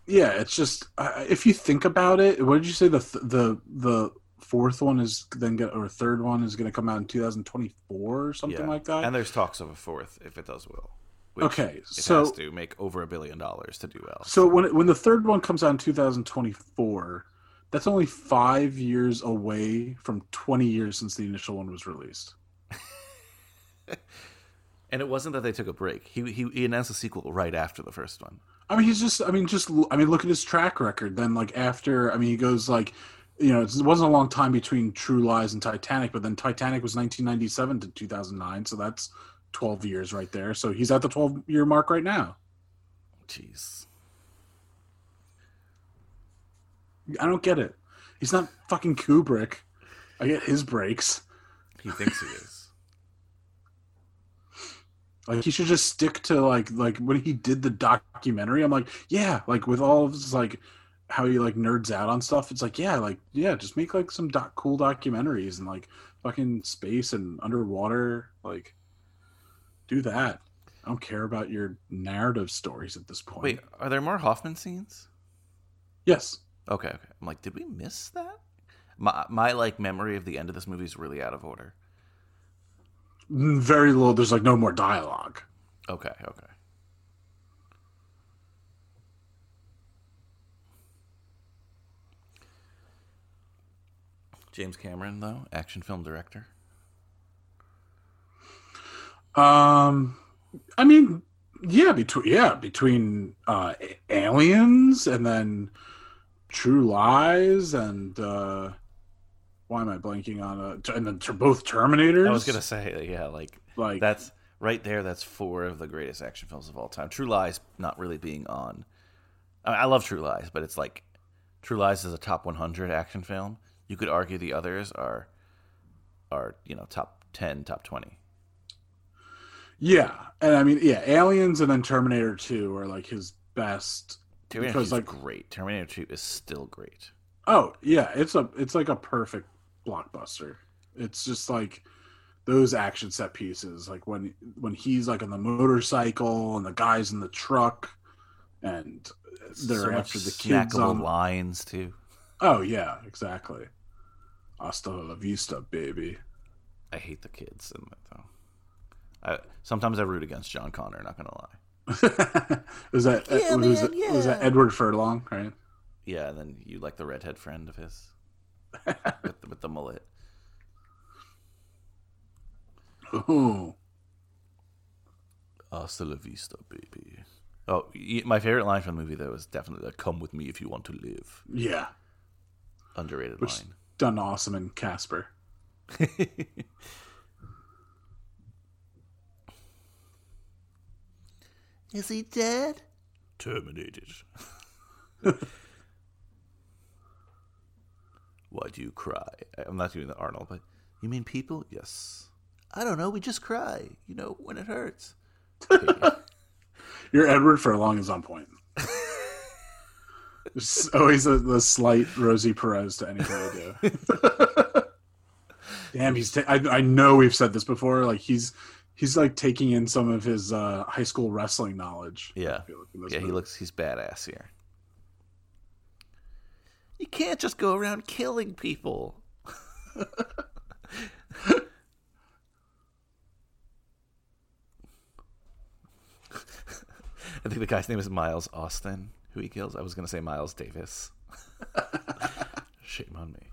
Yeah, it's just uh, if you think about it, what did you say the the the. fourth one is then get or third one is going to come out in two thousand twenty-four or something yeah. like that. And there's talks of a fourth if it does well. Which okay, it so it has to make over a billion dollars to do well. So when when the third one comes out in two thousand twenty-four, that's only five years away from twenty years since the initial one was released. And it wasn't that they took a break. He he he announced a sequel right after the first one. I mean, he's just I mean just I mean look at his track record. Then like after I mean he goes like. You know, it wasn't a long time between True Lies and Titanic, but then Titanic was nineteen ninety-seven to two thousand nine, so that's twelve years right there. So he's at the twelve-year mark right now. Jeez. I don't get it. He's not fucking Kubrick. I get his breaks. He thinks he is. Like, he should just stick to, like, like when he did the documentary, I'm like, yeah, like, with all of his, like, how he like nerds out on stuff. It's like, yeah, like, yeah, just make like some doc- cool documentaries and like fucking space and underwater. Like, do that. I don't care about your narrative stories at this point. Wait, are there more Hoffman scenes? Yes. Okay. Okay. I'm like, did we miss that? My, my like memory of the end of this movie is really out of order. Very little. There's like no more dialogue. Okay. Okay. James Cameron, though, action film director. Um, I mean, yeah, between yeah between uh, Aliens and then True Lies and uh, why am I blanking on a and then t- both Terminators. I was gonna say yeah, like like that's right there. That's four of the greatest action films of all time. True Lies not really being on. I, mean, I love True Lies, but it's like True Lies is a top one hundred action film. You could argue the others are, are you know, top ten, top twenty. Yeah, and I mean, yeah, Aliens and then Terminator Two are like his best. Terminator Two is like, great. Terminator Two is still great. Oh yeah, it's a it's like a perfect blockbuster. It's just like those action set pieces, like when when he's like on the motorcycle and the guy's in the truck, and they're so after the kids on lines too. Oh, yeah, exactly. Hasta la vista, baby. I hate the kids in that, though. I, sometimes I root against John Connor, not going to lie. was, that, yeah, was, man, was, that, yeah. was that Edward Furlong, right? Yeah, and then you like the redhead friend of his with, the, with the mullet. Oh. Hasta la vista, baby. Oh, my favorite line from the movie, though, is definitely, come with me if you want to live. Yeah. Underrated Which line. Done awesome in Casper. Is he dead? terminated. Why do you cry? I'm not doing the Arnold, but you mean people? Yes. I don't know. We just cry, you know, when it hurts. Your Edward Furlong is on point. There's always a, the slight Rosie Perez to anything I do. Damn, he's. Ta- I, I know we've said this before. Like he's, he's like taking in some of his uh, high school wrestling knowledge. Yeah, yeah. Movies. He looks. He's badass here. You can't just go around killing people. I think the guy's name is Miles Austin, who he kills. I was going to say Miles Davis. Shame on me.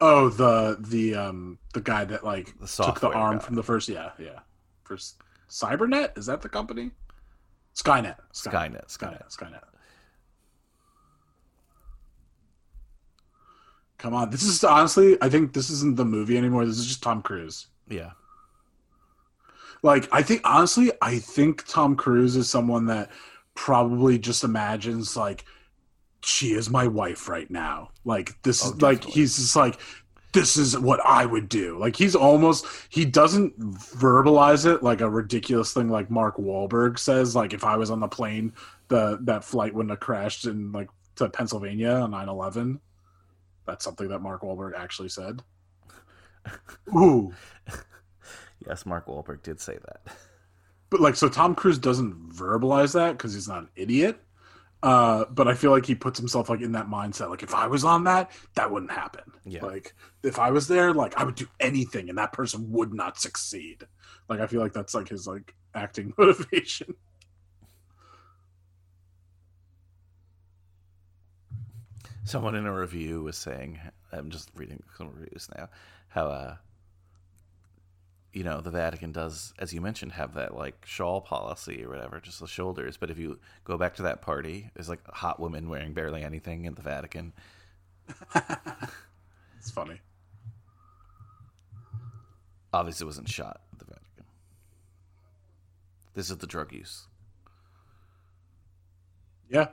Oh, the the um the guy that like the took the arm guy. From the first, yeah, yeah. First Cybernet? Is that the company? Skynet. Skynet. Skynet. Skynet. Skynet. Skynet. Come on. This is honestly, I think this isn't the movie anymore. This is just Tom Cruise. Yeah. Like, I think, honestly, I think Tom Cruise is someone that probably just imagines, like, she is my wife right now. Like, this oh, is, like, he's just like, this is what I would do. Like, he's almost, he doesn't verbalize it like a ridiculous thing like Mark Wahlberg says. Like, if I was on the plane, the that flight wouldn't have crashed in, like, to Pennsylvania on nine eleven. That's something that Mark Wahlberg actually said. Ooh. Yes, Mark Wahlberg did say that. But, like, so Tom Cruise doesn't verbalize that because he's not an idiot. Uh, but I feel like he puts himself, like, in that mindset. Like, if I was on that, that wouldn't happen. Yeah. Like, if I was there, like, I would do anything and that person would not succeed. Like, I feel like that's, like, his, like, acting motivation. Someone in a review was saying, I'm just reading some reviews now, how, uh, you know, the Vatican does, as you mentioned, have that, like, shawl policy or whatever, just the shoulders. But if you go back to that party, there's, like, a hot woman wearing barely anything in the Vatican. It's funny. Obviously it wasn't shot at the Vatican. This is the drug use. Yeah.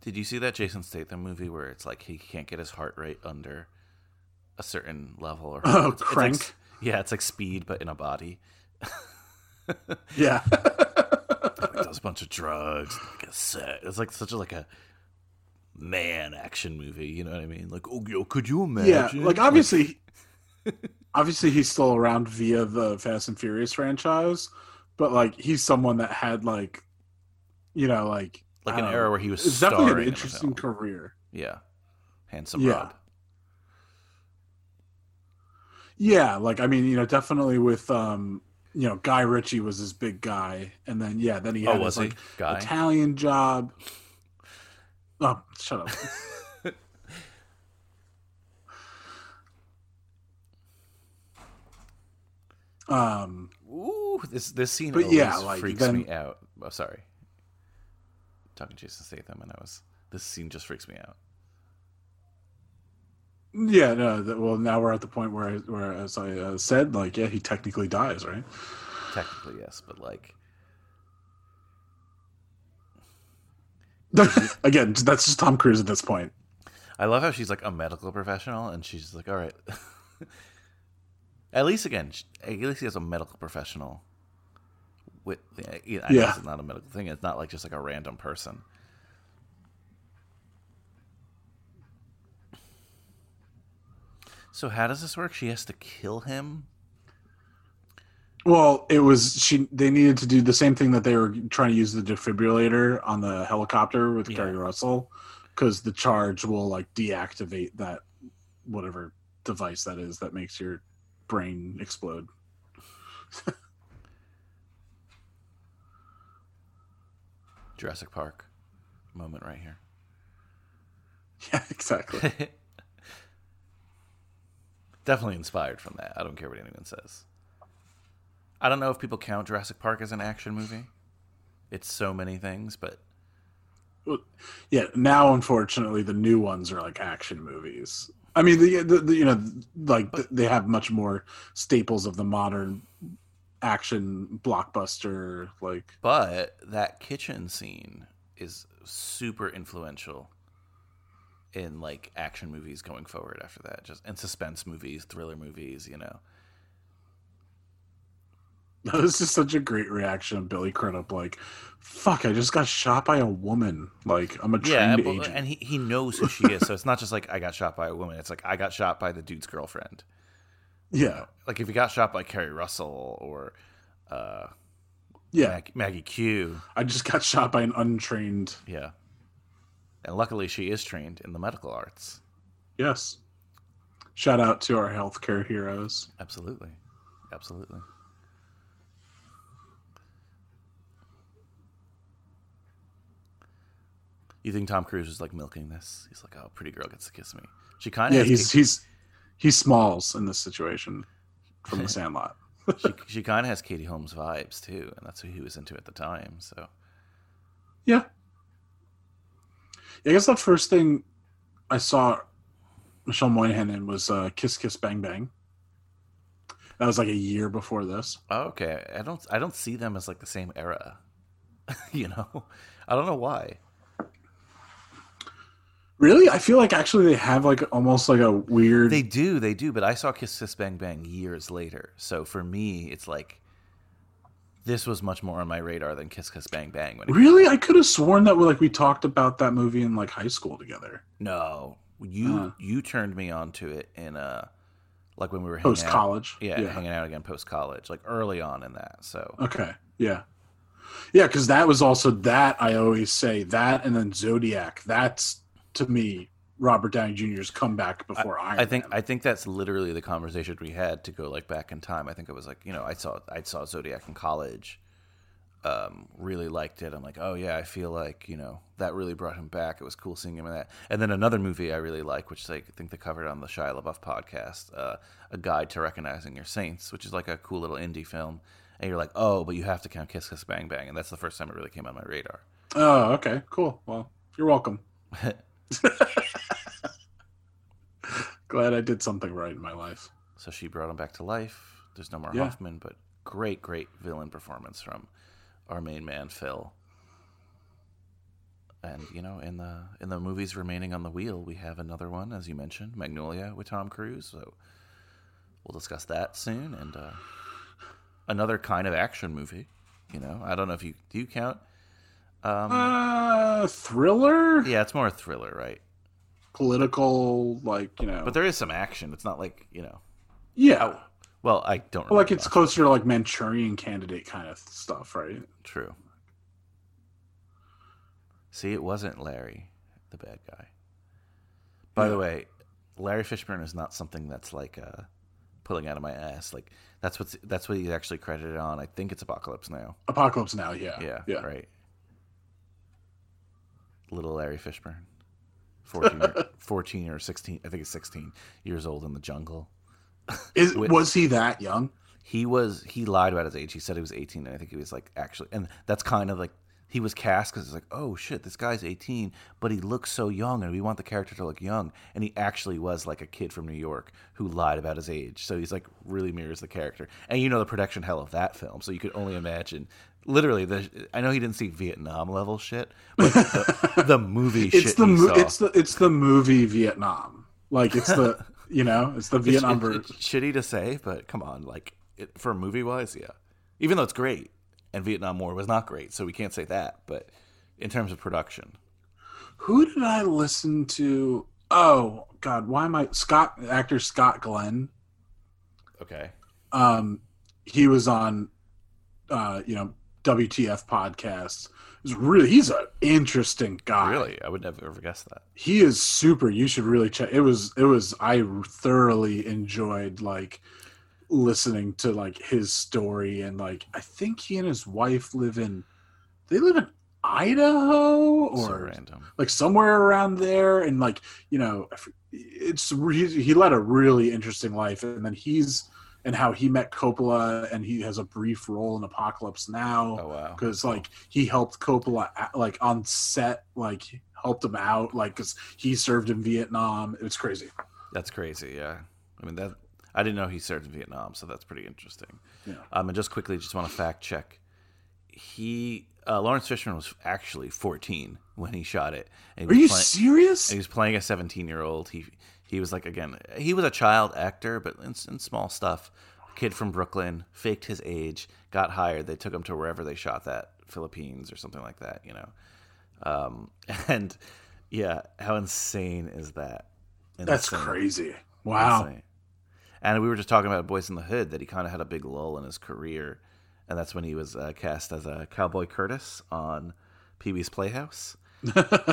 Did you see that Jason Statham movie where it's, like, he can't get his heart rate under a certain level, or oh, it's, Crank. It's like, yeah, it's like Speed but in a body. Yeah, like, does a bunch of drugs. Like a set. It's like such a, like a man action movie. You know what I mean? Like, oh, yo, could you imagine? Yeah, like obviously, like... obviously he's still around via the Fast and Furious franchise, but like he's someone that had like, you know, like like an um, era where he was it's definitely an interesting in career. Yeah, handsome. Yeah. Rob. Yeah, like, I mean, you know, definitely with, um, you know, Guy Ritchie was his big guy. And then, yeah, then he had oh, his, he? like, guy? Italian job. Oh, shut up. um, Ooh, this this scene always yeah, like, freaks then... me out. Oh, sorry. I'm talking to Jason Statham, and I was, this scene just freaks me out. Yeah, no. That, well, now we're at the point where, I, where as I uh, said, like, yeah, he technically dies, right? Technically, yes, but like, again, that's just Tom Cruise at this point. I love how she's like a medical professional, and she's like, all right. At least, again, she, at least he has a medical professional. With, you know, I yeah, guess it's not a medical thing. It's not like just like a random person. So how does this work? She has to kill him? Well, it was she. They needed to do the same thing that they were trying to use the defibrillator on the helicopter with yeah. Keri Russell, because the charge will like deactivate that whatever device that is that makes your brain explode. Jurassic Park moment right here. Yeah, exactly. Definitely inspired from that. I don't care what anyone says. I don't know if people count Jurassic Park as an action movie. It's so many things, but... Well, yeah, now, unfortunately, the new ones are like action movies. I mean, the, the, the you know, like, but... they have much more staples of the modern action blockbuster, like. But that kitchen scene is super influential in like action movies going forward after that, just and suspense movies, thriller movies, you know. That was just such a great reaction of Billy Crudup, like, fuck, I just got shot by a woman. Like, I'm a trained yeah, but, agent. And he, he knows who she is, so it's not just like, I got shot by a woman. It's like, I got shot by the dude's girlfriend. Yeah. You know? Like, if he got shot by Keri Russell or uh, yeah, Mag- Maggie Q. I just got shot by an untrained. Yeah. And luckily, she is trained in the medical arts. Yes. Shout out to our healthcare heroes. Absolutely. Absolutely. You think Tom Cruise is like milking this? He's like, "Oh, pretty girl gets to kiss me." She kind of yeah. He's he's he smalls in this situation from The Sandlot. she she kind of has Katie Holmes vibes too, and that's who he was into at the time. So yeah, yeah I guess the first thing I saw Michelle Monaghan in was uh, "Kiss Kiss Bang Bang." That was like a year before this. Oh, okay, I don't I don't see them as like the same era. You know, I don't know why. Really? I feel like actually they have like almost like a weird... They do, they do, but I saw Kiss Kiss Bang Bang years later. So for me, it's like, this was much more on my radar than Kiss Kiss Bang Bang. When it really? Came. I could have sworn that we like we talked about that movie in like high school together. No. You uh, you turned me on to it in uh like when we were hanging post-college. out. Post-college? Yeah, yeah, hanging out again post-college, like early on in that. So okay, yeah. Yeah, because that was also that, I always say, that and then Zodiac. That's... To me, Robert Downey Junior's comeback before I, Iron I think, Man. I think that's literally the conversation we had to go like back in time. I think it was like, you know, I saw I saw Zodiac in college, um, really liked it. I'm like, oh yeah, I feel like, you know, that really brought him back. It was cool seeing him in that. And then another movie I really like, which I think they covered on the Shia LaBeouf podcast, uh, A Guide to Recognizing Your Saints, which is like a cool little indie film. And you're like, oh, but you have to count Kiss Kiss Bang Bang. And that's the first time it really came on my radar. Oh, okay, cool. Well, you're welcome. Glad I did something right in my life. So she brought him back to life. There's no more yeah. Hoffman, but great, great villain performance from our main man Phil. And you know, in the in the movies remaining on the wheel, we have another one, as you mentioned, Magnolia with Tom Cruise. So we'll discuss that soon. And uh, another kind of action movie. You know, I don't know if you do you count. Um, uh, thriller? Yeah, it's more a thriller, right? Political, like, you know. But there is some action. It's not like, you know. Yeah. I, well, I don't remember. Like, it's closer to, like, Manchurian Candidate kind of stuff, right? True. See, it wasn't Larry, the bad guy. By yeah. the way, Larry Fishburne is not something that's, like, uh, pulling out of my ass. Like, that's, what's, that's what he's actually credited on. I think it's Apocalypse Now. Apocalypse Now, yeah. Yeah, yeah. Right. Little Larry Fishburne, fourteen or, fourteen or sixteen, I think it's sixteen years old in the jungle. Is, With, was he that young? He was. He lied about his age. He said he was eighteen, and I think he was like actually, and that's kind of like he was cast because it's like, oh shit, this guy's eighteen, but he looks so young, and we want the character to look young, and he actually was like a kid from New York who lied about his age. So he's like really mirrors the character, and you know the production hell of that film, so you could only imagine. Literally, the, I know he didn't see Vietnam level shit, but the, the movie it's shit the he mo- saw. It's the it's the movie Vietnam. Like it's the you know it's the Vietnam version. It's, it's shitty to say, but come on, like it, for movie wise, yeah. Even though it's great, and Vietnam War was not great, so we can't say that. But in terms of production, who did I listen to? Oh God, why am I Scott actor Scott Glenn? Okay, um, he was on, uh, you know. W T F podcast. Is really he's an interesting guy. Really, I would never ever guess that. He is super. You should really check. It was it was I thoroughly enjoyed like listening to like his story and like I think he and his wife live in they live in Idaho or so random. Like somewhere around there and like you know it's he, he led a really interesting life and then he's and how he met Coppola, and he has a brief role in Apocalypse Now. Oh, wow. Because, like, he helped Coppola, like, on set, like, helped him out, like, because he served in Vietnam. It's crazy. That's crazy, yeah. I mean, that I didn't know he served in Vietnam, so that's pretty interesting. Yeah. Um, and just quickly, just want to fact check. He uh, Lawrence Fishburne was actually fourteen when he shot it. And he Are you play- serious? He was playing a seventeen-year-old. He he was like again, he was a child actor, but in, in small stuff. Kid from Brooklyn, faked his age, got hired. They took him to wherever they shot that, Philippines or something like that, you know. Um, and yeah, how insane is that? Insane. That's crazy. Wow. Insane. And we were just talking about Boys in the Hood, that he kind of had a big lull in his career. And that's when he was uh, cast as a Cowboy Curtis on Pee-wee's Playhouse.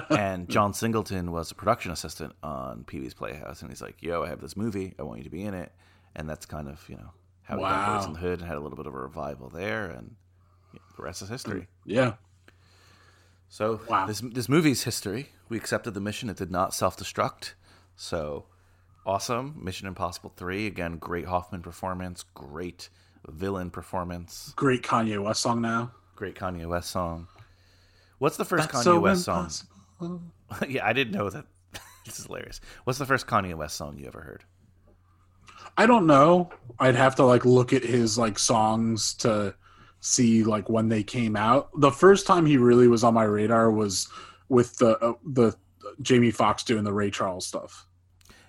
And John Singleton was a production assistant on Pee-wee's Playhouse. And he's like, yo, I have this movie. I want you to be in it. And that's kind of, you know, how he wow. got Boys in the Hood and had a little bit of a revival there. And you know, the rest is history. Yeah. So wow. this this movie's history. We accepted the mission. It did not self-destruct. So awesome. Mission Impossible three. Again, great Hoffman performance. Great villain performance. Great Kanye West song now. Great Kanye West song. What's the first That's Kanye so West impossible. Song? Yeah, I didn't know that. This is hilarious. What's the first Kanye West song you ever heard? I don't know. I'd have to like look at his like songs to see like when they came out. The first time he really was on my radar was with the uh, the Jamie Foxx doing the Ray Charles stuff.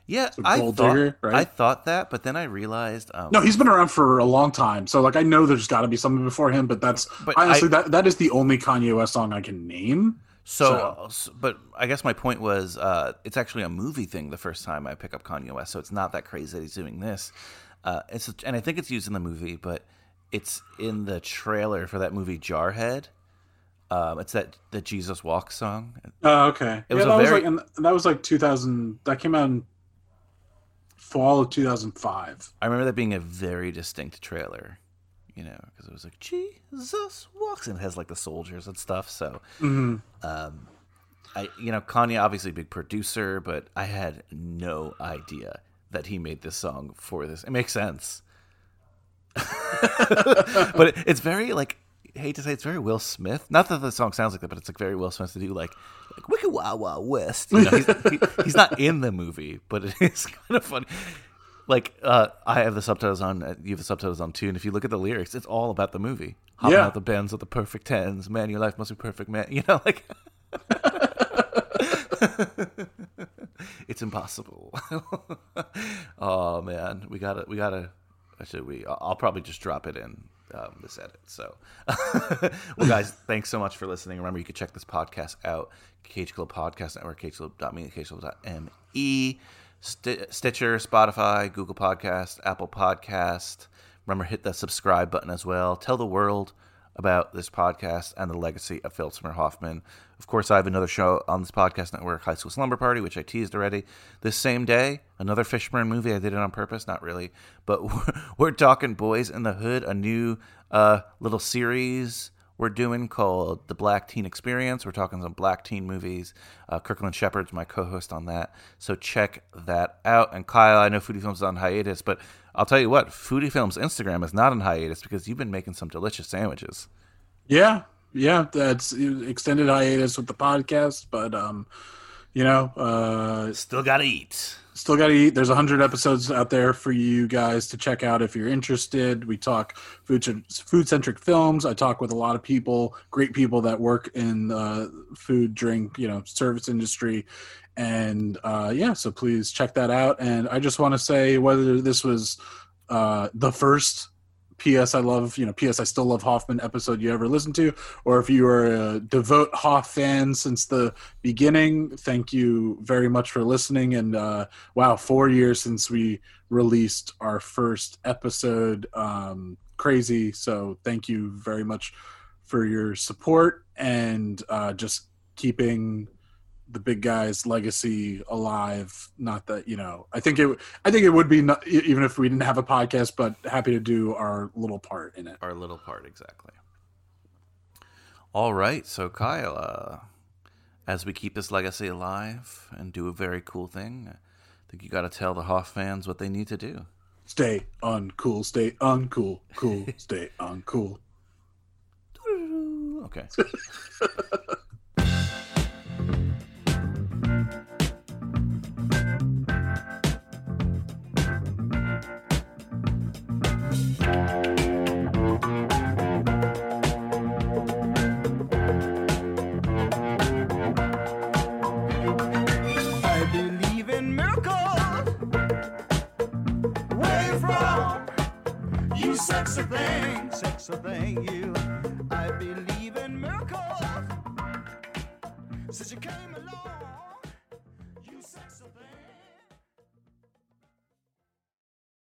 Yeah, so I Gold thought Digger, right? I thought that, but then I realized um, no, he's been around for a long time. So like I know there's got to be something before him, but that's but honestly I, that that is the only Kanye West song I can name. So, so, but I guess my point was, uh, it's actually a movie thing. The first time I pick up Kanye West, so it's not that crazy that he's doing this. Uh, it's a, and I think it's used in the movie, but it's in the trailer for that movie Jarhead. Um, it's that the Jesus Walk song. Oh, okay. It was yeah, that very... was like and that was like two thousand. That came out in fall of two thousand five. I remember that being a very distinct trailer. You know, because it was like Jesus Walks, and it has like the soldiers and stuff. So, mm-hmm. um, I you know Kanye obviously a big producer, but I had no idea that he made this song for this. It makes sense, but it, it's very like I hate to say it's very Will Smith. Not that the song sounds like that, but it's like very Will Smith to do like like Wicked Wild Wild West. You know, he's, he, he's not in the movie, but it is kind of funny. Like, uh, I have the subtitles on, you have the subtitles on too, and if you look at the lyrics, it's all about the movie. Hopping yeah. out the bends with the perfect tens. Man, your life must be perfect, man. You know, like... It's impossible. Oh, man. We gotta, we gotta... Should we? I'll probably just drop it in um, this edit, so... Well, guys, thanks so much for listening. Remember, you can check this podcast out. Cage Club Podcast Network, cage club dot me, cage club dot me. Stitcher, Spotify, Google Podcast, Apple Podcast. Remember, hit that subscribe button as well. Tell the world about this podcast and the legacy of Philip Seymour Hoffman. Of course, I have another show on this podcast network, High School Slumber Party, which I teased already. This same day, another Fishburne movie. I did it on purpose, not really. But we're, we're talking Boys in the Hood, a new uh, little series we're doing called The Black Teen Experience. We're talking some black teen movies. Uh, Kirkland Shepard's my co-host on that. So check that out. And Kyle, I know Foodie Films is on hiatus, but I'll tell you what, Foodie Films Instagram is not on hiatus because you've been making some delicious sandwiches. Yeah. Yeah. That's extended hiatus with the podcast, but, um, you know, uh, still got to eat. Still got to eat. There's one hundred episodes out there for you guys to check out if you're interested. We talk food, food-centric films. I talk with a lot of people, great people that work in the uh, food, drink, you know, service industry. And, uh, yeah, so please check that out. And I just want to say whether this was uh, the first P S. I love, you know, P S. I Still Love Hoffman episode you ever listened to, or if you are a devout Hoff fan since the beginning, thank you very much for listening. And uh, wow, four years since we released our first episode. Um, crazy. So thank you very much for your support and uh, just keeping the big guy's legacy alive. Not that, you know, I think it, I think it would be not, even if we didn't have a podcast, but happy to do our little part in it. Our little part. Exactly. All right. So Kyle, uh, as we keep this legacy alive and do a very cool thing, I think you got to tell the Hoff fans what they need to do. Stay uncool, stay uncool, cool, stay uncool. Okay. sex a thing, sex a thing, you. I believe in miracles since you came along.